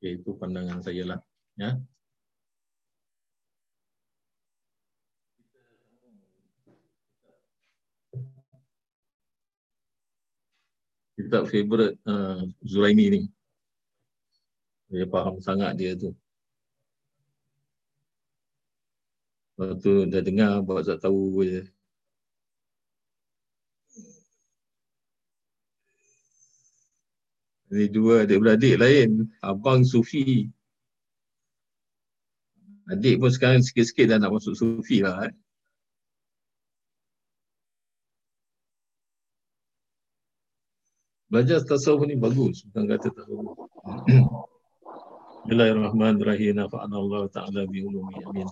Okay, itu pandangan saya lah. Ya. Kitab favorite uh, Zuraini ni. Saya faham sangat dia tu. Lepas tu dah dengar, buat tak tahu je. Ini dua adik-beradik lain. Abang Sufi. Adik pun sekarang sikit-sikit dah nak masuk Sufi lah. Eh. Belajar tasawuf ni bagus. Bukan kata tasawuf. Bismillahirrahmanirrahim. Nafa'ana Allah Ta'ala bi'ulumi. Amin.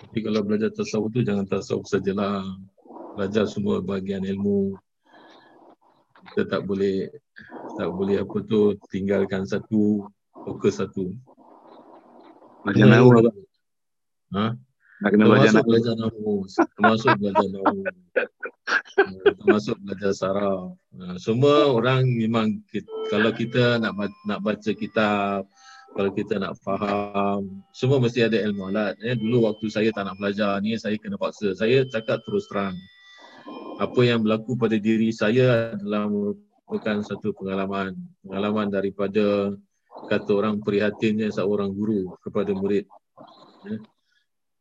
Tapi kalau belajar tasawuf tu, jangan tasawuf sajalah. Belajar semua bahagian ilmu. Kita tak boleh... tak boleh apa tu, tinggalkan satu, fokus satu. Belajar nahu. Ha? Nak kena termasuk belajar nahu. Termasuk belajar nahu. Termasuk belajar saraf. Semua orang memang, kalau kita nak nak baca kitab, kalau kita nak faham, semua mesti ada ilmu alat. Eh, dulu waktu saya tak nak belajar ni, saya kena paksa. Saya cakap terus terang. Apa yang berlaku pada diri saya adalah bukan satu pengalaman. Pengalaman daripada kata orang prihatinnya seorang guru kepada murid. Ya.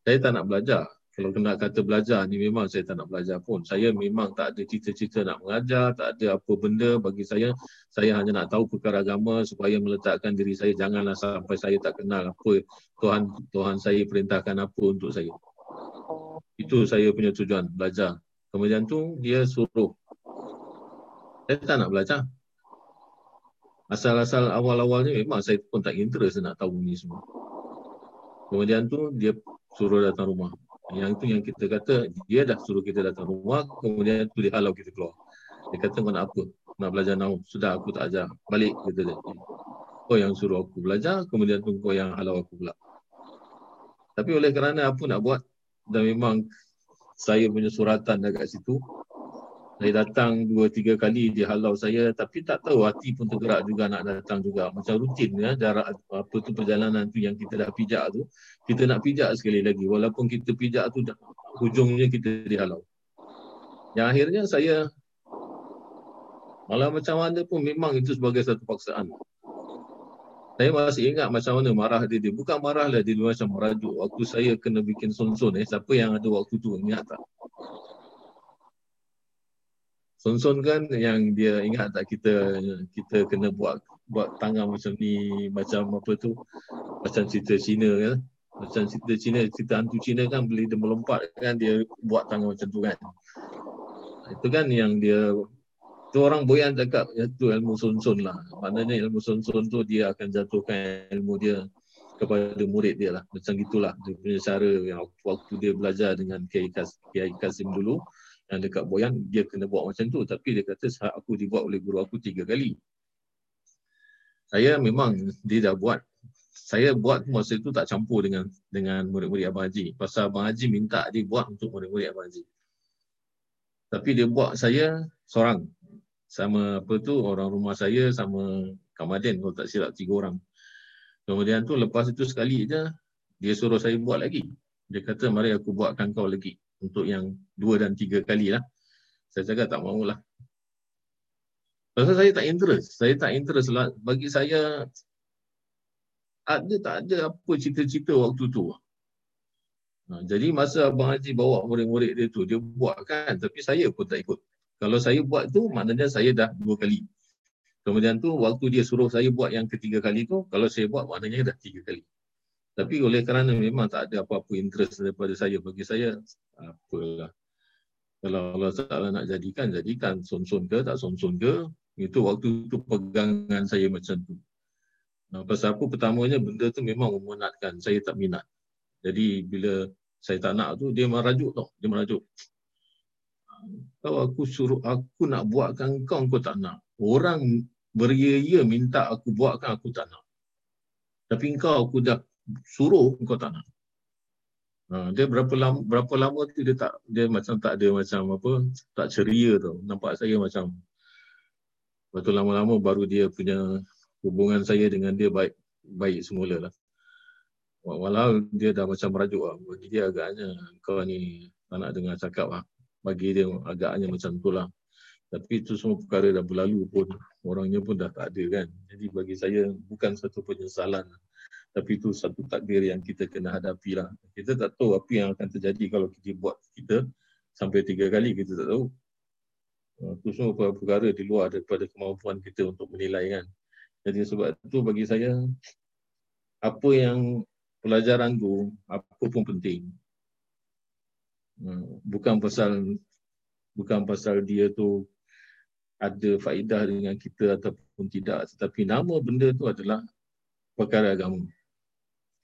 Saya tak nak belajar. Kalau nak kata belajar ni, memang saya tak nak belajar pun. Saya memang tak ada cita-cita nak mengajar, tak ada apa benda bagi saya. Saya hanya nak tahu perkara agama supaya meletakkan diri saya. Janganlah sampai saya tak kenal apa Tuhan Tuhan saya perintahkan apa untuk saya. Itu saya punya tujuan, belajar. Kemudian tu dia suruh. Saya tak nak belajar. Asal-asal awal-awal ni memang saya pun tak interest nak tahu ni semua. Kemudian tu dia suruh datang rumah. Yang tu yang kita kata, dia dah suruh kita datang rumah, kemudian tu dia halau kita keluar. Dia kata, kau nak apa? Nak belajar nahu. Sudah, aku tak ajar. Balik, kata dia. Kau yang suruh aku belajar, kemudian tu kau yang halau aku pula. Tapi oleh kerana apa nak buat, dan memang saya punya suratan dah kat situ, saya datang dua, tiga kali dia halau saya, tapi tak tahu hati pun tergerak juga nak datang juga. Macam rutin ya, jarak apa tu perjalanan tu yang kita dah pijak tu, kita nak pijak sekali lagi. Walaupun kita pijak tu, hujungnya kita dihalau. Yang akhirnya saya, malah macam mana pun memang itu sebagai satu paksaan. Saya masih ingat macam mana marah dia. dia. Bukan marahlah dia, dia macam merajuk. Waktu saya kena bikin sonson eh, siapa yang ada waktu tu, ingat tak? Sonson kan yang dia ingat tak, kita kita kena buat buat tangan macam ni, macam apa tu, macam cerita Cina kan. Macam cerita Cina, cerita hantu Cina kan, bila dia melompat kan, dia buat tangan macam tu kan. Itu kan yang dia, tu orang Boyan cakap, itu ilmu sonson lah. Maknanya ilmu sonson tu dia akan jatuhkan ilmu dia kepada murid dia lah. Macam gitulah dia punya cara yang waktu dia belajar dengan Kiai Kasim, Kiai Kasim dulu. Dan dekat Boyan, dia kena buat macam tu. Tapi dia kata, sahab aku dibuat oleh guru aku tiga kali. Saya memang, dia dah buat. Saya buat masa itu tak campur dengan dengan murid-murid Abang Haji. Pasal Abang Haji minta dia buat untuk murid-murid Abang Haji. Tapi dia buat saya seorang. Sama apa tu, orang rumah saya sama Kamadin, kalau tak silap tiga orang. Kemudian tu lepas itu sekali je, dia suruh saya buat lagi. Dia kata, mari aku buatkan kau lagi. Untuk yang dua dan tiga kali lah. Saya cakap tak maulah. Pasal saya tak interest. Saya tak interest lah. Bagi saya, ada tak ada apa cita-cita waktu tu. Ha, jadi masa Abang Haji bawa murid-murid dia tu, dia buat kan. Tapi saya pun tak ikut. Kalau saya buat tu, maknanya saya dah dua kali. Kemudian tu, waktu dia suruh saya buat yang ketiga kali tu, kalau saya buat, maknanya dah tiga kali. Tapi oleh kerana memang tak ada apa-apa interest daripada saya. Bagi saya, apalah. Kalau Allah Ta'ala nak jadikan, jadikan. Sonson ke, tak sonson ke. Itu waktu tu pegangan saya macam tu. Nah, pasal apa? Pertamanya, benda tu memang memenatkan. Saya tak minat. Jadi, bila saya tak nak tu, dia merajuk tau. Dia merajuk. Kalau aku suruh, aku nak buatkan kau, kau tak nak. Orang beria-ia minta aku buatkan, aku tak nak. Tapi kau, aku dah suruh kau tak nak. Ha, dia berapa lama berapa lama tu dia tak dia macam tak ada macam apa tak ceria tau. Nampak saya macam waktu lama-lama baru dia punya hubungan saya dengan dia baik baik semula lah. Walau dia dah macam merajuk lah. Bagi dia agaknya kau ni tak nak dengar cakap lah. Bagi dia agaknya macam tu lah. Tapi itu semua perkara dah berlalu pun, orangnya pun dah tak ada kan. Jadi bagi saya bukan satu penyesalan. Tapi itu satu takdir yang kita kena hadapi lah. Kita tak tahu apa yang akan terjadi kalau kita buat kita sampai tiga kali, kita tak tahu. Itu semua perkara di luar daripada kemampuan kita untuk menilai kan. Jadi sebab itu bagi saya, apa yang pelajaran tu, apa pun penting. Bukan pasal bukan pasal dia tu ada faedah dengan kita ataupun tidak. Tetapi nama benda tu adalah perkara agama.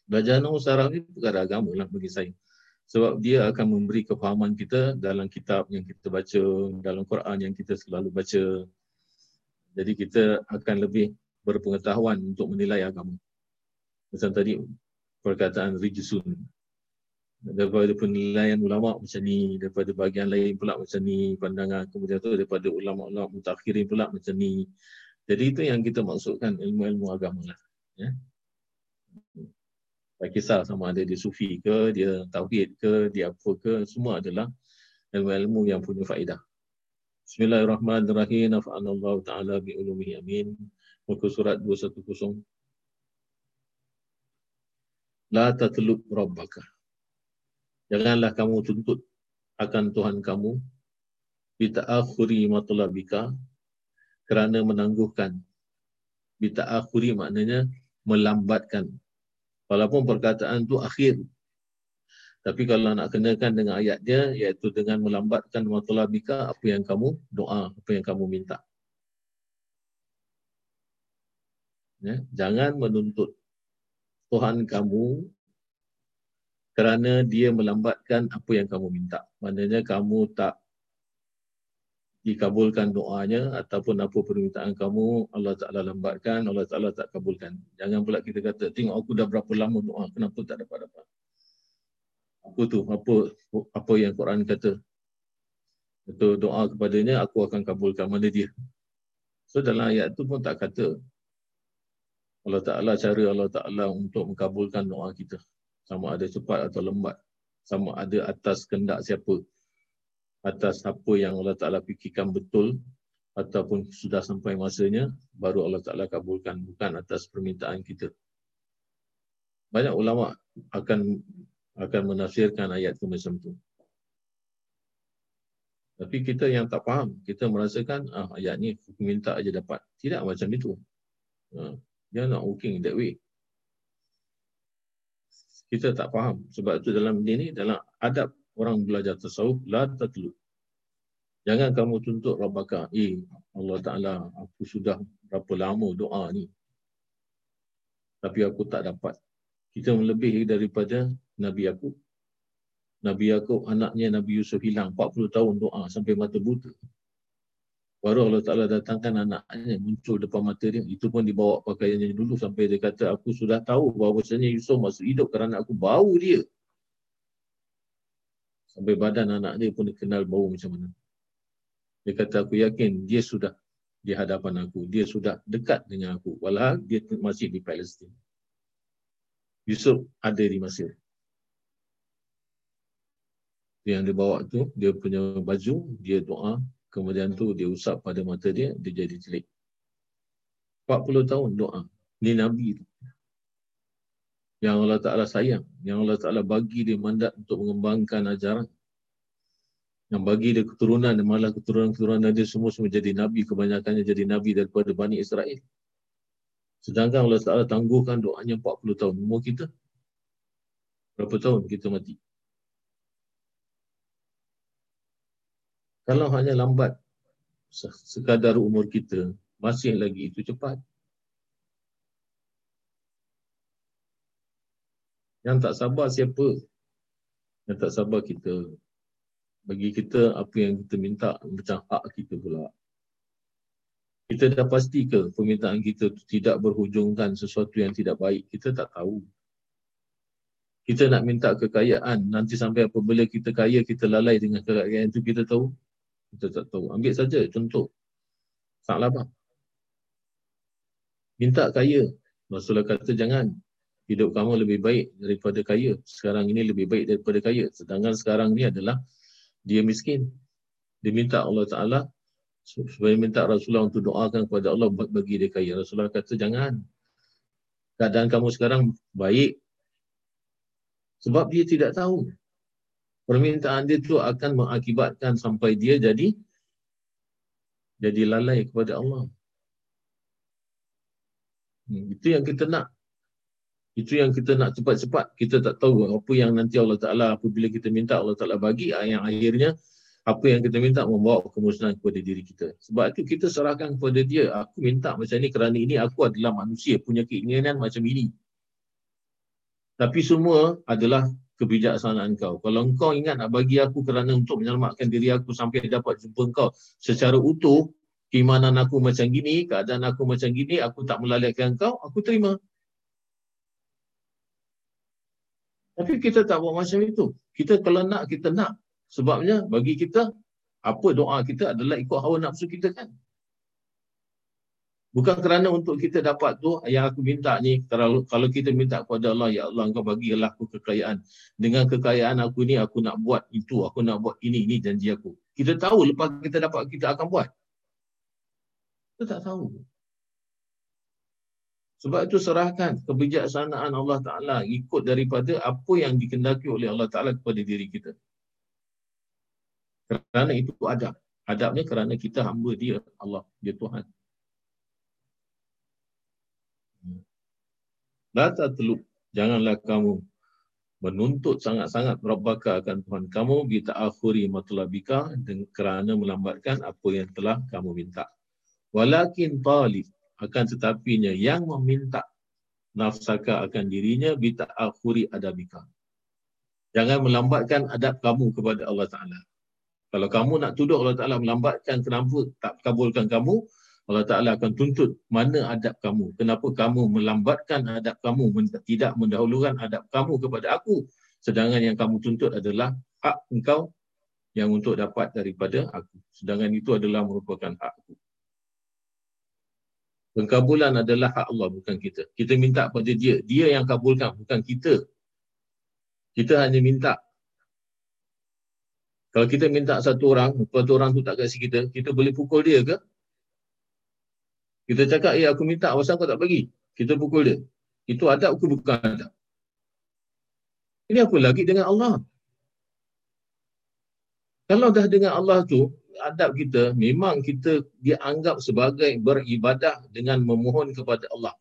Belajar ilmu Syarawi perkara agama lah bagi saya. Sebab dia akan memberi kefahaman kita dalam kitab yang kita baca, dalam Quran yang kita selalu baca. Jadi kita akan lebih berpengetahuan untuk menilai agama. Macam tadi perkataan Rijisun. Daripada penilaian ulama' macam ni, daripada bahagian lain pula macam ni, pandangan kemudian tu daripada ulama'-ulama' mutakhirin pula macam ni. Jadi itu yang kita maksudkan ilmu-ilmu agama lah. Ya. Tak kisah sama ada dia sufi ke, dia tauhid ke, dia apa ke, semua adalah ilmu-ilmu yang punya faedah. Bismillahirrahmanirrahim. Nafa'anallahu ta'ala bi'ulumihi amin. Muka surat dua ratus sepuluh. La tatlub rabbaka. Janganlah kamu tuntut akan Tuhan kamu bita'akhuri matlabika, kerana menangguhkan. Bita'akhuri maknanya melambatkan. Walaupun perkataan tu akhir, tapi kalau nak kenakan dengan ayat dia, iaitu dengan melambatkan matlabika, apa yang kamu doa, apa yang kamu minta. Ya? Jangan menuntut Tuhan kamu kerana dia melambatkan apa yang kamu minta. Maknanya kamu tak dikabulkan doanya ataupun apa permintaan kamu, Allah Ta'ala lambatkan, Allah Ta'ala tak kabulkan. Jangan pula kita kata, tengok aku dah berapa lama doa, kenapa tak dapat-dapat. Apa tu? Apa apa yang Quran kata? Itu doa kepadanya, aku akan kabulkan. Mana dia? So dalam ayat tu pun tak kata Allah Ta'ala, cara Allah Ta'ala untuk mengkabulkan doa kita. Sama ada cepat atau lambat. Sama ada atas kehendak siapa. Atas apa yang Allah Ta'ala fikirkan betul. Ataupun sudah sampai masanya. Baru Allah Ta'ala kabulkan. Bukan atas permintaan kita. Banyak ulama' akan akan menafsirkan ayat tu macam tu. Tapi kita yang tak faham. Kita merasakan ah, ayat ni minta aja dapat. Tidak macam itu. Dia not working that way. Kita tak faham. Sebab itu dalam benda ni, dalam adab orang belajar tasawuf, la tatlub. Jangan kamu tuntut Rabbaka. Eh, Allah Ta'ala, aku sudah berapa lama doa ni. Tapi aku tak dapat. Kita melebihi daripada Nabi Yakub. Nabi Yakub, anaknya Nabi Yusuf hilang. empat puluh tahun doa sampai mata buta. Baru Allah Ta'ala datangkan anaknya, muncul depan mata dia. Itu pun dibawa pakaiannya dulu sampai dia kata, aku sudah tahu bahawasanya Yusuf masuk hidup kerana aku bau dia. Sampai badan anak dia pun dikenal bau macam mana. Dia kata, aku yakin dia sudah di hadapan aku. Dia sudah dekat dengan aku. Walhal dia masih di Palestin. Yusuf ada di Mesir. Yang dia bawa tu, dia punya baju, dia doa. Kemudian tu dia usap pada mata dia, dia jadi celik. empat puluh tahun doa. Ni Nabi tu. Yang Allah Ta'ala sayang. Yang Allah Ta'ala bagi dia mandat untuk mengembangkan ajaran. Yang bagi dia keturunan, malah keturunan-keturunan dia semua-semua jadi Nabi. Kebanyakannya jadi Nabi daripada Bani Israel. Sedangkan Allah Ta'ala tangguhkan doanya empat puluh tahun. Umur kita, berapa tahun kita mati? Kalau hanya lambat sekadar umur kita, masih lagi itu cepat. Yang tak sabar siapa? Yang tak sabar kita. Bagi kita, apa yang kita minta macam hak kita pula. Kita dah pasti ke permintaan kita tidak berhujungkan sesuatu yang tidak baik? Kita tak tahu. Kita nak minta kekayaan, nanti sampai apabila kita kaya, kita lalai dengan kekayaan itu, kita tahu? Kita tak tahu. Ambil saja contoh. Sa'labah. Minta kaya. Rasulullah kata jangan. Hidup kamu lebih baik daripada kaya. Sekarang ini lebih baik daripada kaya. Sedangkan sekarang ni adalah dia miskin. Dia minta Allah Ta'ala. Supaya minta Rasulullah untuk doakan kepada Allah bagi dia kaya. Rasulullah kata jangan. Keadaan kamu sekarang baik. Sebab dia tidak tahu. Permintaan dia tu akan mengakibatkan sampai dia jadi jadi lalai kepada Allah. Hmm, itu yang kita nak. Itu yang kita nak cepat-cepat. Kita tak tahu apa yang nanti Allah Ta'ala, apabila kita minta Allah Ta'ala bagi, yang akhirnya apa yang kita minta membawa kemusnahan kepada diri kita. Sebab itu kita serahkan kepada dia. Aku minta macam ni kerana ini aku adalah manusia, punya keinginan macam ini. Tapi semua adalah kebijaksanaan kau. Kalau engkau ingat nak bagi aku kerana untuk menyelamatkan diri aku sampai dapat jumpa engkau secara utuh, keimanan aku macam gini, keadaan aku macam gini, aku tak melalaikan engkau, aku terima. Tapi kita tak buat macam itu. Kita kalau nak, kita nak. Sebabnya bagi kita, apa doa kita adalah ikut hawa nafsu kita kan. Bukan kerana untuk kita dapat tu, yang aku minta ni, terlalu, kalau kita minta kepada Allah, ya Allah, engkau bagilah aku kekayaan. Dengan kekayaan aku ni, aku nak buat itu, aku nak buat ini, ini janji aku. Kita tahu lepas kita dapat, kita akan buat. Kita tak tahu. Sebab itu serahkan kebijaksanaan Allah Ta'ala, ikut daripada apa yang dikendaki oleh Allah Ta'ala kepada diri kita. Kerana itu adab. Adabnya kerana kita hamba dia, Allah, dia Tuhan. La tatlub, janganlah kamu menuntut sangat-sangat Rabbaka akan Tuhan kamu bita'akhuri matlabika, dan kerana melambatkan apa yang telah kamu minta. Walakin talib, akan tetapinya yang meminta nafsaka akan dirinya bita'akhuri adabika. Jangan melambatkan adab kamu kepada Allah Ta'ala. Kalau kamu nak tuduh Allah Ta'ala melambatkan, kenapa tak kabulkan kamu, Allah Ta'ala akan tuntut mana adab kamu. Kenapa kamu melambatkan adab kamu, tidak mendahulukan adab kamu kepada aku. Sedangkan yang kamu tuntut adalah hak engkau yang untuk dapat daripada aku. Sedangkan itu adalah merupakan hak aku. Pengkabulan adalah hak Allah, bukan kita. Kita minta pada dia. Dia yang kabulkan, bukan kita. Kita hanya minta. Kalau kita minta satu orang, satu orang tu tak kasi kita, kita boleh pukul dia ke? Kita cakap, eh aku minta, kenapa kau tak bagi? Kita pukul dia. Itu adab ke bukan adab? Ini apa lagi dengan Allah? Kalau dah dengan Allah tu, adab kita memang kita dianggap sebagai beribadah dengan memohon kepada Allah.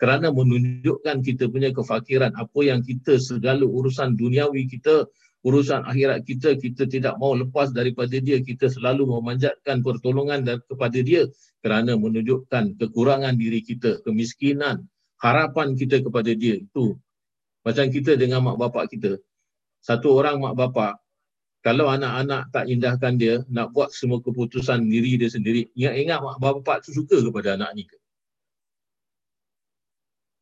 Kerana menunjukkan kita punya kefakiran. Apa yang kita segala urusan duniawi kita, urusan akhirat kita, kita tidak mau lepas daripada dia. Kita selalu memanjatkan pertolongan dan kepada dia. Kerana menunjukkan kekurangan diri kita, kemiskinan, harapan kita kepada dia. Itu macam kita dengan mak bapak kita. Satu orang mak bapak, kalau anak-anak tak indahkan dia, nak buat semua keputusan diri dia sendiri, ingat-ingat mak bapak tu suka kepada anak ni ke?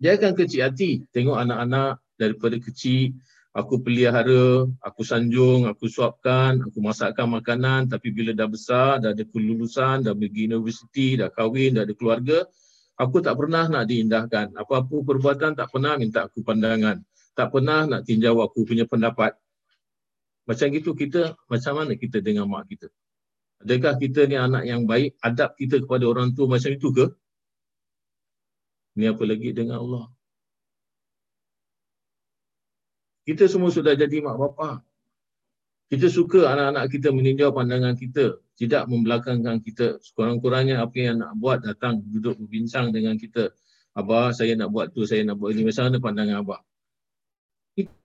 Dia akan kecil hati tengok anak-anak daripada kecil Aku pelihara, aku sanjung, aku suapkan, aku masakkan makanan. Tapi bila dah besar, dah ada kelulusan, dah pergi universiti, dah kahwin, dah ada keluarga, aku tak pernah nak diindahkan. Apa-apa perbuatan tak pernah minta aku pandangan. Tak pernah nak tinjau aku punya pendapat. Macam gitu kita, macam mana kita dengan mak kita? Adakah kita ni anak yang baik? Adab kita kepada orang tua macam itu ke? Ini apa lagi dengan Allah? Kita semua sudah jadi mak bapa. Kita suka anak-anak kita meninjau pandangan kita. Tidak membelakangkan kita. Sekurang-kurangnya apa yang nak buat, datang duduk berbincang dengan kita. Abah, saya nak buat tu, saya nak buat ini. Macam mana pandangan abah?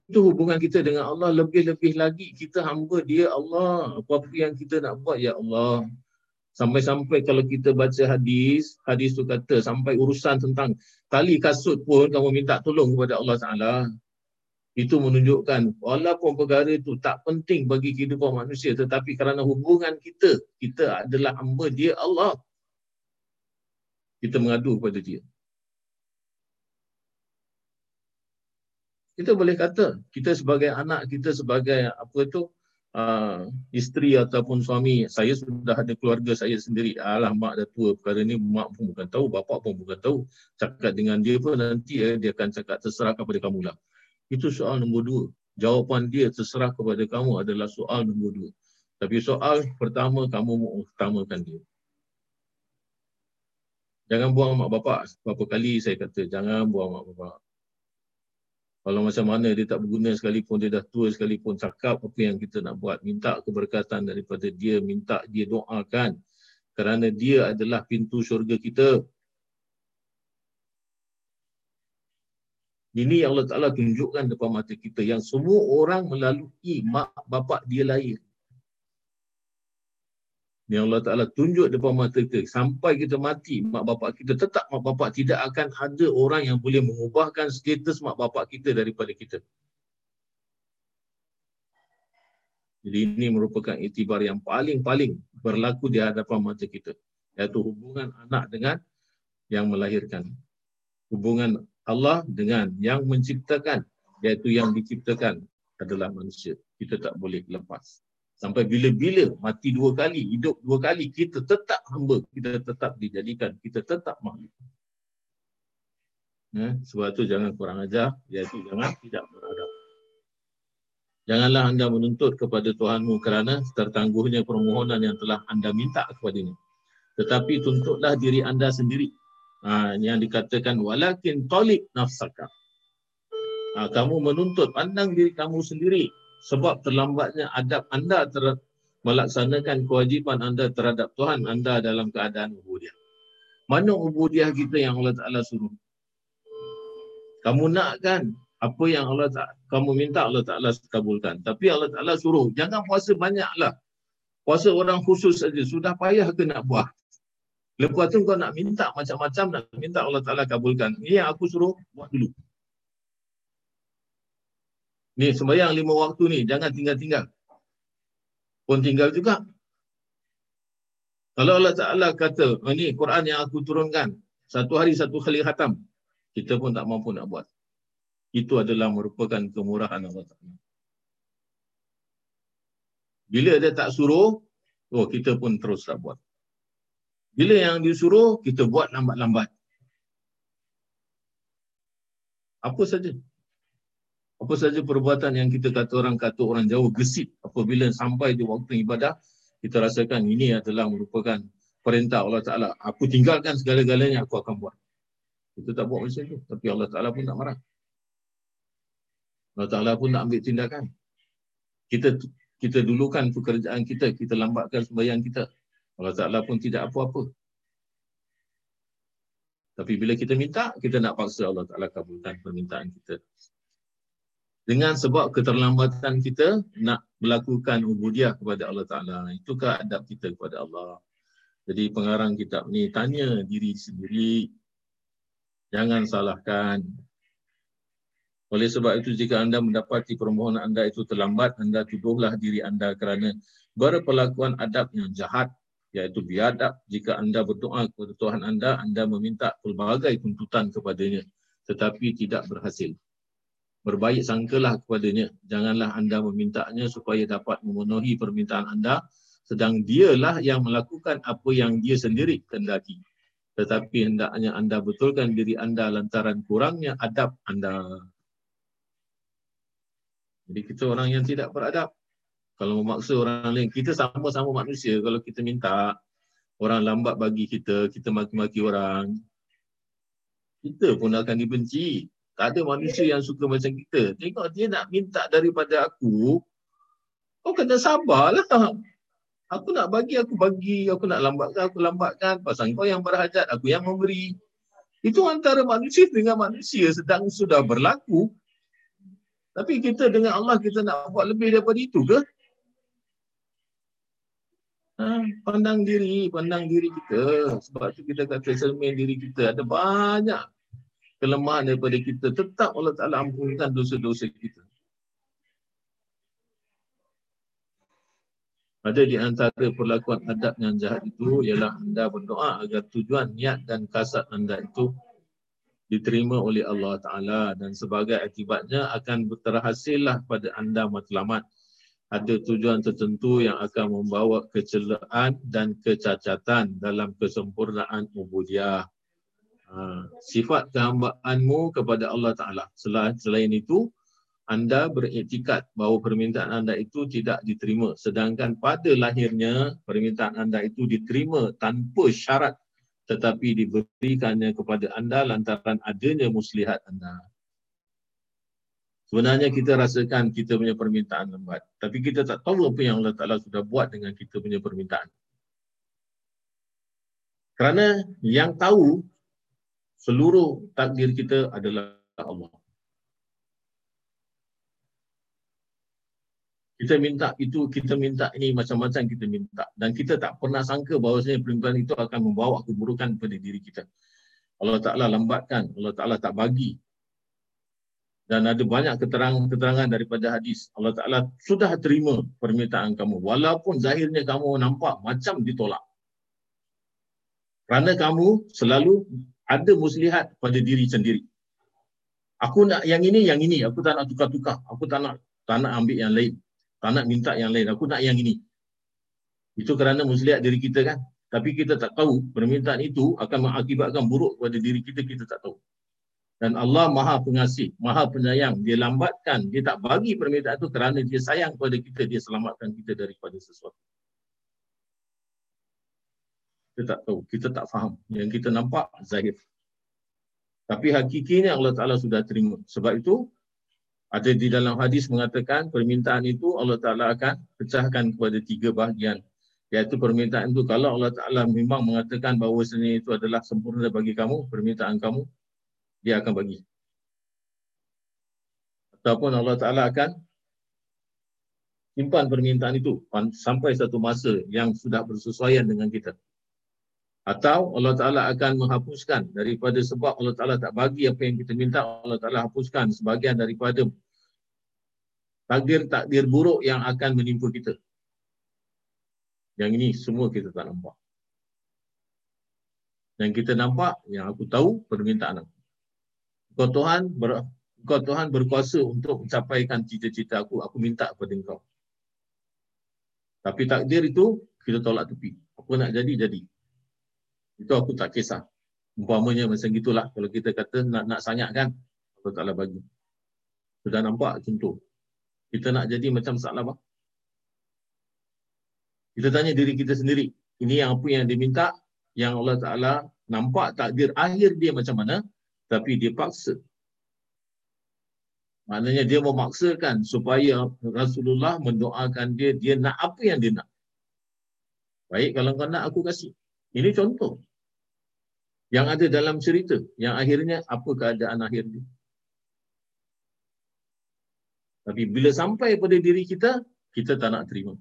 Itu hubungan kita dengan Allah. Lebih-lebih lagi kita hamba dia Allah. Apa-apa yang kita nak buat, ya Allah. Sampai-sampai kalau kita baca hadis, hadis tu kata sampai urusan tentang tali kasut pun kamu minta tolong kepada Allah Ta'ala. Itu menunjukkan walaupun perkara itu tak penting bagi kehidupan manusia, tetapi kerana hubungan kita, kita adalah hamba dia Allah. Kita mengadu kepada dia. Kita boleh kata, kita sebagai anak, kita sebagai apa itu, uh, isteri ataupun suami, saya sudah ada keluarga saya sendiri. Alah, mak dah tua, perkara ni mak pun bukan tahu, bapak pun bukan tahu. Cakap dengan dia pun nanti eh, dia akan cakap terserah kepada kamu lah. Itu soal nombor dua. Jawapan dia terserah kepada kamu adalah soal nombor dua. Tapi soal pertama, kamu mengutamakan dia. Jangan buang mak bapak. Berapa kali saya kata, jangan buang mak bapak. Kalau macam mana dia tak berguna sekalipun, dia dah tua sekalipun, cakap apa yang kita nak buat. Minta keberkatan daripada dia, minta dia doakan. Kerana dia adalah pintu syurga kita. Ini yang Allah Ta'ala tunjukkan depan mata kita, yang semua orang melalui mak bapak dia lahir. Yang Allah Ta'ala tunjuk depan mata kita. Sampai kita mati, mak bapak kita tetap mak bapak, tidak akan ada orang yang boleh mengubahkan status mak bapak kita daripada kita. Jadi ini merupakan iktibar yang paling-paling berlaku di hadapan mata kita. Iaitu hubungan anak dengan yang melahirkan. Hubungan Allah dengan yang menciptakan, iaitu yang diciptakan adalah manusia. Kita tak boleh lepas. Sampai bila-bila, mati dua kali, hidup dua kali, kita tetap hamba, kita tetap dijadikan, kita tetap makhluk. Eh, sebab itu jangan kurang ajar, iaitu jangan tidak beradab. Janganlah anda menuntut kepada Tuhanmu kerana tertangguhnya permohonan yang telah anda minta kepadanya. Tetapi tuntutlah diri anda sendiri. Ha, yang dikatakan walakin talib nafsaka. Ha, kamu menuntut, pandang diri kamu sendiri. Sebab terlambatnya adab anda ter- melaksanakan kewajipan anda terhadap Tuhan anda dalam keadaan ubudiyah. Mana ubudiyah kita yang Allah Ta'ala suruh? Kamu nak kan apa yang Allah Ta'ala, kamu minta Allah Ta'ala kabulkan. Tapi Allah Ta'ala suruh, jangan puasa banyaklah. Puasa orang khusus saja, sudah payah ke nak buat? Lepas tu kau nak minta macam-macam, nak minta Allah Ta'ala kabulkan. Ini yang aku suruh buat dulu. Ni sembahyang lima waktu ni, jangan tinggal-tinggal. Pun tinggal juga. Kalau Allah Ta'ala kata, ini Quran yang aku turunkan. Satu hari satu kali khatam. Kita pun tak mampu nak buat. Itu adalah merupakan kemurahan Allah Ta'ala. Bila dia tak suruh, oh kita pun terus tak buat. Bila yang disuruh, kita buat lambat-lambat. Apa saja. Apa saja perbuatan yang kita kata orang kata orang jauh gesit. Apabila sampai di waktu ibadah, kita rasakan ini adalah merupakan perintah Allah Ta'ala. Aku tinggalkan segala-galanya, aku akan buat. Kita tak buat macam itu. Tapi Allah Ta'ala pun tak marah. Allah Ta'ala pun tak ambil tindakan. Kita kita dulukan pekerjaan kita, kita lambatkan sembahyang kita. Allah Ta'ala pun tidak apa-apa. Tapi bila kita minta, kita nak paksa Allah Ta'ala kabulkan permintaan kita. Dengan sebab keterlambatan kita nak melakukan ubudiyah kepada Allah Ta'ala. Itukah adab kita kepada Allah. Jadi pengarang kitab ni tanya diri sendiri. Jangan salahkan. Oleh sebab itu, jika anda mendapati permohonan anda itu terlambat, anda tuduhlah diri anda kerana berpelakuan adab yang jahat. Iaitu biadab, jika anda berdoa kepada Tuhan anda, anda meminta pelbagai tuntutan kepadanya. Tetapi tidak berhasil. Berbaik sangkalah kepadanya. Janganlah anda memintanya supaya dapat memenuhi permintaan anda. Sedang dialah yang melakukan apa yang dia sendiri kehendaki. Tetapi hendaknya anda betulkan diri anda lantaran kurangnya adab anda. Jadi kita orang yang tidak beradab. Kalau memaksa orang lain, kita sama-sama manusia. Kalau kita minta, orang lambat bagi kita, kita maki-maki orang, kita pun akan dibenci. Tak ada manusia yang suka macam kita. Tengok dia nak minta daripada aku, kau kena sabarlah. Aku nak bagi, aku bagi. Aku nak lambatkan, aku lambatkan. Pasal kau yang berhajat, aku yang memberi. Itu antara manusia dengan manusia sedang sudah berlaku. Tapi kita dengan Allah, kita nak buat lebih daripada itu ke? Ha, pandang diri, pandang diri kita. Sebab tu kita kata cermin diri kita. Ada banyak kelemahan daripada kita, tetap Allah Ta'ala ampunkan dosa-dosa kita. Ada di antara perlakuan adab yang jahat itu ialah anda berdoa agar tujuan, niat dan kasat anda itu diterima oleh Allah Ta'ala, dan sebagai akibatnya akan berterhasillah pada anda matlamat. Ada tujuan tertentu yang akan membawa kecelaan dan kecacatan dalam kesempurnaan ubudiyah. Ha, sifat kehambaanmu kepada Allah Ta'ala. Selain, selain itu, anda beriktikad bahawa permintaan anda itu tidak diterima. Sedangkan pada lahirnya, permintaan anda itu diterima tanpa syarat, tetapi diberikannya kepada anda lantaran adanya muslihat anda. Sebenarnya kita rasakan kita punya permintaan lambat, tapi kita tak tahu apa yang Allah Ta'ala sudah buat dengan kita punya permintaan. Kerana yang tahu seluruh takdir kita adalah Allah. Kita minta itu, kita minta ini, macam-macam kita minta. Dan kita tak pernah sangka bahawasanya permintaan itu akan membawa keburukan pada diri kita. Allah Ta'ala lambatkan, Allah Ta'ala tak bagi. Dan ada banyak keterangan-keterangan daripada hadis. Allah Ta'ala sudah terima permintaan kamu, walaupun zahirnya kamu nampak macam ditolak. Kerana kamu selalu ada muslihat pada diri sendiri. Aku nak yang ini, yang ini. Aku tak nak tukar-tukar. Aku tak nak, tak nak ambil yang lain. Tak nak minta yang lain. Aku nak yang ini. Itu kerana muslihat diri kita kan. Tapi kita tak tahu permintaan itu akan mengakibatkan buruk pada diri kita. Kita tak tahu. Dan Allah Maha Pengasih, Maha Penyayang. Dia lambatkan. Dia tak bagi permintaan itu kerana dia sayang kepada kita. Dia selamatkan kita daripada sesuatu. Kita tak tahu, kita tak faham. Yang kita nampak zahir. Tapi hakikinya Allah Ta'ala sudah terima. Sebab itu, ada di dalam hadis mengatakan permintaan itu Allah Ta'ala akan pecahkan kepada tiga bahagian. Iaitu permintaan itu, kalau Allah Ta'ala memang mengatakan bahawa seni itu adalah sempurna bagi kamu, permintaan kamu, dia akan bagi. Ataupun Allah Ta'ala akan simpan permintaan itu sampai satu masa yang sudah bersesuaian dengan kita. Atau Allah Ta'ala akan menghapuskan daripada sebab Allah Ta'ala tak bagi apa yang kita minta, Allah Ta'ala hapuskan sebahagian daripada takdir-takdir buruk yang akan menimpa kita. Yang ini semua kita tak nampak. Yang kita nampak, yang aku tahu, permintaan aku. Kau Tuhan, ber, Kau Tuhan berkuasa untuk mencapaikan cita-cita aku, aku minta kepada Engkau. Tapi takdir itu, kita tolak tepi. Apa nak jadi, jadi. Itu aku tak kisah. Umpamanya macam gitulah kalau kita kata nak nak sangat kan, Allah Ta'ala bagi. Sudah nampak contoh. Kita nak jadi macam Sa'labah. Kita tanya diri kita sendiri. Ini yang apa yang diminta, yang Allah Ta'ala nampak takdir akhir dia macam mana, tapi dia paksa. Maknanya dia memaksakan supaya Rasulullah mendoakan dia, dia nak apa yang dia nak. Baik, kalau kau nak aku kasih. Ini contoh yang ada dalam cerita, yang akhirnya apa keadaan akhir dia. Tapi bila sampai pada diri kita, kita tak nak terima.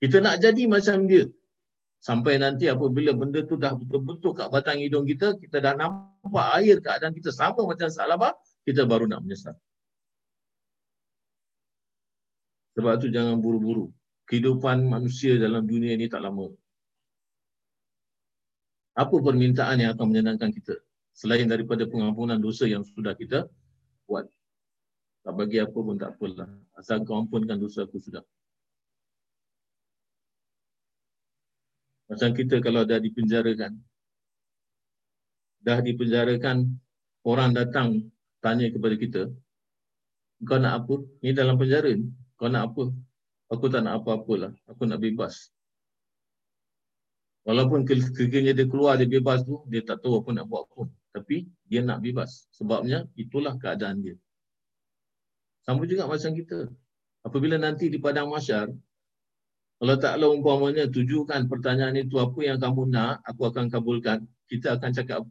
Kita nak jadi macam dia. Sampai nanti apabila benda tu dah betul-betul kat batang hidung kita, kita dah nampak akhir keadaan kita sama macam Sa'labah, kita baru nak menyesal. Sebab tu jangan buru-buru. Kehidupan manusia dalam dunia ini tak lama. Apa permintaan yang akan menyenangkan kita selain daripada pengampunan dosa yang sudah kita buat? Tak bagi apa pun tak apalah. Asal kau ampunkan dosa aku sudah. Macam kita kalau dah dipenjarakan. Dah dipenjarakan, orang datang tanya kepada kita, kau nak apa? Ni dalam penjara ni. Kau nak apa? Aku tak nak apa-apalah. Aku nak bebas. Walaupun kerjanya dia keluar, dia bebas tu, dia tak tahu apa nak buat pun. Tapi dia nak bebas. Sebabnya itulah keadaan dia. Sama juga macam kita. Apabila nanti di Padang Mahsyar, Allah Ta'ala umpamanya tujukan pertanyaan itu, apa yang kamu nak, aku akan kabulkan. Kita akan cakap,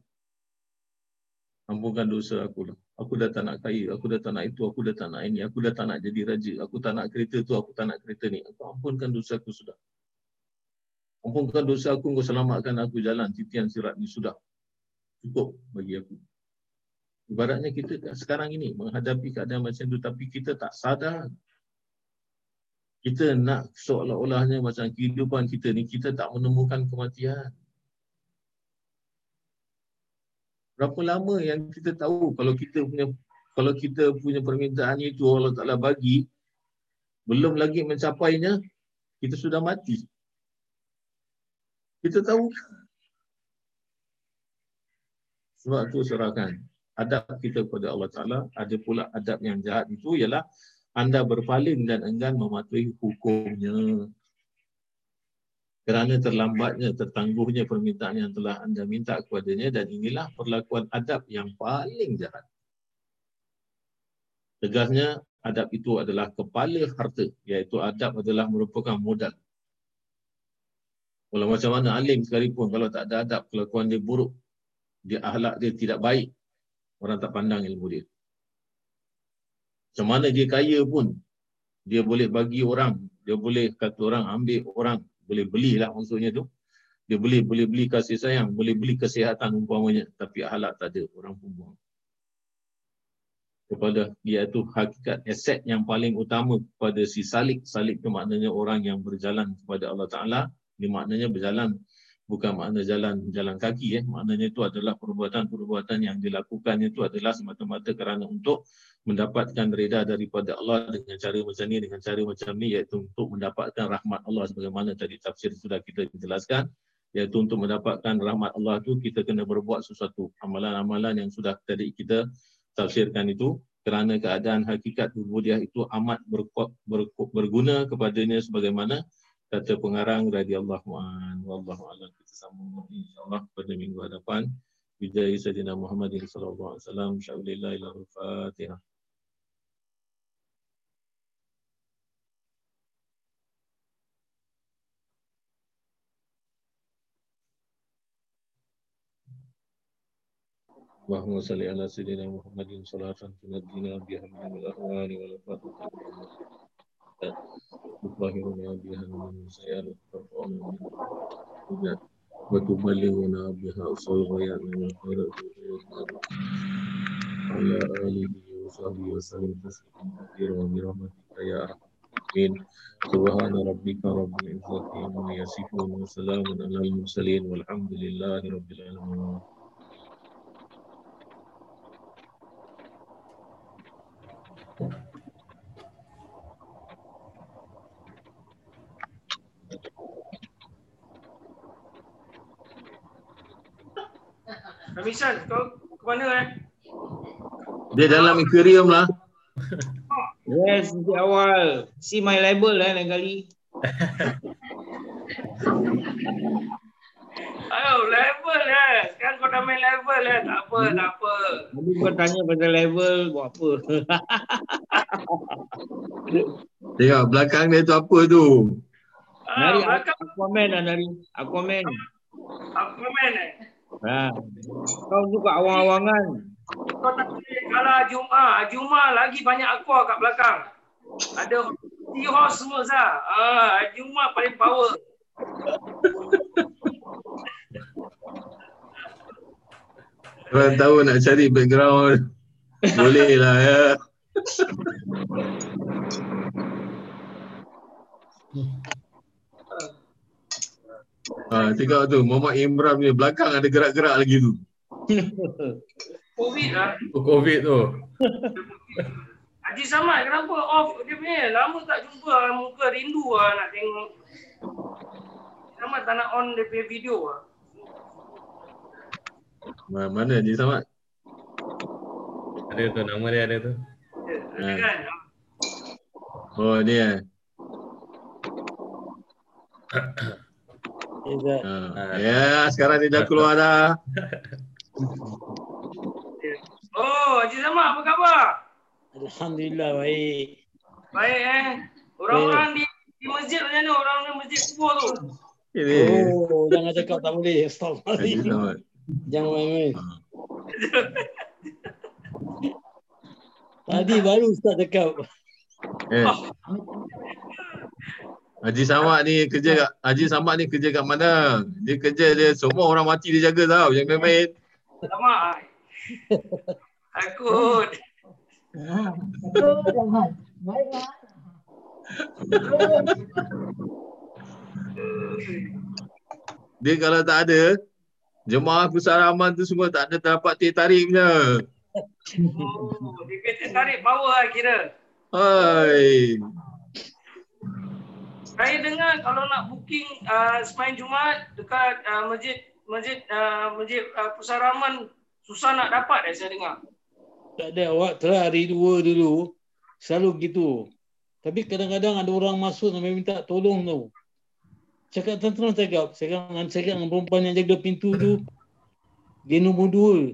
ampunkan dosa aku lah. Aku dah tak nak kaya, aku dah tak nak itu, aku dah tak nak ini, aku dah tak nak jadi raja, aku tak nak kereta tu, aku tak nak kereta ni. Aku ampunkan dosa aku sudah. Ampunkan dosa aku, engkau selamatkan aku jalan titian sirat ni sudah. Cukup bagi aku. Ibaratnya kita sekarang ini menghadapi keadaan macam tu, tapi kita tak sadar. Kita nak seolah-olahnya macam kehidupan kita ni, kita tak menemukan kematian. Berapa lama yang kita tahu kalau kita punya kalau kita punya permintaan itu Allah Ta'ala bagi, belum lagi mencapainya, kita sudah mati. Kita tahu. Sebab tu serahkan adab kita kepada Allah Ta'ala. Ada pula adab yang jahat itu ialah anda berpaling dan enggan mematuhi hukumnya. Kerana terlambatnya, tertangguhnya permintaan yang telah anda minta kepadanya, dan inilah perlakuan adab yang paling jahat. Tegasnya, adab itu adalah kepala harta, iaitu adab adalah merupakan modal. Walau macam mana alim sekalipun, kalau tak ada adab, kelakuan dia buruk, dia akhlak dia tidak baik, orang tak pandang ilmu dia. Macam mana dia kaya pun, dia boleh bagi orang, dia boleh kata orang, ambil orang, boleh belilah maksudnya tu. Dia boleh boleh beli kasih sayang, boleh beli kesihatan umpamanya, tapi akhlak tak ada, orang pun buang. Kepada dia tu hakikat aset yang paling utama kepada si salik. Salik tu maknanya orang yang berjalan kepada Allah Taala. Ini maknanya berjalan, bukan makna jalan jalan kaki eh. Maknanya itu adalah perbuatan-perbuatan yang dilakukan itu adalah semata-mata kerana untuk mendapatkan reda daripada Allah dengan cara macam ni, dengan cara macam ni, iaitu untuk mendapatkan rahmat Allah sebagaimana tadi tafsir sudah kita jelaskan, iaitu untuk mendapatkan rahmat Allah tu kita kena berbuat sesuatu amalan-amalan yang sudah tadi kita tafsirkan itu, kerana keadaan hakikat ubudiyah itu amat berkuat, berkuat, berguna kepadanya sebagaimana kata pengarang radhiyallahu anhu. Wallahu a'lam. Kita sambung insya-Allah pada minggu hadapan. Bijaya Saidina Muhammad sallallahu alaihi wasallam. Syawalillah ila al-Fatihah. Allahumma salli ala Sayyidina Muhammadin salatan tunadina bihamdil ahwani wal fatihah. Allahumma bihamdin sayyidul qur'an wa tuballighuna biha salawat min khairat ala alihi wa sahbihi wa sallam tasliman birahmatika ya amin. Subhana rabbika rabbil izzati amma yasifun wa salamun alal mursalin walhamdulillahi rabbil alamin. Ramisan, kau ke mana eh? Dia dalam aquarium lah. Yes, di awal. See my label eh, lain kali. Aduh, label eh. Sekarang kau dah main label eh. Tak apa, tak apa. Nanti kau tanya pasal label, buat apa. Tengok belakang dia tu apa tu? Ah, nari, belakang. Aku komen lah Nari. Aku komen. Aku komen eh? Ha. Kau juga awang-awangan. Kau tak boleh kalah Jumaat. Jumaat lagi banyak aqua kat belakang. Ada T-Horse semua sah. Ha. Jumaat paling power. Orang tahu nak cari background. Boleh lah ya. Ha, tengok tu, Muhammad Imran ni belakang ada gerak-gerak lagi tu. Covid lah. Covid tu. Haji Samad, kenapa off dia punya? Lama tak jumpa lah, muka rindu lah nak tengok. Samad tak nak on dia punya video lah. Mana Haji Samad? Ada tu, nama dia ada tu. Ada ha. Kan? Oh, dia. Ha. Ya, sekarang dia dah keluar dah. Oh, Haji Samad, apa khabar? Alhamdulillah, baik. Baik eh? Orang-orang di, di masjid macam mana? Orang-orang masjid kubur tu. Oh, jangan cakap tak boleh. Astagfirullah. Jangan main-main. Tadi baru Ustaz cakap. Eh. Haji Samad ni kerja kat, Haji Samad ni kerja kat mana? Dia kerja dia semua orang mati dia jaga tau. Jangan main-main. Alamak. Takut. Ah, betul Rahman. Baiklah. Dia kalau tak ada jemaah pusat Rahman tu semua tak ada dapat teh tarik punya. Oh, dia teh tarik bawa kira. Hai. Saya dengar kalau nak booking uh, semain Jumaat dekat uh, masjid masjid uh, masjid uh, pusat Rahman susah nak dapat eh saya dengar. Tak ada, awak try hari dua dulu. Selalu gitu. Tapi kadang-kadang ada orang masuk sampai minta tolong tau. Cakap tenang cakap. Cakap dengan perempuan yang jaga pintu tu. Dia nombor dua.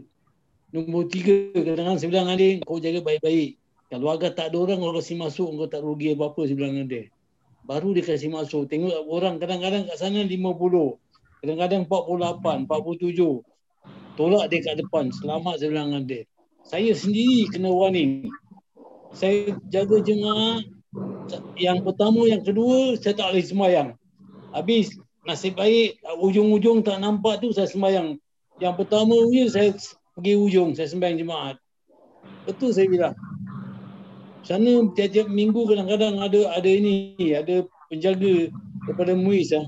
Nombor tiga. Kadang-kadang saya bilang dengan dia, kau jaga baik-baik. Kalau agak tak ada orang, kau kasi masuk, kau tak rugi apa-apa, saya bilang dengan dia. Baru dia kasi masuk. Tengok orang kadang-kadang kat sana lima puluh. Kadang-kadang empat puluh lapan, empat puluh tujuh. Tolak dia kat depan. Selamat saya bilang dengan dia. Saya sendiri kena warning. Saya jaga jemaah yang pertama, yang kedua, saya tak boleh sembahyang. Habis, nasib baik, ujung-ujung tak nampak tu, saya sembahyang. Yang pertama, saya pergi ujung, saya sembahyang jemaah. Betul saya bilang. Sana tiap-tiap minggu kadang-kadang ada ada ini, ada penjaga daripada MUIS. Ha.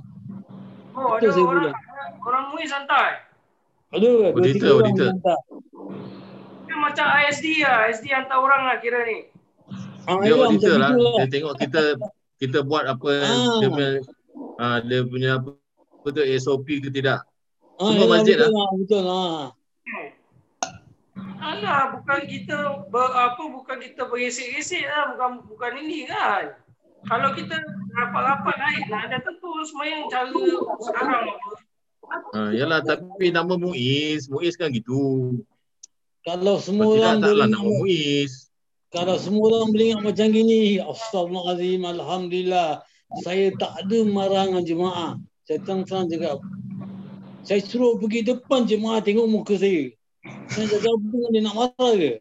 Oh, betul ada saya orang, orang MUIS hantar? Ada, dua tiga orang hantar. Macam I S D lah. I S D hantar orang lah kira ni. Dia auditor lah. Dia tengok kita kita buat apa ah. dia punya ah, dia punya apa, apa tu S O P ke tidak. Ah, semua yalah, masjid betul lah. lah. Betul lah. Alah bukan kita ber, apa bukan kita berisik-risik lah. Bukan, bukan ini kan. Kalau kita rapat-rapat naik lah. Dah tentu semua yang cara sekarang. Ah, yalah tapi nama MUIS. MUIS kan gitu. Kalau semua Tidak orang boleh nak MUIS. Kalau semua orang boleh ingat macam gini, astagfirullahalazim, alhamdulillah. Saya tak ada marangan jemaah. Saya terang-terang cakap. Saya suruh pergi depan jemaah tengok muka saya. Saya cakap apa dia nak marah ke?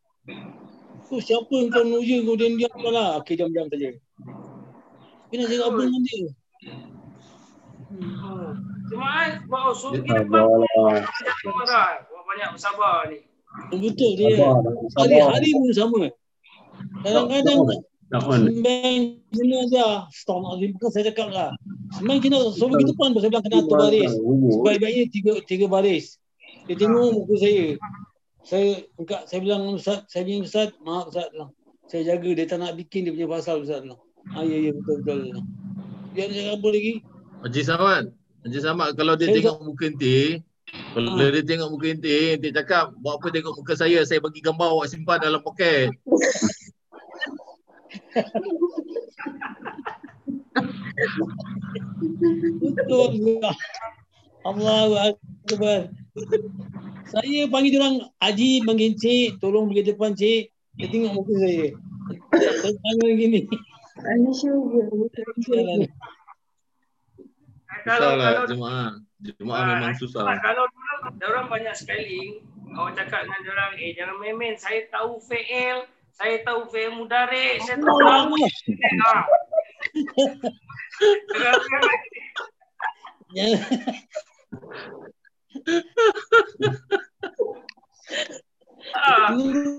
So siapa yang kau menuju kau dia diam lah. Okey diam-diam saja. Dia nak cakap apa dengan dia? Hmm. Jemaah bawa suruh pergi depan. Banyak bersabar ni. Betul dia. Hari-hari pun sama. Kadang-kadang sembang kena saja. Astagfirullahaladzim. Bukan saya cakap lah. Sembang kena sebab kita pun saya bilang kena atur baris. Sebaik-baiknya tiga, tiga baris. Dia tengok muka saya. Saya angkat. Saya bilang Ustaz. Saya bilang Ustaz. Maaf Ustaz. Saya jaga. Dia tak nak bikin dia punya pasal Ustaz. Ah, ya, ya. Betul-betul. Dia nak cakap apa lagi? Haji Samad. Haji Samad. Kalau dia tengok muka nanti. Kalau ha. dia tengok muka inti, dia cakap, buat apa tengok muka saya, saya bagi gambar awak simpan dalam poket. Betul juga. Allahu Akbar. Saya panggil dia orang, Haji panggil cik, tolong pergi depan cik. Dia tengok muka saya. Saya panggil gini. Saya syurga. Susahlah jemaah. Jemaah memang susah. Kalau orang banyak spelling, awak cakap dengan orang, eh jangan main-main. Saya tahu fail, saya tahu fail mudarik, saya tahu lagu.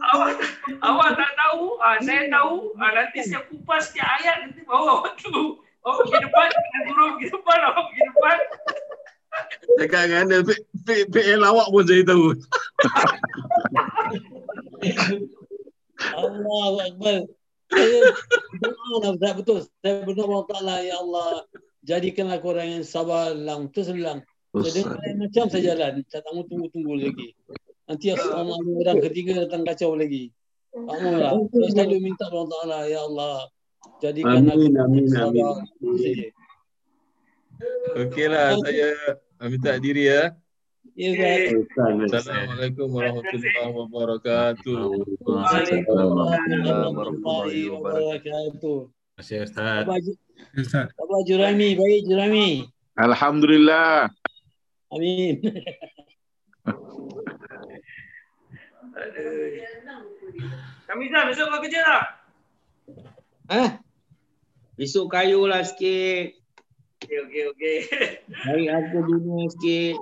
Awak awak tak tahu, saya tahu. Nanti saya kupas setiap ayat nanti bawa awak tu. Oh, pergi depan, kena turun pergi depan, awak pergi depan. Cakap dengan anda, P L awak pun saya tahu. Allah, Akbar. Saya berdoa berat betul. Saya berdoa Allah Ta'ala, ya Allah, jadikanlah korang yang sabar lang, terus lang. Jadi macam saya jalan, saya tak tunggu-tunggu lagi. Nanti orang ketiga datang kacau lagi. Amanlah. Saya selalu minta Allah Ta'ala, ya Allah, jadikanlah amin, amin, amin. amin. Okeylah, saya minta diri ya. Ya, Assalamualaikum warahmatullahi wabarakatuh. Waalaikumsalam warahmatullahi wabarakatuh. Terima kasih Ustaz. Abang Jurami, baik Jurami. Alhamdulillah. Amin. Aduh. Kamizah, besok kau kerja tak? Hah? Besok kayulah sikit. Okey, okey, okey. Hari aku dunia sikit.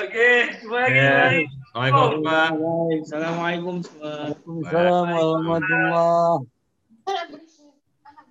Okey, cuba lagi. Assalamualaikum. Assalamualaikum. Assalamualaikum. Assalamualaikum.